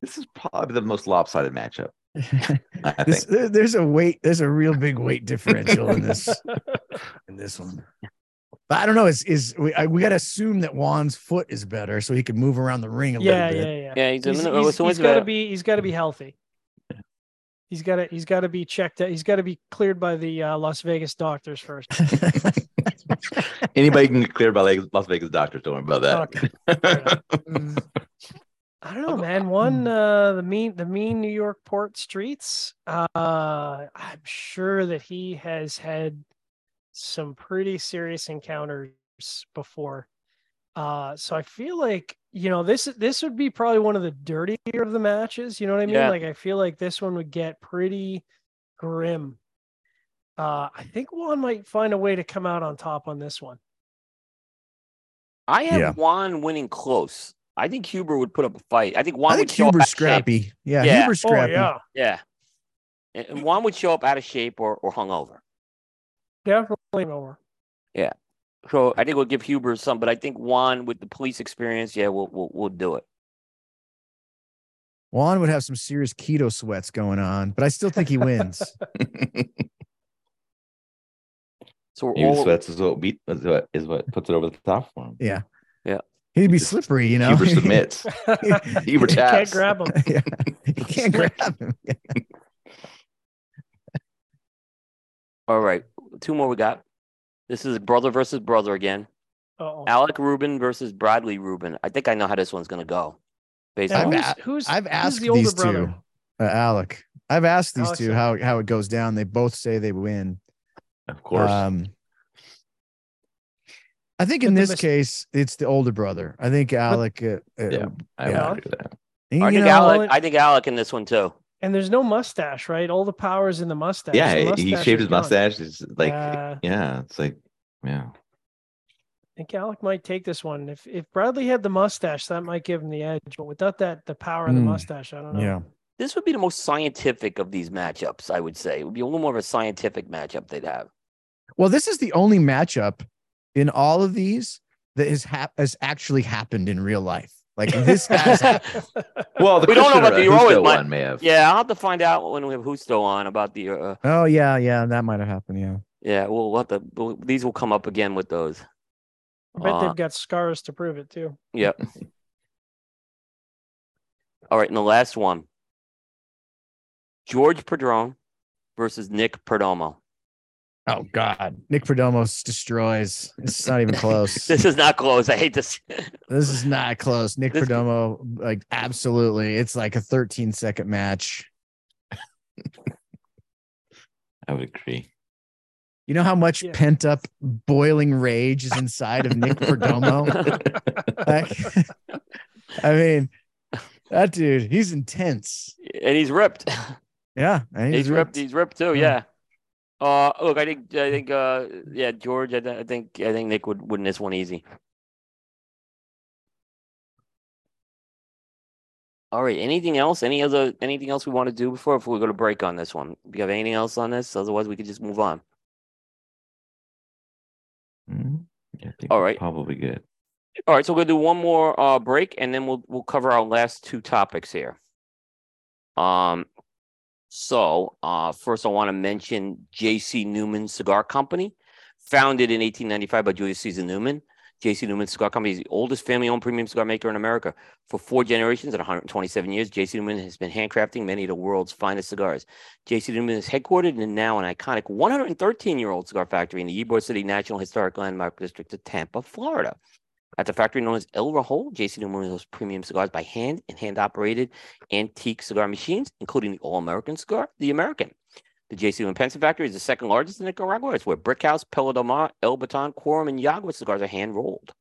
This is probably the most lopsided matchup. I this, think. There's a weight. There's a real big weight differential in this in this one. But I don't know. Is is we I, we got to assume that Juan's foot is better so he can move around the ring a yeah, little bit. Yeah, yeah, yeah. He's, he's, he's, he's got to be. He's got to be healthy. He's got to he's got to be checked out. He's got to be cleared by the uh, Las Vegas doctors first. Anybody can get cleared by Las Vegas doctors. Don't worry about that. Okay. I don't know, man. One uh, the mean the mean New York port streets. Uh, I'm sure that he has had some pretty serious encounters before. Uh, so I feel like, you know, this this would be probably one of the dirtier of the matches. You know what I mean? Yeah. Like, I feel like this one would get pretty grim. Uh, I think Juan might find a way to come out on top on this one. I have yeah. Juan winning close. I think Huber would put up a fight. I think Juan I think would show Huber's up scrappy. Shape. Yeah, yeah, Huber's scrappy. Oh, yeah, yeah. And Juan would show up out of shape or or hungover. Definitely over. Yeah. So I think we'll give Huber some, but I think Juan with the police experience, yeah, we'll we'll, we'll do it. Juan would have some serious keto sweats going on, but I still think he wins. So keto sweats is what beat is what, is what puts it over the top for him. Yeah, yeah. He'd be just slippery, you know. Huber submits. Huber taps. Can't grab him. Yeah. He can't grab him. Yeah. All right, two more we got. This is brother versus brother again. Uh-oh. Alec Rubin versus Bradley Rubin. I think I know how this one's going to go. Based on who's, who's, I've who's asked the these brother? two, uh, Alec. I've asked these Alec two how, how it goes down. They both say they win. Of course. Um, I think in this mis- case, it's the older brother. I think Alec. But, uh, yeah, I would yeah. do that. And, I, think know, Alec, I think Alec in this one too. And there's no mustache, right? All the power's in the mustache. Yeah, the mustache he shaved his mustache. It's like, uh, yeah, it's like, yeah. I think Alec might take this one. If if Bradley had the mustache, that might give him the edge. But without that, the power of the mm, mustache, I don't know. Yeah, this would be the most scientific of these matchups, I would say. It would be a little more of a scientific matchup they'd have. Well, this is the only matchup in all of these that has hap- has actually happened in real life. Like this guy's well, the we don't know about the Husto one may have. Yeah, I'll have to find out when we have Husto on about the. Uh, oh yeah, yeah, that might have happened. Yeah, yeah. We'll have to. We'll, these will come up again with those. I bet uh, they've got scars to prove it too. Yep. All right, and the last one: George Perdomo versus Nick Perdomo. Oh God, Nick Perdomo destroys. It's not even close. This is not close. I hate this. This is not close. Nick this... Perdomo, like absolutely. It's like a thirteen second match. I would agree. You know how much yeah. pent up boiling rage is inside of Nick Perdomo? Like, I mean, that dude, he's intense. And he's ripped. Yeah. And he's, he's ripped. ripped. He's ripped too. Yeah. yeah. Uh, look, I think, I think, uh, yeah, George, I, th- I think, I think Nick would win this one easy. All right. Anything else? Any other, anything else we want to do before, before we go to break on this one? Do you have anything else on this? Otherwise we could just move on. Mm-hmm. Yeah, I think all right. Probably good. All right. So we're going to do one more, uh, break and then we'll, we'll cover our last two topics here. Um, So, uh, first, I want to mention J C. Newman Cigar Company, founded in eighteen ninety-five by Julius Caesar Newman. J C. Newman Cigar Company is the oldest family-owned premium cigar maker in America. For four generations and one hundred twenty-seven years, J C. Newman has been handcrafting many of the world's finest cigars. J C. Newman is headquartered in now an iconic one hundred thirteen-year-old cigar factory in the Ybor City National Historic Landmark District of Tampa, Florida. At the factory known as El Rajol, J C. Newman builds premium cigars by hand and hand-operated antique cigar machines, including the All-American cigar, the American. The J C. Newman Penson factory is the second largest in Nicaragua. It's where Brickhouse, Pelo Del Mar, El Baton, Quorum, and Yagua cigars are hand-rolled.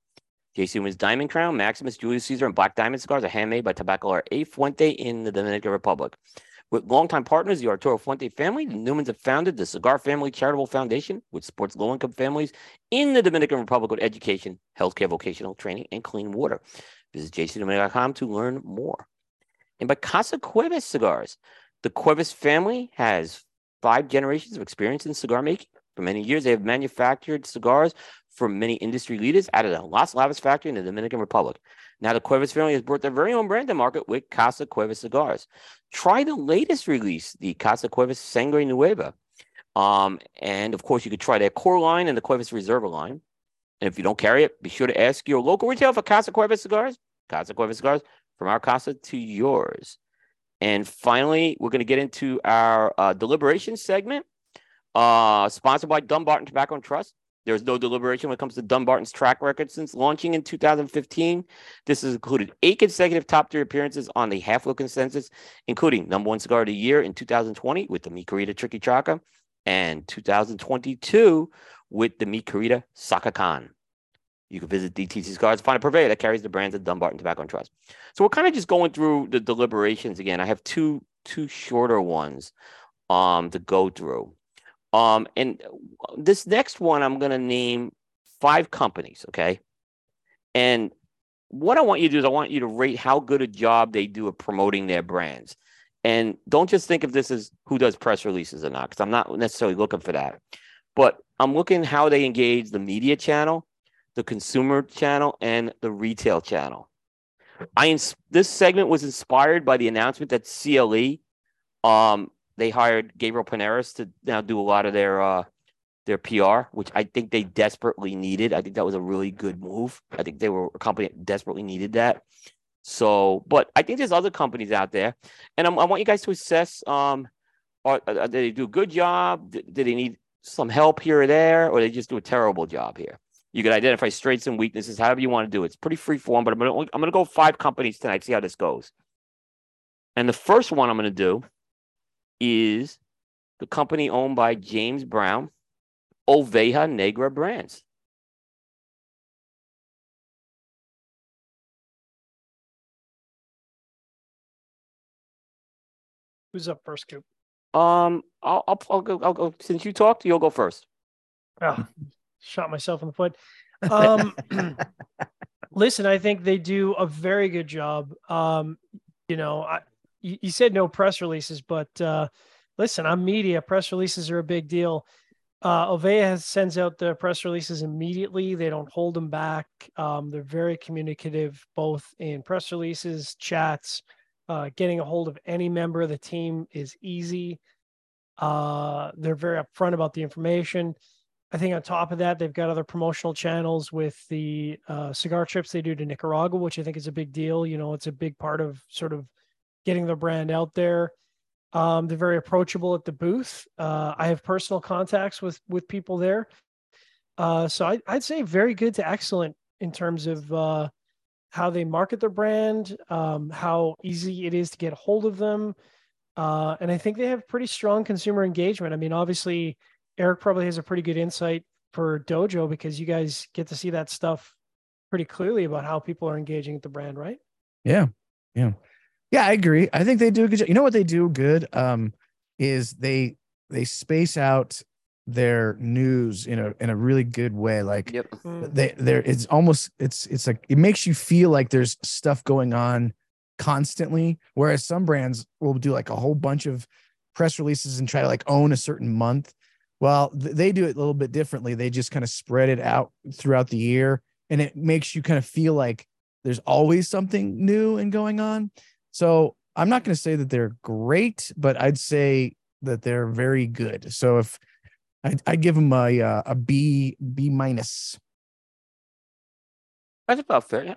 J C. Newman's Diamond Crown, Maximus, Julius Caesar, and Black Diamond cigars are handmade by Tabacalera A. Fuente in the Dominican Republic. With longtime partners, the Arturo Fuente family, the Newmans have founded the Cigar Family Charitable Foundation, which supports low-income families in the Dominican Republic with education, healthcare, vocational training, and clean water. Visit j c dominican dot com to learn more. And by Casa Cuevas Cigars, the Cuevas family has five generations of experience in cigar making. For many years, they have manufactured cigars for many industry leaders out of the Las Lavas factory in the Dominican Republic. Now the Cuevas family has brought their very own brand to market with Casa Cuevas Cigars. Try the latest release, the Casa Cuevas Sangre Nueva. Um, and of course, you could try their core line and the Cuevas Reserva line. And if you don't carry it, be sure to ask your local retailer for Casa Cuevas Cigars. Casa Cuevas Cigars, from our casa to yours. And finally, we're going to get into our uh, deliberation segment, uh, sponsored by Dumbarton Tobacco and Trust. There's no deliberation when it comes to Dumbarton's track record since launching in two thousand fifteen. This has included eight consecutive top three appearances on the Half Wheel Consensus, including number one cigar of the year in two thousand twenty with the Mi Querida Tricky Chaka and two thousand twenty-two with the Mi Querida Saka Khan. You can visit D T C Cigars to find a purveyor that carries the brands of Dumbarton Tobacco and Trust. So we're kind of just going through the deliberations again. I have two two shorter ones um, to go through. Um, and this next one, I'm going to name five companies, okay? And what I want you to do is I want you to rate how good a job they do of promoting their brands. And don't just think of this as who does press releases or not, because I'm not necessarily looking for that. But I'm looking how they engage the media channel, the consumer channel, and the retail channel. I ins- This segment was inspired by the announcement that C L E, um, they hired Gabriel Panaris to now do a lot of their uh, their P R, which I think they desperately needed. I think that was a really good move. I think they were a company that desperately needed that. So, but I think there's other companies out there, and I'm, I want you guys to assess: um, are, are, did they do a good job? Did, did they need some help here or there, or did they just do a terrible job here? You can identify strengths and weaknesses, however you want to do it. It's pretty free form, but I'm gonna I'm gonna go five companies tonight. See how this goes. And the first one I'm gonna do is the company owned by James Brown, Oveja Negra Brands. Who's up first, Coop? Um, I'll, I'll, I'll go. I'll go. Since you talked, you'll go first. Oh, shot myself in the foot. Um, listen, I think they do a very good job. Um, you know, I. You said no press releases, but uh, listen, I'm media. Press releases are a big deal. Uh, Oveja sends out the press releases immediately. They don't hold them back. Um, they're very communicative, both in press releases, chats. Uh, getting a hold of any member of the team is easy. Uh, they're very upfront about the information. I think on top of that, they've got other promotional channels with the uh, cigar trips they do to Nicaragua, which I think is a big deal. You know, it's a big part of sort of getting their brand out there. Um, they're very approachable at the booth. Uh, I have personal contacts with, with people there. Uh, so I, I'd say very good to excellent in terms of uh, how they market their brand, um, how easy it is to get a hold of them. Uh, and I think they have pretty strong consumer engagement. I mean, obviously Eric probably has a pretty good insight for Dojo because you guys get to see that stuff pretty clearly about how people are engaging with the brand, right? Yeah. Yeah. Yeah, I agree. I think they do a good job. You know what they do good um, is they they space out their news in a in a really good way. Like yep. they there it's almost it's it's like it makes you feel like there's stuff going on constantly. Whereas some brands will do like a whole bunch of press releases and try to like own a certain month. Well, th- they do it a little bit differently. They just kind of spread it out throughout the year, and it makes you kind of feel like there's always something new and going on. So I'm not going to say that they're great, but I'd say that they're very good. So if I, I give them a uh, a B B minus, that's about fair. Yeah.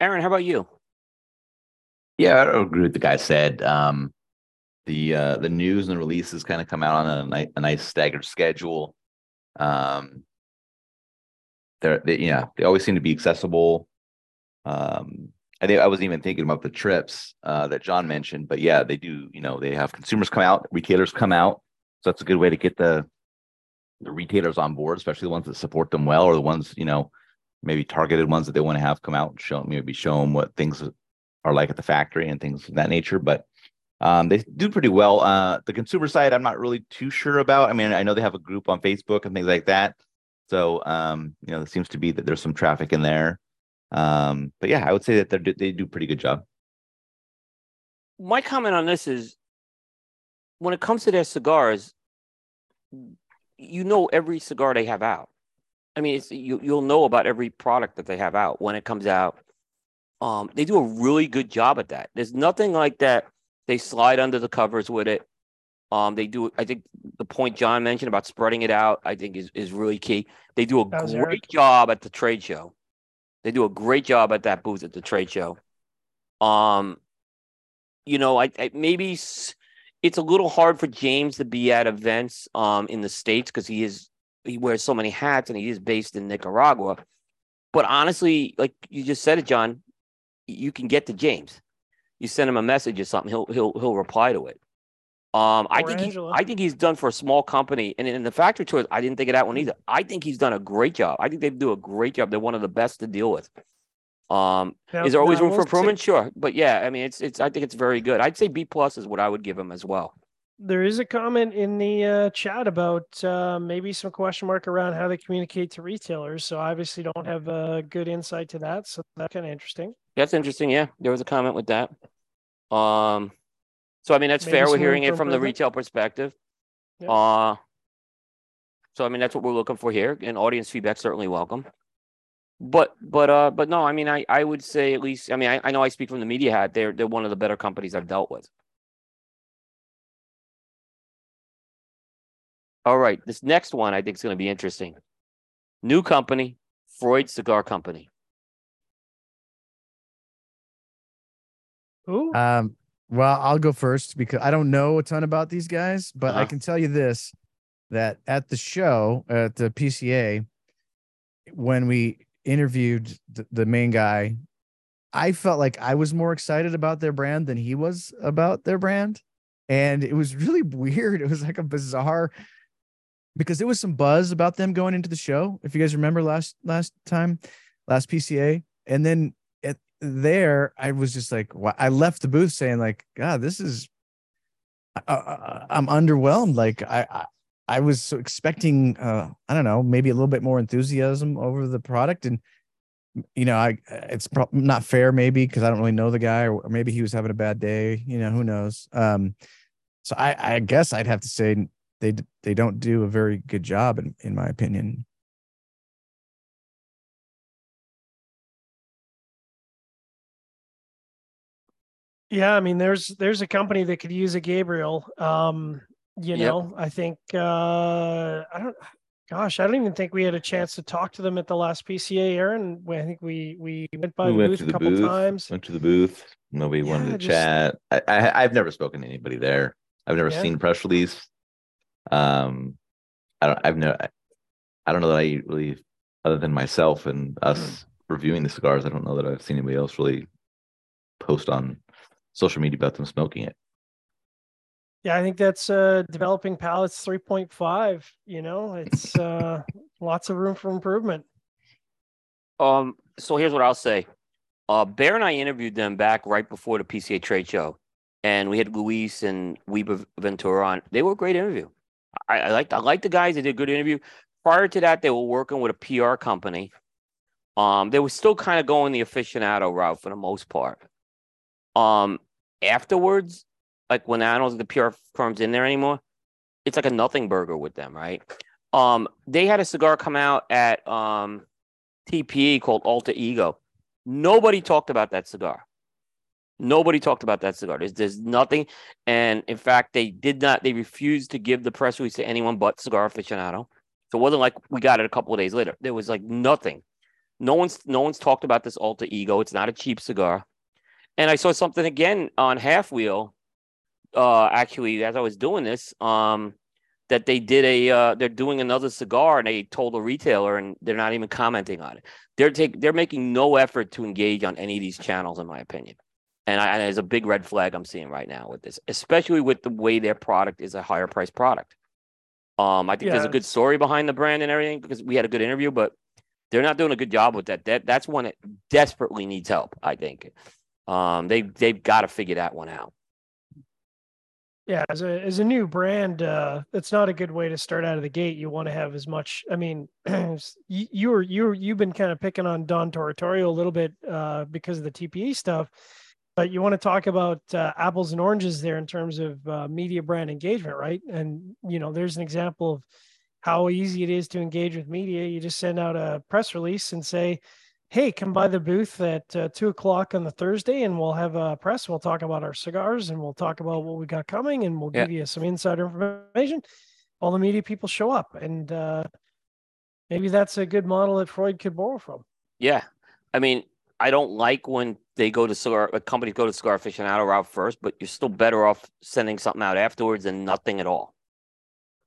Aaron, how about you? Yeah, I agree with the guy said. Um, the uh, the news and the releases kind of come out on a, ni- a nice staggered schedule. Um, they're they, yeah, they always seem to be accessible. Um. I think I wasn't even thinking about the trips uh, that John mentioned, but yeah, they do. You know, they have consumers come out, retailers come out, so that's a good way to get the the retailers on board, especially the ones that support them well, or the ones you know, maybe targeted ones that they want to have come out and show maybe show them what things are like at the factory and things of that nature. But um, they do pretty well. Uh, the consumer side, I'm not really too sure about. I mean, I know they have a group on Facebook and things like that, so um, you know, it seems to be that there's some traffic in there. Um, but yeah, I would say that they do a pretty good job. My comment on this is when it comes to their cigars, you know, every cigar they have out. I mean, it's, you, you'll know about every product that they have out when it comes out. Um, they do a really good job at that. There's nothing like that. They slide under the covers with it. Um, they do. I think the point John mentioned about spreading it out, I think is, is really key. They do a great Eric. job at the trade show. They do a great job at that booth at the trade show. Um, you know, I, I maybe it's a little hard for James to be at events um, in the States because he is he wears so many hats and he is based in Nicaragua. But honestly, like you just said it, John, you can get to James. You send him a message or something, he'll he'll he'll reply to it. Um, I think he's, I think he's done for a small company, and in the factory tours, I didn't think of that one either. I think he's done a great job. I think they do a great job. They're one of the best to deal with. Um, now, is there always now, room for improvement? Say, sure, but yeah, I mean, it's it's. I think it's very good. I'd say B plus is what I would give him as well. There is a comment in the uh, chat about uh, maybe some question mark around how they communicate to retailers. So obviously, don't have a good insight to that. So that's kind of interesting. That's interesting. Yeah, there was a comment with that. Um. So, I mean, that's Maybe fair. We're hearing it from the retail perspective. Yep. Uh, so, I mean, that's what we're looking for here. And audience feedback, certainly welcome. But, but, uh, but no, I mean, I, I would say at least, I mean, I, I know I speak from the media hat. They're, they're one of the better companies I've dealt with. All right. This next one I think is going to be interesting. New company, Freud Cigar Company. Who? Um. Well, I'll go first because I don't know a ton about these guys, but uh-huh. I can tell you this, that at the show at the P C A, when we interviewed the, the main guy, I felt like I was more excited about their brand than he was about their brand. And it was really weird. It was like a bizarre, because there was some buzz about them going into the show. If you guys remember last, last time, last P C A, and then there I was just like, wow. I left the booth saying like, God, this is uh, I'm underwhelmed. Like I, I, I was so expecting, uh, I don't know, maybe a little bit more enthusiasm over the product. And, you know, I, it's pro- not fair maybe, cause I don't really know the guy, or maybe he was having a bad day, you know, who knows? Um, so I, I guess I'd have to say they, they don't do a very good job in, in my opinion. Yeah, I mean, there's there's a company that could use a Gabriel. Um, you know, yep. I think uh, I don't. Gosh, I don't even think we had a chance to talk to them at the last P C A, Aaron. I think we we went by we the went booth to the a couple booth, times. Went to the booth. Nobody yeah, wanted to just... chat. I, I I've never spoken to anybody there. I've never yeah. seen press release. Um, I don't. I've never. I, I don't know that I really, other than myself and us mm-hmm. reviewing the cigars, I don't know that I've seen anybody else really post on social media about them smoking it. Yeah, I think that's uh developing palates three point five. You know, it's uh lots of room for improvement. Um, so here's what I'll say. Uh Bear and I interviewed them back right before the P C A trade show, and we had Luis and Weber Ventura on. They were a great interview. I, I liked I liked the guys. They did a good interview. Prior to that, they were working with a P R company. Um, they were still kind of going the aficionado route for the most part. Um, afterwards, like when I don't think the P R firm's in there anymore, it's like a nothing burger with them, right? Um, they had a cigar come out at um T P E called Alter Ego. Nobody talked about that cigar. Nobody talked about that cigar. There's, there's nothing, and in fact, they did not. They refused to give the press release to anyone but Cigar Aficionado. So it wasn't like we got it a couple of days later. There was like nothing. No one's no one's talked about this Alter Ego. It's not a cheap cigar. And I saw something again on Half Wheel, uh, actually, as I was doing this, um, that they did a, uh, they're doing another cigar and they told a retailer and they're not even commenting on it. They're take, they're making no effort to engage on any of these channels, in my opinion. And, I, and there's a big red flag I'm seeing right now with this, especially with the way their product is a higher priced product. Um, I think yeah. there's a good story behind the brand and everything because we had a good interview, but they're not doing a good job with that. That that's one that desperately needs help, I think. Um, they, they've got to figure that one out. Yeah. As a, as a new brand, uh, it's not a good way to start out of the gate. You want to have as much, I mean, you, you're, you're, you've been kind of picking on Don Toritorio a little bit, uh, because of the T P E stuff, but you want to talk about, uh, apples and oranges there in terms of, uh, media brand engagement. Right. And, you know, there's an example of how easy it is to engage with media. You just send out a press release and say, hey, come by the booth at uh, two o'clock on the Thursday and we'll have a press. We'll talk about our cigars and we'll talk about what we got coming and we'll yeah. give you some insider information. All the media people show up, and uh, maybe that's a good model that Freud could borrow from. Yeah. I mean, I don't like when they go to cigar, a company go to cigar aficionado route first, but you're still better off sending something out afterwards than nothing at all.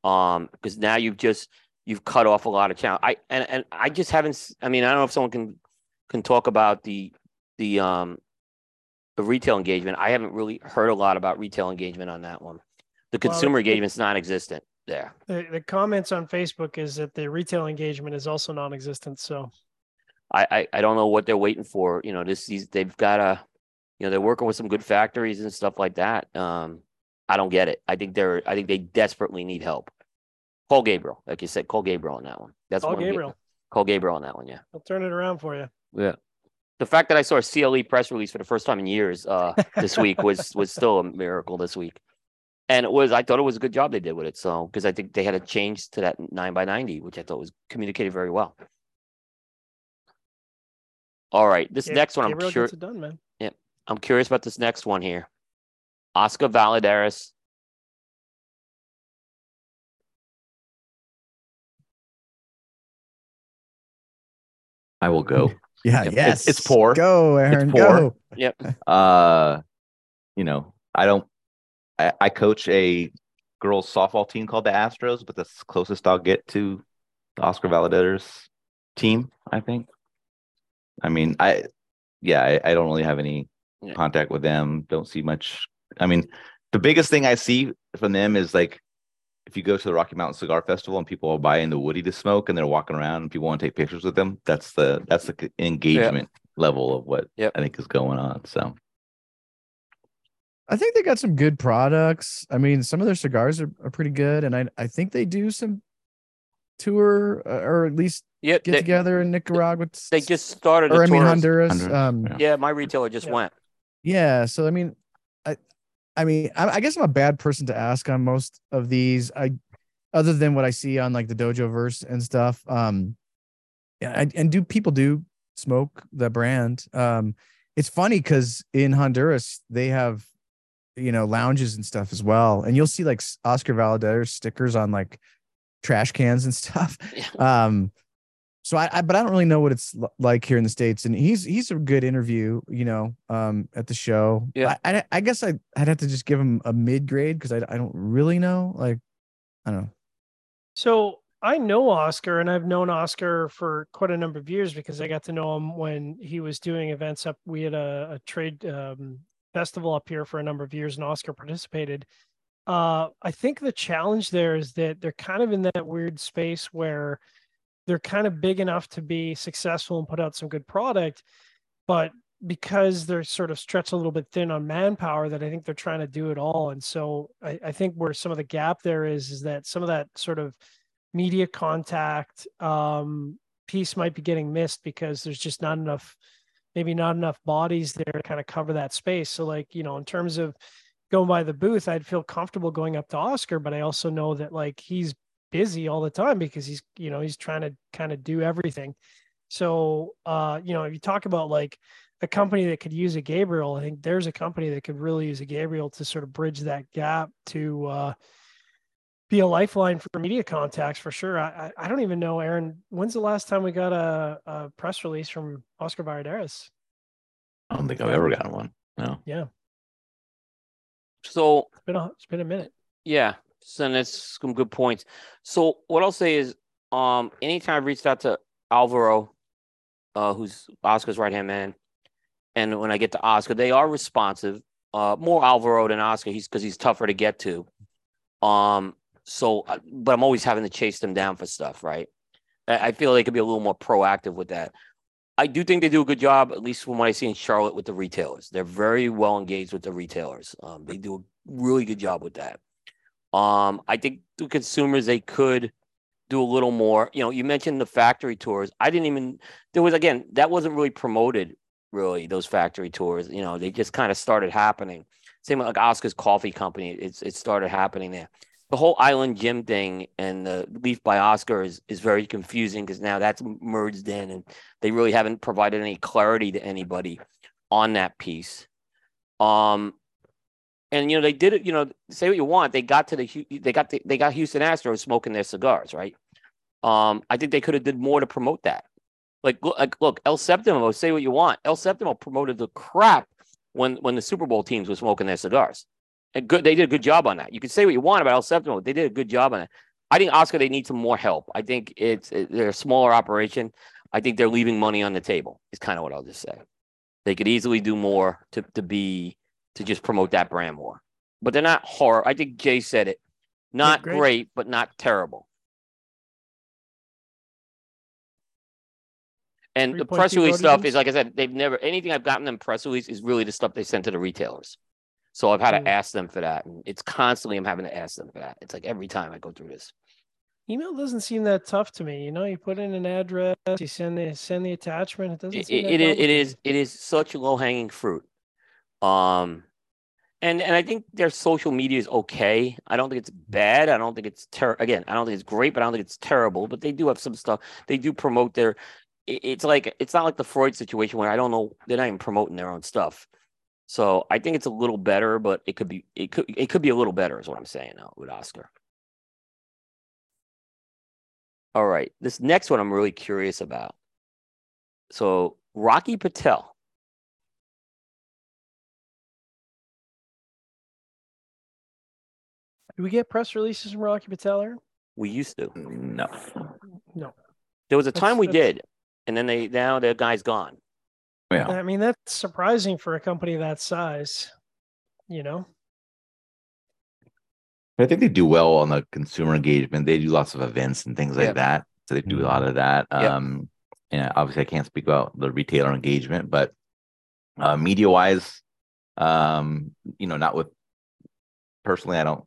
Um, because now you've just, you've cut off a lot of channel. I, and, and I just haven't, I mean, I don't know if someone can, can talk about the, the, um, the retail engagement. I haven't really heard a lot about retail engagement on that one. The consumer well, engagement's non-existent there. The, the comments on Facebook is that the retail engagement is also non-existent. So I, I, I don't know what they're waiting for. You know, this, these, they've got a, you know, they're working with some good factories and stuff like that. Um, I don't get it. I think they're, I think they desperately need help. Call Gabriel. Like you said, call Gabriel on that one. That's Call Gabriel. Call Gabriel on that one. Yeah. I'll turn it around for you. Yeah. The fact that I saw a C L E press release for the first time in years uh, this week was, was still a miracle this week. And it was, I thought it was a good job they did with it. So, because I think they had a change to that nine by ninety, which I thought was communicated very well. All right. This yeah, next one, I'm curious. Yeah, I'm curious about this next one here. Oscar Valadares. I will go. Yeah. Yep. Yes. It's, it's poor. Go, Aaron. It's poor. Go. Yep. Uh, you know, I don't. I, I coach a girls softball team called the Astros, but that's the closest I'll get to the Oscar Valadares team. I think. I mean, I, yeah, I, I don't really have any yeah. contact with them. Don't see much. I mean, the biggest thing I see from them is like, if you go to the Rocky Mountain Cigar Festival and people are buying the Woody to smoke and they're walking around and people want to take pictures with them, that's the, that's the engagement yeah. level of what yep. I think is going on. So I think they got some good products. I mean, some of their cigars are, are pretty good. And I, I think they do some tour uh, or at least yeah, get they, together in Nicaragua. They just started. Or I mean, Honduras. Honduras. Um, yeah. yeah, my retailer just yeah. went. Yeah. So, I mean, I, I mean, I, I guess I'm a bad person to ask on most of these. I, other than what I see on like the Dojoverse and stuff. Um, and, and do people do smoke the brand? Um, it's funny because in Honduras they have, you know, lounges and stuff as well, and you'll see like Oscar Valadares stickers on like trash cans and stuff. Yeah. Um, so I, I, but I don't really know what it's like here in the States. And he's he's a good interview, you know, um, at the show. Yeah. I, I, I guess I I'd have to just give him a mid grade because I I don't really know. Like, I don't know. So I know Oscar, and I've known Oscar for quite a number of years because I got to know him when he was doing events up. We had a, a trade um, festival up here for a number of years, and Oscar participated. Uh, I think the challenge there is that they're kind of in that weird space where they're kind of big enough to be successful and put out some good product, but because they're sort of stretched a little bit thin on manpower, that I think they're trying to do it all. And so I, I think where some of the gap there is, is that some of that sort of media contact um, piece might be getting missed because there's just not enough, maybe not enough bodies there to kind of cover that space. So like, you know, in terms of going by the booth, I'd feel comfortable going up to Oscar, but I also know that like he's busy all the time because he's, you know, he's trying to kind of do everything. So, uh, you know, if you talk about like a company that could use a Gabriel, I think there's a company that could really use a Gabriel to sort of bridge that gap to uh, be a lifeline for media contacts for sure. I, I don't even know, Aaron, when's the last time we got a, a press release from Oscar Valadares? I don't think I've ever gotten one. No. Yeah. So it's been a, it's been a minute. Yeah. So that's some good points. So what I'll say is, um, anytime I've reached out to Alvaro, uh, who's Oscar's right hand man, and when I get to Oscar, they are responsive. Uh, more Alvaro than Oscar. He's because he's tougher to get to. Um, so, but I'm always having to chase them down for stuff, right? I feel they could be a little more proactive with that. I do think they do a good job, at least from what I see in Charlotte with the retailers. They're very well engaged with the retailers. Um, they do a really good job with that. Um, I think to consumers, they could do a little more. You know, you mentioned the factory tours. I didn't even, there was, again, that wasn't really promoted, really, those factory tours. You know, they just kind of started happening. Same with like Oscar's Coffee Company. It's, it started happening there. The whole Island Gym thing and the Leaf by Oscar is, is very confusing because now that's merged in and they really haven't provided any clarity to anybody on that piece. Um, and, you know, they did it, you know, say what you want. They got to the, they got, the, they got Houston Astros smoking their cigars, right? Um, I think they could have did more to promote that. Like, like look, El Septimo, say what you want. El Septimo promoted the crap when when the Super Bowl teams were smoking their cigars. And good, they did a good job on that. You can say what you want about El Septimo. They did a good job on it. I think, Oscar, they need some more help. I think it's it, they're a smaller operation. I think they're leaving money on the table is kind of what I'll just say. They could easily do more to to be to just promote that brand more. But they're not horror. I think Jay said it. Not great. great, but not terrible. And the press release stuff is, like I said, they've never, anything I've gotten them press release is really the stuff they sent to the retailers. So I've had mm. to ask them for that. And it's constantly, I'm having to ask them for that. It's like every time I go through this. Email doesn't seem that tough to me. You know, you put in an address, you send the, send the attachment. It doesn't seem it, that it, it is It is such low-hanging fruit. Um, and, and I think their social media is okay. I don't think it's bad. I don't think it's terrible. Again, I don't think it's great, but I don't think it's terrible. But they do have some stuff. They do promote their... It's like it's not like the Freud situation where I don't know they're not even promoting their own stuff, so I think it's a little better, but it could be it could it could be a little better is what I'm saying now with Oscar. All right, this next one I'm really curious about. So Rocky Patel, do we get press releases from Rocky Patel? Or? We used to. No, no. There was a time that's, we that's... did. And then they now the guy's gone. Yeah, I mean that's surprising for a company that size, you know. I think they do well on the consumer engagement. They do lots of events and things like yep. that, so they do a lot of that. Yep. Um, and obviously, I can't speak about the retailer engagement, but uh, media wise, um, you know, not with personally, I don't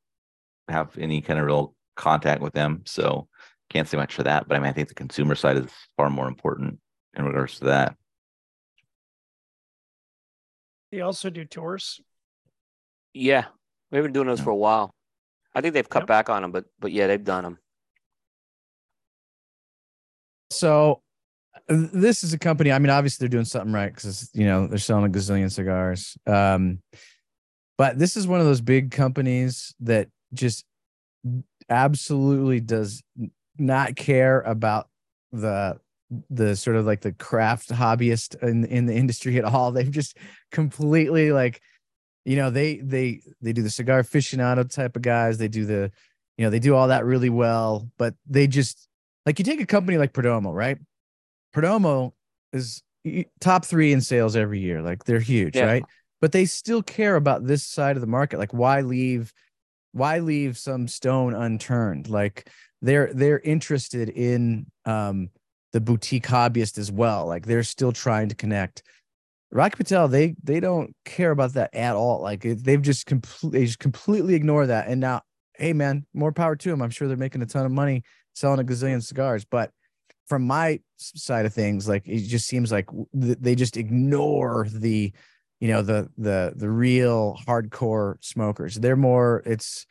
have any kind of real contact with them, so. Can't say much for that, but I mean, I think the consumer side is far more important in regards to that. They also do tours. Yeah, we've been doing those yeah. for a while. I think they've cut yep. back on them, but but yeah, they've done them. So this is a company. I mean, obviously they're doing something right because you know they're selling a gazillion cigars. Um, but this is one of those big companies that just absolutely does. Not care about the the sort of like the craft hobbyist in in the industry at all. They've just completely like, you know, they they they do the cigar aficionado type of guys. They do the, you know, they do all that really well. But they just like you take a company like Perdomo, right? Perdomo is top three in sales every year. Like they're huge, yeah. right? But they still care about this side of the market. Like why leave why leave some stone unturned? Like. They're they're interested in um, the boutique hobbyist as well. Like they're still trying to connect. Rocky Patel, they they don't care about that at all. Like they've just completely they just completely ignore that. And now, hey man, more power to them. I'm sure they're making a ton of money selling a gazillion cigars. But from my side of things, like it just seems like they just ignore the, you know, the the the real hardcore smokers. They're more it's.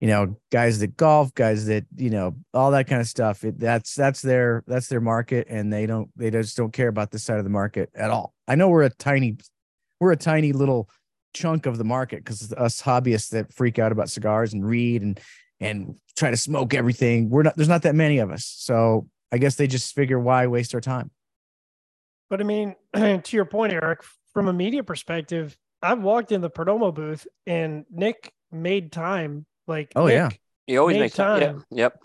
You know, guys that golf, guys that, you know, all that kind of stuff. It, that's that's their that's their market, and they don't they just don't care about this side of the market at all. I know we're a tiny we're a tiny little chunk of the market because us hobbyists that freak out about cigars and read and and try to smoke everything. We're not there's not that many of us, so I guess they just figure why waste our time. But I mean, to your point, Eric, from a media perspective, I've walked in the Perdomo booth and Nick made time. Like, oh, Nick, yeah, he always makes time. time. Yeah. Yep.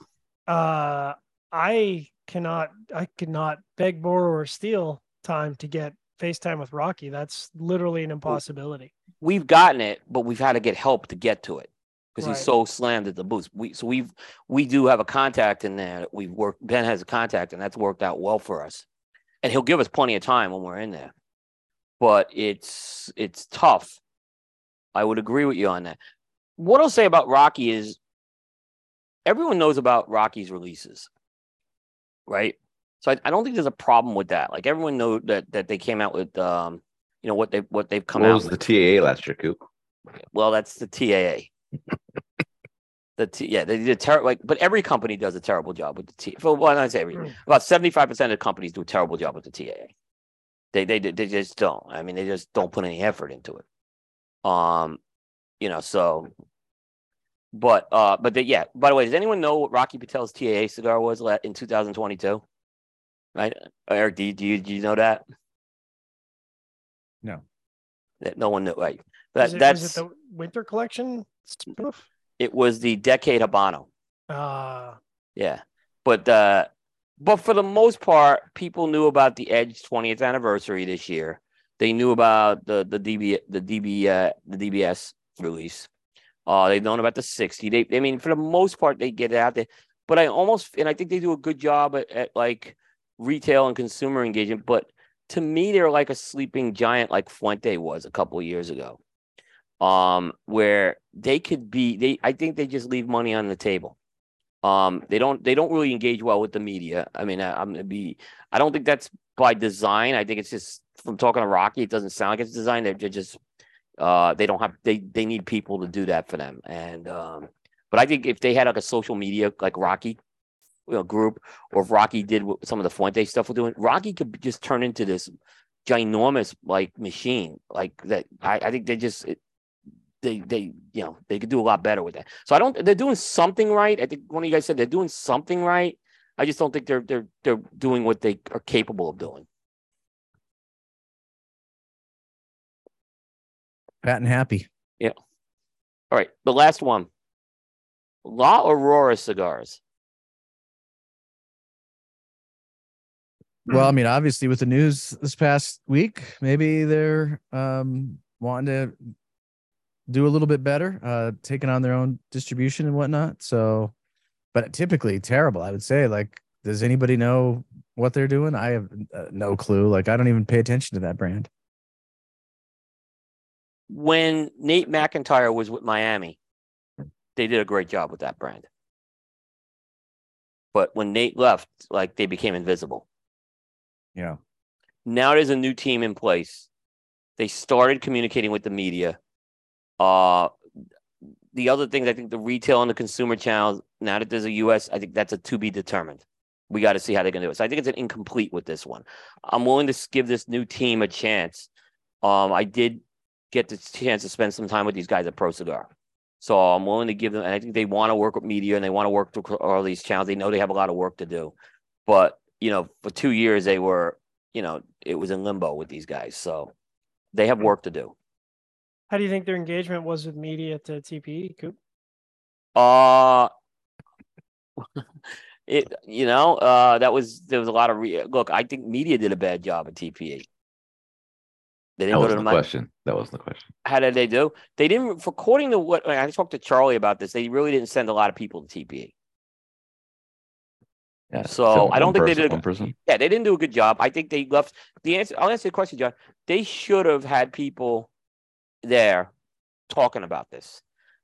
Uh, I cannot, I could not beg, borrow, or steal time to get FaceTime with Rocky. That's literally an impossibility. We've gotten it, but we've had to get help to get to it because right. he's so slammed at the booth. We, so we've, we do have a contact in there. We've worked, Ben has a contact, and that's worked out well for us. And he'll give us plenty of time when we're in there, but it's, it's tough. I would agree with you on that. What I'll say about Rocky is everyone knows about Rocky's releases, right? So I, I don't think there's a problem with that. Like everyone knows that that they came out with, um, you know, what they what they've come what out. What was with. The T A A last year, Coop? Well, that's the T A A. the T, yeah, they did a terrible. Like, but every company does a terrible job with the T. For well, I say every about seventy-five percent of companies do a terrible job with the T A A. They they they just don't. I mean, they just don't put any effort into it. Um, you know, so. But uh, but the, yeah. By the way, does anyone know what Rocky Patel's T A A cigar was in two thousand twenty-two? right? Eric, do you, do you, do you know that? No. That no one knew, right? That, is it, that's is it the winter collection spinoff? It was the Decade Habano. Ah. Uh. Yeah. But uh, but for the most part, people knew about the Edge twentieth anniversary this year. They knew about the the DB the DB uh, the D B S release. Uh, they've known about the sixty. They, I mean, for the most part, they get it out there. But I almost, and I think they do a good job at, at like retail and consumer engagement. But to me, they're like a sleeping giant, like Fuente was a couple of years ago, um, where they could be. They, I think, they just leave money on the table. Um, they don't, they don't really engage well with the media. I mean, I, I'm gonna be. I don't think that's by design. I think it's just from talking to Rocky. It doesn't sound like it's designed. They're just. Uh, they don't have, they, they need people to do that for them. And, um, but I think if they had like a social media, like Rocky, you know, group, or if Rocky did what some of the Fuente stuff we're doing, Rocky could just turn into this ginormous like machine, like that. I, I think they just, it, they, they, you know, they could do a lot better with that. So I don't, they're doing something right. I think one of you guys said they're doing something right. I just don't think they're, they're, they're doing what they are capable of doing. Fat and happy. Yeah. All right. The last one. La Aurora Cigars. Well, I mean, obviously with the news this past week, maybe they're um, wanting to do a little bit better, uh, taking on their own distribution and whatnot. So, but typically terrible, I would say. Like, does anybody know what they're doing? I have uh, no clue. Like, I don't even pay attention to that brand. When Nate McIntyre was with Miami, they did a great job with that brand. But when Nate left, like, they became invisible. Yeah. Now there's a new team in place. They started communicating with the media. Uh, the other things, I think the retail and the consumer channels, now that there's a U S, I think that's a to be determined. We got to see how they're going to do it. So I think it's an incomplete with this one. I'm willing to give this new team a chance. Um, I did get the chance to spend some time with these guys at Pro Cigar. So I'm willing to give them, and I think they want to work with media and they want to work through all these channels. They know they have a lot of work to do, but you know, for two years they were, you know, it was in limbo with these guys. So they have work to do. How do you think their engagement was with media to T P E, Coop? Uh, it, you know, uh, that was, there was a lot of, re- look, I think media did a bad job at T P E. They didn't that wasn't the question. That wasn't the question. How did they do? They didn't, according to what I talked to Charlie about this, they really didn't send a lot of people to T P E. Yeah. So I don't think person, they did. One person. Yeah, they didn't do a good job. I think they left the answer. I'll answer the question, John. They should have had people there talking about this.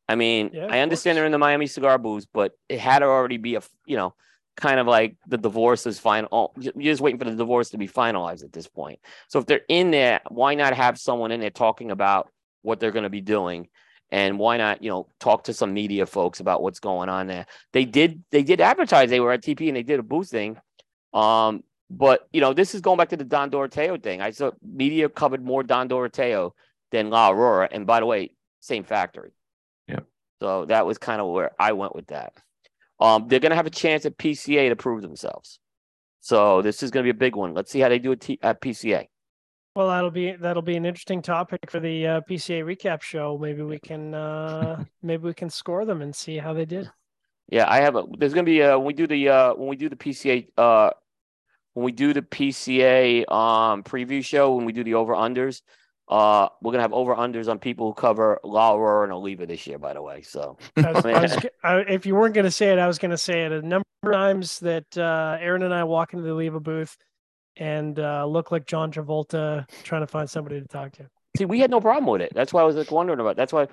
I mean, yeah, I understand they're in the Miami cigar booths, but it had to already be a, you know, kind of like the divorce is final. You're just waiting for the divorce to be finalized at this point. So if they're in there, why not have someone in there talking about what they're going to be doing? And why not, you know, talk to some media folks about what's going on there? They did, they did advertise. They were at T P and they did a booth thing. Um, but, you know, this is going back to the Don Doroteo thing. I saw media covered more Don Doroteo than La Aurora. And by the way, same factory. Yeah. So that was kind of where I went with that. Um, they're going to have a chance at P C A to prove themselves. So this is going to be a big one. Let's see how they do at, T- at P C A. Well, that'll be that'll be an interesting topic for the uh, P C A recap show. Maybe we can uh, maybe we can score them and see how they did. Yeah, I have a. There's going to be a, when we do the uh, when we do the P C A uh, when we do the P C A um, preview show, when we do the over unders. Uh, we're gonna have over unders on people who cover La Aurora and Oliva this year, by the way. So, I was, I was, I, if you weren't gonna say it, I was gonna say it a number of times that uh, Aaron and I walk into the Oliva booth and uh, look like John Travolta trying to find somebody to talk to. See, we had no problem with it. That's why I was like wondering about. It. That's why,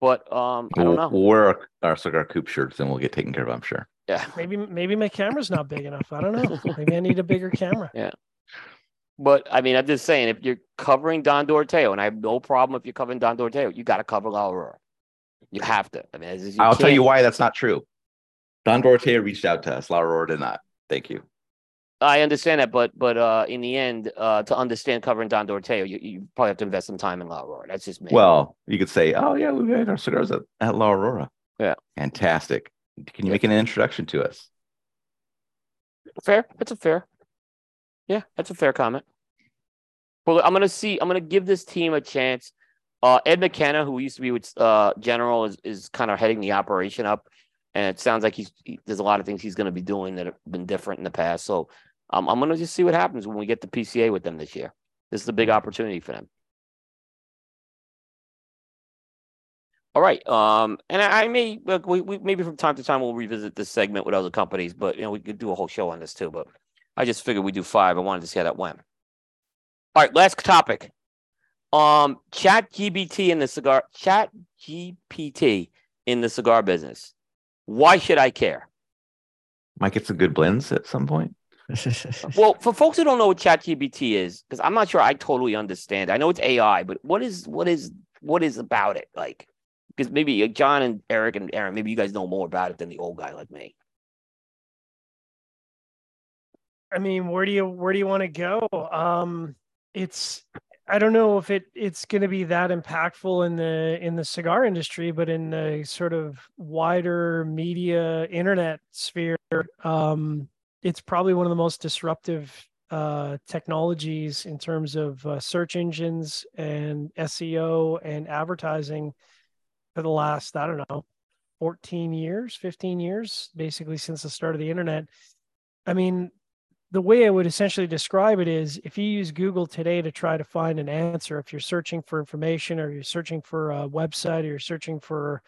but um, I don't know. We'll wear our cigar coupe shirts and we'll get taken care of. I'm sure. Yeah. Maybe maybe my camera's not big enough. I don't know. Maybe I need a bigger camera. Yeah. But, I mean, I'm just saying, if you're covering Don Doroteo, and I have no problem if you're covering Don Doroteo, you got to cover La Aurora. You have to. I mean, it's just, you I'll can't. tell you why that's not true. Don Doroteo reached out to us. La Aurora did not. Thank you. I understand that, but but uh, in the end, uh, to understand covering Don Doroteo, you, you probably have to invest some time in La Aurora. That's just me. Well, you could say, oh, yeah, we made our cigars at, at La Aurora. Yeah. Fantastic. Can you yeah. make an introduction to us? Fair. That's a fair. Yeah, that's a fair comment. Well, I'm gonna see. I'm gonna give this team a chance. Uh, Ed McKenna, who used to be with uh, General, is is kind of heading the operation up, and it sounds like he's he, there's a lot of things he's going to be doing that have been different in the past. So um, I'm going to just see what happens when we get the P C A with them this year. This is a big opportunity for them. All right, um, and I, I may look. We, we maybe from time to time we'll revisit this segment with other companies, but you know we could do a whole show on this too. But I just figured we do five. I wanted to see how that went. All right, last topic. Um, Chat G P T in the cigar, Chat G P T in the cigar business. Why should I care? Might get some good blends at some point. Well, for folks who don't know what Chat G P T is, because I'm not sure I totally understand. I know it's A I, but what is what is what is about it like? Because maybe John and Eric and Aaron, maybe you guys know more about it than the old guy like me. I mean, where do you where do you want to go? Um, it's I don't know if it it's going to be that impactful in the in the cigar industry, but in the sort of wider media internet sphere, um, it's probably one of the most disruptive uh, technologies in terms of uh, search engines and S E O and advertising for the last, I don't know, fourteen years, fifteen years, basically since the start of the internet. I mean, the way I would essentially describe it is if you use Google today to try to find an answer, if you're searching for information or you're searching for a website or you're searching for,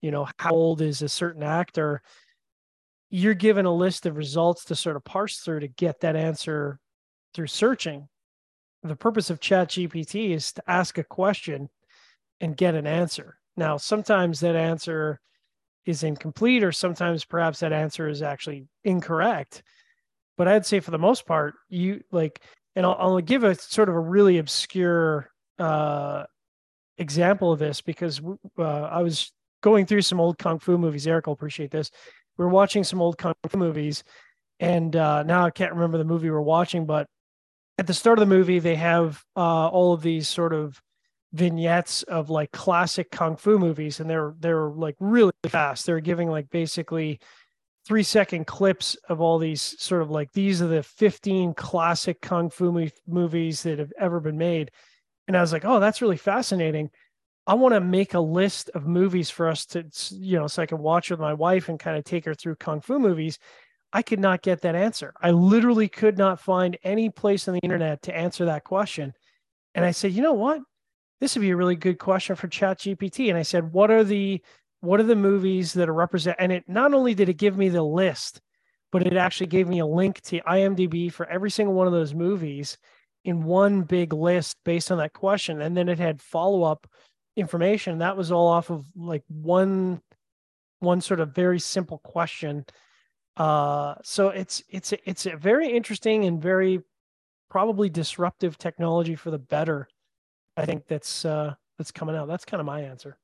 you know, how old is a certain actor, you're given a list of results to sort of parse through to get that answer through searching. The purpose of Chat G P T is to ask a question and get an answer. Now, sometimes that answer is incomplete or sometimes perhaps that answer is actually incorrect. But I'd say for the most part, you like, and I'll, I'll give a sort of a really obscure uh, example of this because uh, I was going through some old Kung Fu movies. Eric will appreciate this. We were watching some old Kung Fu movies and uh, now I can't remember the movie we're watching, but at the start of the movie, they have uh, all of these sort of vignettes of like classic Kung Fu movies. And they're, they're like really fast. They're giving like basically three second clips of all these sort of like, these are the fifteen classic Kung Fu movies that have ever been made. And I was like, oh, that's really fascinating. I want to make a list of movies for us to, you know, so I can watch with my wife and kind of take her through Kung Fu movies. I could not get that answer. I literally could not find any place on the internet to answer that question. And I said, you know what? This would be a really good question for Chat G P T. And I said, what are the What are the movies that are represent? And it not only did it give me the list, but it actually gave me a link to I M D B for every single one of those movies in one big list based on that question. And then it had follow-up information. That was all off of like one, one sort of very simple question. Uh, so it's, it's, it's a very interesting and very probably disruptive technology for the better. I think that's, uh, that's coming out. That's kind of my answer.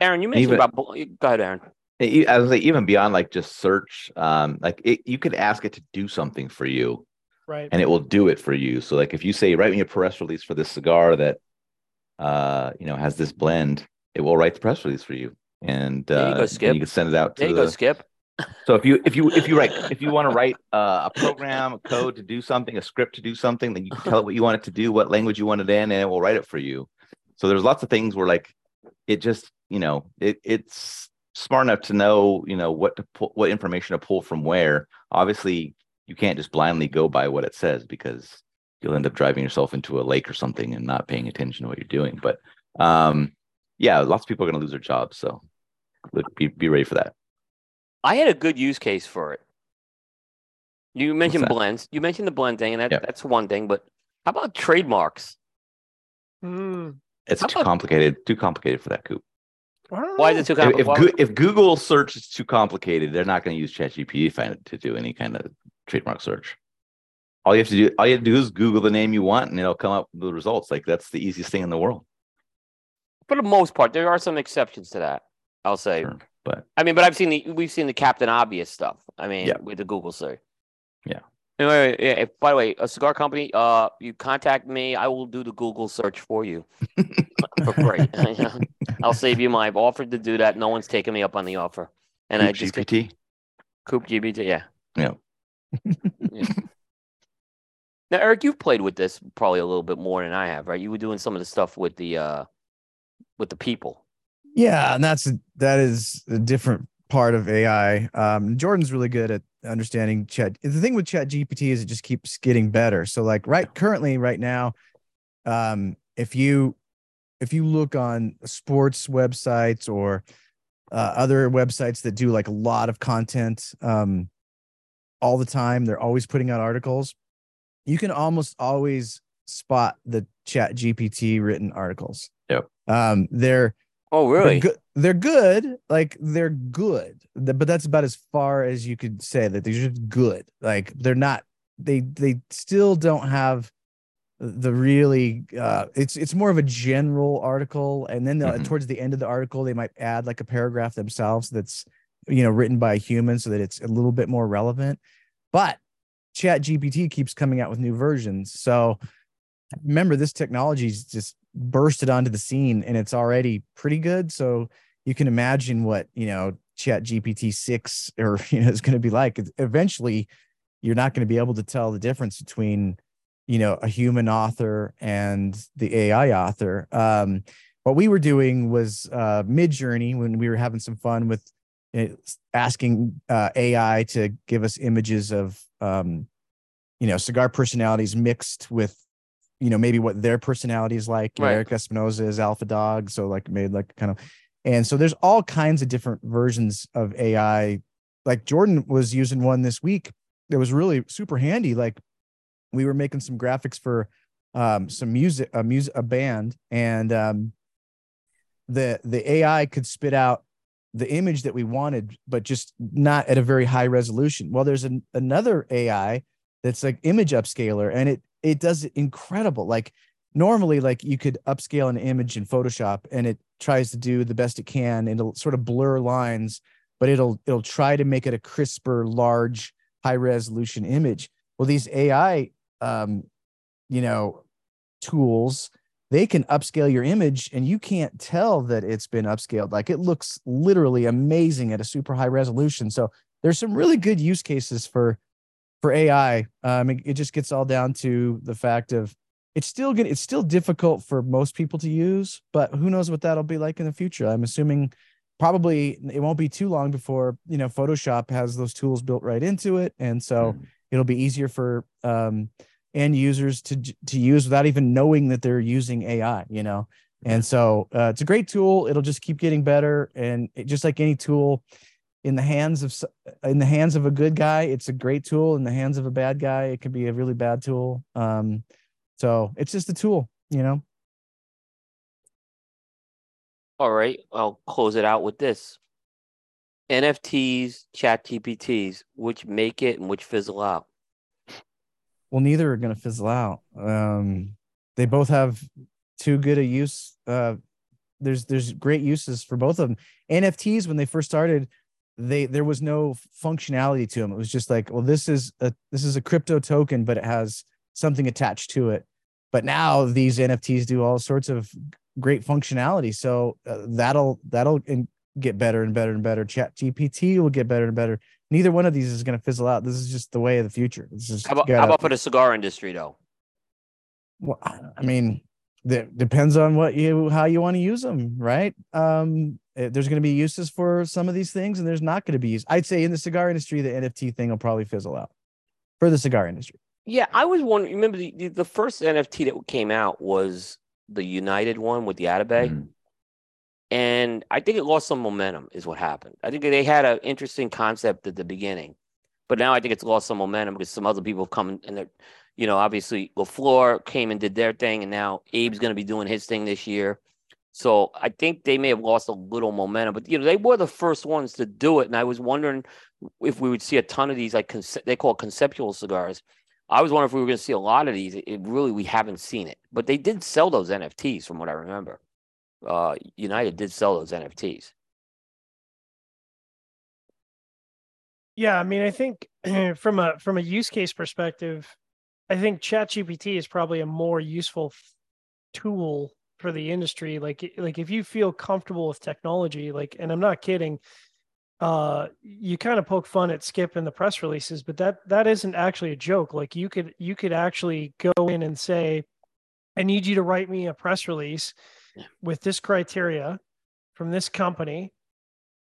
Aaron, you mentioned even, about go ahead, Aaron. I was like, even beyond like just search, um, like it, you could ask it to do something for you, right? And it will do it for you. So, like if you say, write me a press release for this cigar that, uh, you know, has this blend, it will write the press release for you, and uh, you, go, Skip. And you can send it out to there you the, go, Skip. So if you if you if you write if you want to write uh, a program, a code to do something, a script to do something, then you can tell it what you want it to do, what language you want it in, and it will write it for you. So there's lots of things where like it just you know, it it's smart enough to know, you know, what to pull, what information to pull from where. Obviously, you can't just blindly go by what it says because you'll end up driving yourself into a lake or something and not paying attention to what you're doing. But um, yeah, lots of people are going to lose their jobs. So look, be, be ready for that. I had a good use case for it. You mentioned blends. You mentioned the blend thing, and that, yeah. that's one thing. But how about trademarks? Mm. It's how too about- complicated. Too complicated for that, Coop. Why is it too complicated? If, if Google search is too complicated, they're not going to use Chat G P T to do any kind of trademark search. All you have to do, all you have to do is Google the name you want, and it'll come up with the results. Like that's the easiest thing in the world. For the most part, there are some exceptions to that. I'll say, sure, but I mean, but I've seen the we've seen the Captain Obvious stuff. I mean, yeah. with the Google search. Yeah. Anyway, yeah, if, by the way, a cigar company, uh, you contact me. I will do the Google search for you for free. I'll save you money. I've offered to do that. No one's taken me up on the offer. And Coop I just G P T? Coop G P T, yeah. Yeah. Yeah. Now, Eric, you've played with this probably a little bit more than I have, right? You were doing some of the stuff with the uh, with the people. Yeah, and that's that is a different part of A I. Um, Jordan's really good at understanding Chat. The thing with Chat G P T is it just keeps getting better. So, like right currently, right now, um, if you if you look on sports websites or uh, other websites that do like a lot of content um, all the time, they're always putting out articles. You can almost always spot the Chat G P T written articles. Yep. Um, they're oh really? They're, go- they're good. Like they're good, the, but that's about as far as you could say that they're just good. Like they're not. They they still don't have the really. Uh, it's it's more of a general article, and then mm-hmm. towards the end of the article, they might add like a paragraph themselves that's you know written by a human, so that it's a little bit more relevant, but. Chat G P T keeps coming out with new versions. So remember, this technology's just bursted onto the scene and it's already pretty good. So you can imagine what, you know, Chat G P T six or, you know, is going to be like. Eventually, you're not going to be able to tell the difference between, you know, a human author and the A I author. Um, what we were doing was uh, mid-journey when we were having some fun with asking uh, A I to give us images of, um, you know, cigar personalities mixed with, you know, maybe what their personality is like. Right. Eric Espinosa is Alpha Dog. So like made like kind of, and so there's all kinds of different versions of A I. Like Jordan was using one this week that was really super handy. Like we were making some graphics for um, some music, a music, a band. And um, the, the A I could spit out the image that we wanted, but just not at a very high resolution. Well, there's an, another A I that's like image upscaler, and it it does it incredible. Like normally, like you could upscale an image in Photoshop, and it tries to do the best it can, and it'll sort of blur lines, but it'll it'll try to make it a crisper, large, high resolution image. Well, these A I, um, you know, tools. They can upscale your image and you can't tell that it's been upscaled. Like it looks literally amazing at a super high resolution. So there's some really good use cases for, for A I. Um, it, it just gets all down to the fact of it's still gonna, it's still difficult for most people to use, but who knows what that'll be like in the future. I'm assuming probably it won't be too long before, you know, Photoshop has those tools built right into it. And so mm. it'll be easier for, um, end users to to use without even knowing that they're using A I, you know? And so uh, it's a great tool. It'll just keep getting better. And it, just like any tool in the hands of, in the hands of a good guy, it's a great tool. In the hands of a bad guy, it could be a really bad tool. Um, so it's just a tool, you know? All right. I'll close it out with this. N F Ts, Chat G P Ts, which make it and which fizzle out. Well, neither are going to fizzle out. Um, they both have too good a use. Uh, there's there's great uses for both of them. N F Ts, when they first started, they there was no functionality to them. It was just like, well, this is a this is a crypto token, but it has something attached to it. But now these N F Ts do all sorts of great functionality. So uh, that'll that'll in- get better and better and better. Chat G P T will get better and better. Neither one of these is going to fizzle out. This is just the way of the future. This is how about, gotta, how about for the cigar industry, though? Well, I mean, that depends on what you how you want to use them, right? Um, there's going to be uses for some of these things, and there's not going to be use. I'd say in the cigar industry, the N F T thing will probably fizzle out for the cigar industry. Yeah, I was wondering. Remember the the first N F T that came out was the United one with the Atabay. Mm-hmm. And I think it lost some momentum is what happened. I think they had an interesting concept at the beginning, but now I think it's lost some momentum because some other people have come and they're, you know, obviously LaFleur came and did their thing, and now Abe's going to be doing his thing this year. So I think they may have lost a little momentum, but, you know, they were the first ones to do it. And I was wondering if we would see a ton of these, like conce- they call it conceptual cigars. I was wondering if we were going to see a lot of these. It really, we haven't seen it, but they did sell those N F Ts from what I remember. Uh, United did sell those N F Ts. Yeah, I mean, I think from a from a use case perspective, I think Chat G P T is probably a more useful f- tool for the industry. Like, like if you feel comfortable with technology, like, and I'm not kidding, uh, you kind of poke fun at Skip in the press releases, but that, that isn't actually a joke. Like you could, you could actually go in and say, I need you to write me a press release with this criteria from this company.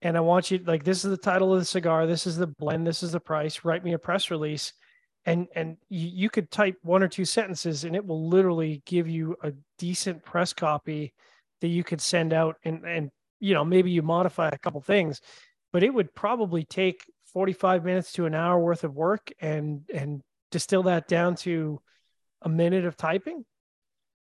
And I want you, like, this is the title of the cigar. This is the blend. This is the price. Write me a press release. And, and you, you could type one or two sentences and it will literally give you a decent press copy that you could send out. And, and, you know, maybe you modify a couple things, but it would probably take forty-five minutes to an hour worth of work and, and distill that down to a minute of typing.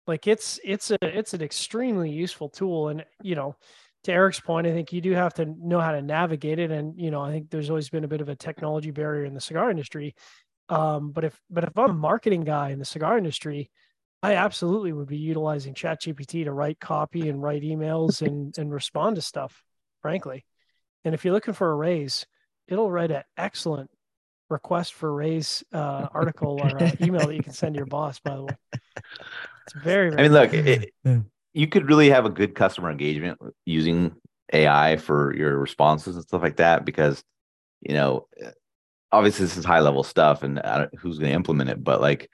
Like it's, it's a, it's an extremely useful tool. And, you know, to Eric's point, I think you do have to know how to navigate it. And, you know, I think there's always been a bit of a technology barrier in the cigar industry. Um, but if, but if I'm a marketing guy in the cigar industry, I absolutely would be utilizing ChatGPT to write copy and write emails and, and respond to stuff, frankly. And if you're looking for a raise, it'll write an excellent request for raise uh, article or uh, email that you can send to your boss, by the way. It's very, very I mean, look, it, you could really have a good customer engagement using A I for your responses and stuff like that, because, you know, obviously this is high level stuff and I don't, who's going to implement it, but like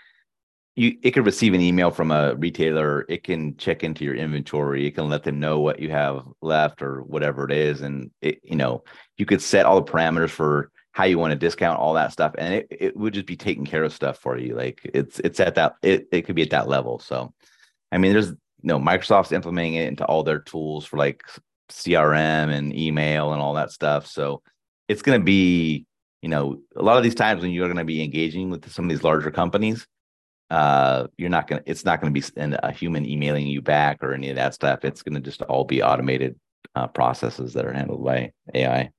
you, it could receive an email from a retailer. It can check into your inventory. It can let them know what you have left or whatever it is. And it, you know, you could set all the parameters for how you want to discount, all that stuff. And it, it would just be taking care of stuff for you. Like it's, it's at that, it, it could be at that level. So, I mean, there's, you know, Microsoft's implementing it into all their tools for like C R M and email and all that stuff. So it's going to be, you know, a lot of these times when you're going to be engaging with some of these larger companies, uh, you're not going to, it's not going to be an, a human emailing you back or any of that stuff. It's going to just all be automated uh, processes that are handled by A I.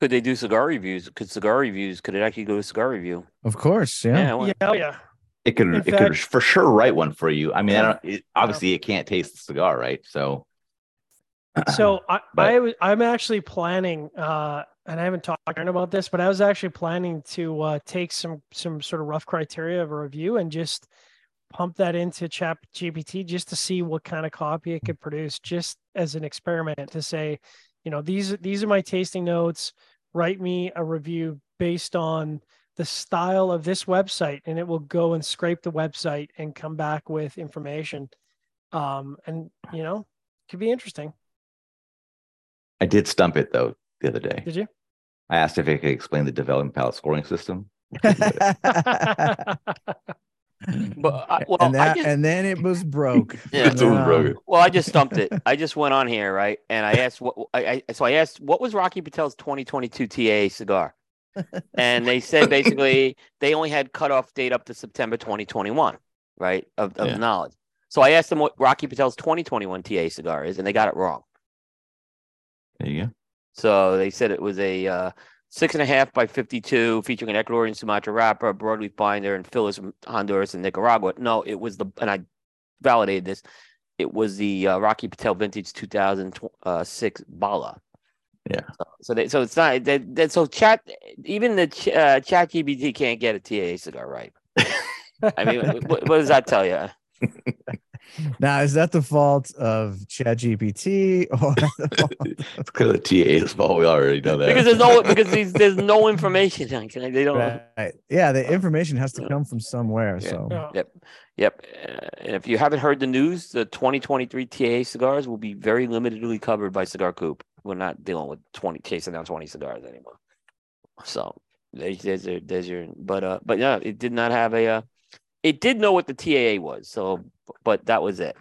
Could they do cigar reviews? Could cigar reviews, could it actually go to cigar review? Of course. Yeah. Yeah. Well, yeah, yeah. It could, in it fact, could for sure write one for you. I mean, yeah. I don't, it, obviously yeah. It can't taste the cigar, right? So. So I, I I'm actually planning, uh, and I haven't talked to Aaron about this, but I was actually planning to uh, take some some sort of rough criteria of a review and just pump that into ChatGPT just to see what kind of copy it could produce, just as an experiment to say, you know, these these are my tasting notes. Write me a review based on the style of this website, and it will go and scrape the website and come back with information. Um, and you know, it could be interesting. I did stump it though the other day. Did you? I asked if it could explain the developing palate scoring system. but I, well, and, that, I just, and then it was broke. Yeah, it was broke. Well, I just stumped it. I just went on here, right? And I asked what I, I so I asked what was Rocky Patel's twenty twenty-two T A A cigar, and they said basically they only had cutoff date up to September twenty twenty-one, right? Of, of yeah. knowledge. So I asked them what Rocky Patel's twenty twenty-one T A A cigar is, and they got it wrong. There you go. So they said it was a uh, six and a half by fifty-two featuring an Ecuadorian Sumatra wrapper, a broadleaf binder, and fillers from Honduras and Nicaragua. No, it was the, and I validated this, it was the uh, Rocky Patel Vintage two thousand six Bala. Yeah. So, so they, so it's not that, that so chat, even the ch, uh, ChatGPT can't get a T A A cigar right. I mean, what, what does that tell you? Now, is that the fault of ChatGPT or the it's because of T A's fault? We already know that because there's no because these, there's no information. They don't. Right. Yeah, the information has to come from somewhere. Yeah. So yeah. yep, yep. Uh, and if you haven't heard the news, the twenty twenty-three T A A cigars will be very limitedly covered by Cigar Coop. We're not dealing with twenty chasing down twenty cigars anymore. So there's there's your, there's your but uh but yeah, it did not have a. Uh, It did know what the T A A was, so but that was it.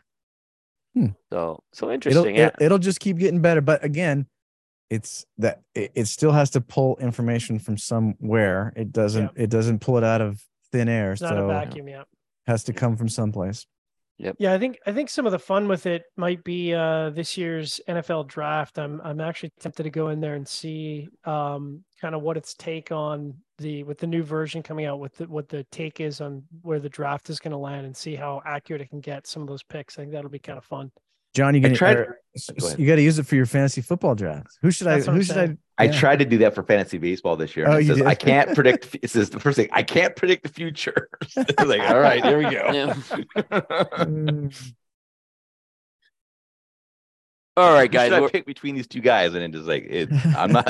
Hmm. So so interesting. It'll, yeah. it'll just keep getting better, but again, it's that it, it still has to pull information from somewhere. It doesn't. Yeah. It doesn't pull it out of thin air. It's so not a vacuum. Yeah, has to come from someplace. Yep. Yeah, I think I think some of the fun with it might be uh, this year's N F L draft. I'm I'm actually tempted to go in there and see um, kind of what its take on the with the new version coming out, with the, what the take is on where the draft is going to land, and see how accurate it can get some of those picks. I think that'll be kind of fun. John, you got to you got to use it for your fantasy football draft. Who should That's I? Who should saying. I? Yeah. I tried to do that for fantasy baseball this year. Oh, it says, I can't predict. It says the first thing I can't predict the future. I was like, all right, here we go. Yeah. All right, guys. I pick between these two guys, and it's just like it, I'm not.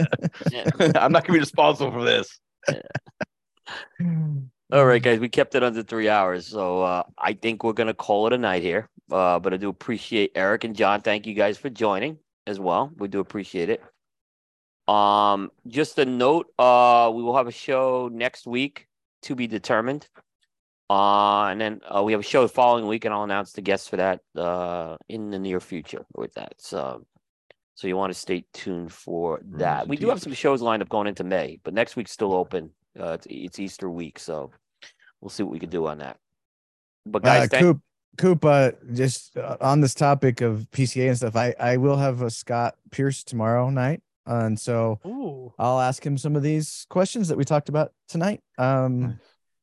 I'm not gonna be responsible for this. All right, guys. We kept it under three hours, so uh, I think we're gonna call it a night here. Uh, but I do appreciate Eric and John. Thank you guys for joining as well. We do appreciate it. Um, just a note. Uh, we will have a show next week to be determined. Uh, and then uh, we have a show the following week, and I'll announce the guests for that uh, in the near future with that. So, so you want to stay tuned for that. We do have some shows lined up going into May, but next week's still open. Uh, it's, it's Easter week, so we'll see what we can do on that. But guys, uh, thank- Coop, Coop, uh, just uh, on this topic of P C A and stuff, I, I will have a Scott Pierce tomorrow night. Uh, and so Ooh. I'll ask him some of these questions that we talked about tonight. Um,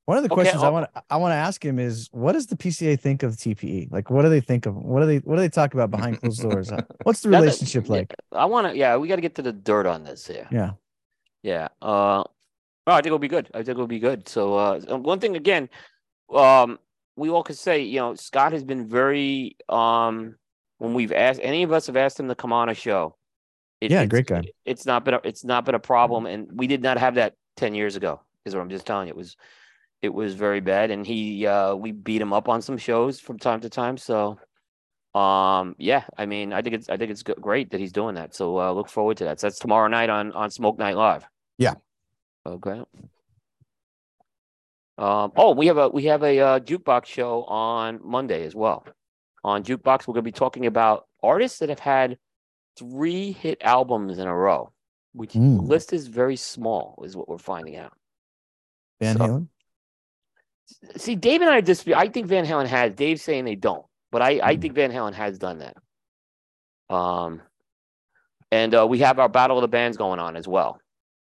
one of the questions okay, I want I want to ask him is, what does the P C A think of T P E? Like, what do they think of? What do they What do they talk about behind closed doors? What's the relationship a, like? I want to. Yeah, we got to get to the dirt on this here. Yeah, yeah. Uh, no, I think it'll be good. I think it'll be good. So uh, one thing again, um, we all could say, you know, Scott has been very. Um, when we've asked any of us have asked him to come on a show. It, yeah, it's, great guy. It's not been a, it's not been a problem, and we did not have that ten years ago. Is what I'm just telling you. It was it was very bad, and he uh, we beat him up on some shows from time to time. So, um, yeah, I mean, I think it's I think it's great that he's doing that. So uh, look forward to that. So that's tomorrow night on on Smoke Night Live. Yeah. Okay. Um, oh, we have a we have a uh, jukebox show on Monday as well. On jukebox, we're going to be talking about artists that have had three hit albums in a row, which mm. the list is very small, is what we're finding out. Van so, Halen? See, Dave and I dispute. I think Van Halen has. Dave's saying they don't, but I, mm. I think Van Halen has done that. Um, and uh, we have our Battle of the Bands going on as well.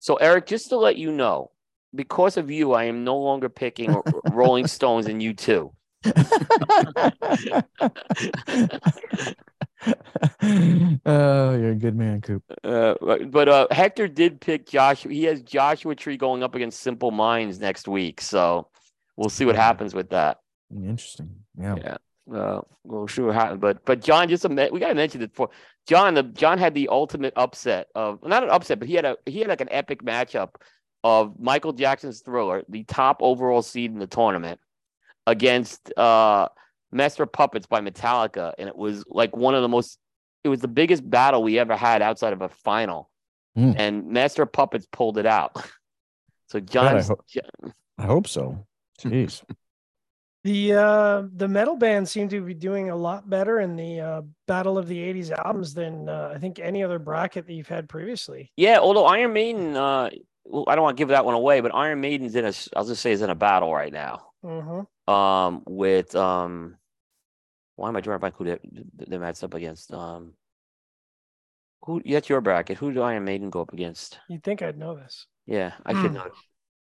So, Eric, just to let you know, because of you, I am no longer picking Rolling Stones and U two. Oh, you're a good man, Coop. Uh, but uh, Hector did pick Joshua. He has Joshua Tree going up against Simple Minds next week, so we'll see what happens with that. Interesting. Yeah. Yeah. Uh, we'll see what happens. But but John, just a we gotta mention it before. John the John had the ultimate upset of not an upset, but he had a he had like an epic matchup of Michael Jackson's Thriller, the top overall seed in the tournament, against uh, Master of Puppets by Metallica, and it was like one of the most. It was the biggest battle we ever had outside of a final, mm. and Master of Puppets pulled it out. So John, I, ho- John... I hope so. Jeez, the uh, the metal bands seem to be doing a lot better in the uh, Battle of the eighties albums than uh, I think any other bracket that you've had previously. Yeah, although Iron Maiden, uh, well, I don't want to give that one away, but Iron Maiden's in a. I'll just say is in a battle right now. Mm-hmm. Um, with um. Why am I drawing a blank who they, they matched up against? Um, who? That's your bracket. Who do Iron Maiden go up against? You'd think I'd know this. Yeah, I mm. should know.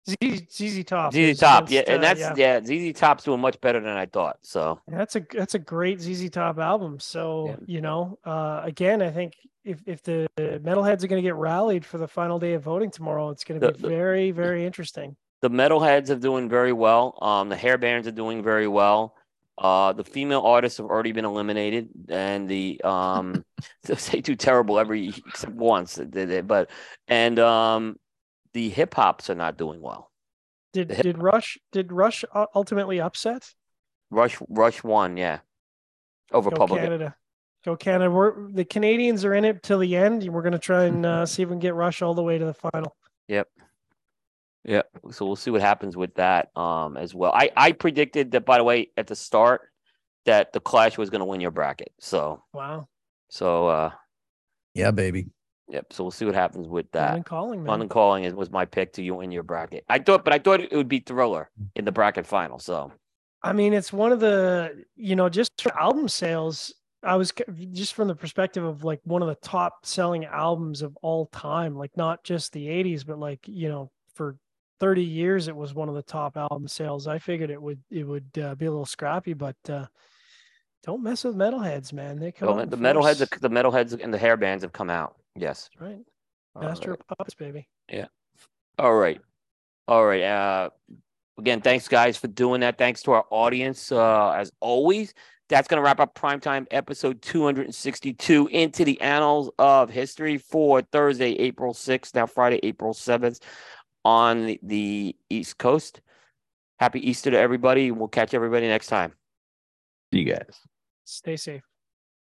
Z Z Top. Z Z Top. Yeah, and that's uh, yeah. yeah. Z Z Top's doing much better than I thought. So yeah, that's a that's a great Z Z Top album. So yeah. you know, uh, again, I think if if the metalheads are going to get rallied for the final day of voting tomorrow, it's going to be the, very the, very interesting. The metalheads are doing very well. Um, the hair bands are doing very well. Uh, the female artists have already been eliminated, and the um, they do terrible every except once. They, they, but and um, the hip hops are not doing well. Did did Rush did Rush ultimately upset? Rush Rush won, yeah. Over Go Public Canada. Go Canada! We're, the Canadians are in it till the end. We're going to try and uh, see if we can get Rush all the way to the final. Yep. Yeah, so we'll see what happens with that um, as well. I, I predicted that, by the way, at the start, that the Clash was going to win your bracket. So wow, so uh, yeah, baby. Yep. So we'll see what happens with that. Fun and calling, man. Fun and calling is was my pick to you in your bracket. I thought, but I thought it would be Thriller in the bracket final. So I mean, it's one of the you know just for album sales. I was just from the perspective of like one of the top selling albums of all time, like not just the eighties, but like you know for thirty years it was one of the top album sales. I figured it would it would uh, be a little scrappy, but uh, don't mess with metalheads, man. They come out the metalheads, the metalheads, and the hair bands have come out. Yes, right. Master of Puppets, baby. Yeah. All right. All right. Uh, again, thanks guys for doing that. Thanks to our audience uh, as always. That's going to wrap up Primetime episode two sixty-two into the annals of history for Thursday, April sixth, now Friday, April seventh on the East Coast. Happy Easter to everybody. We'll catch everybody next time. See you guys. Stay safe.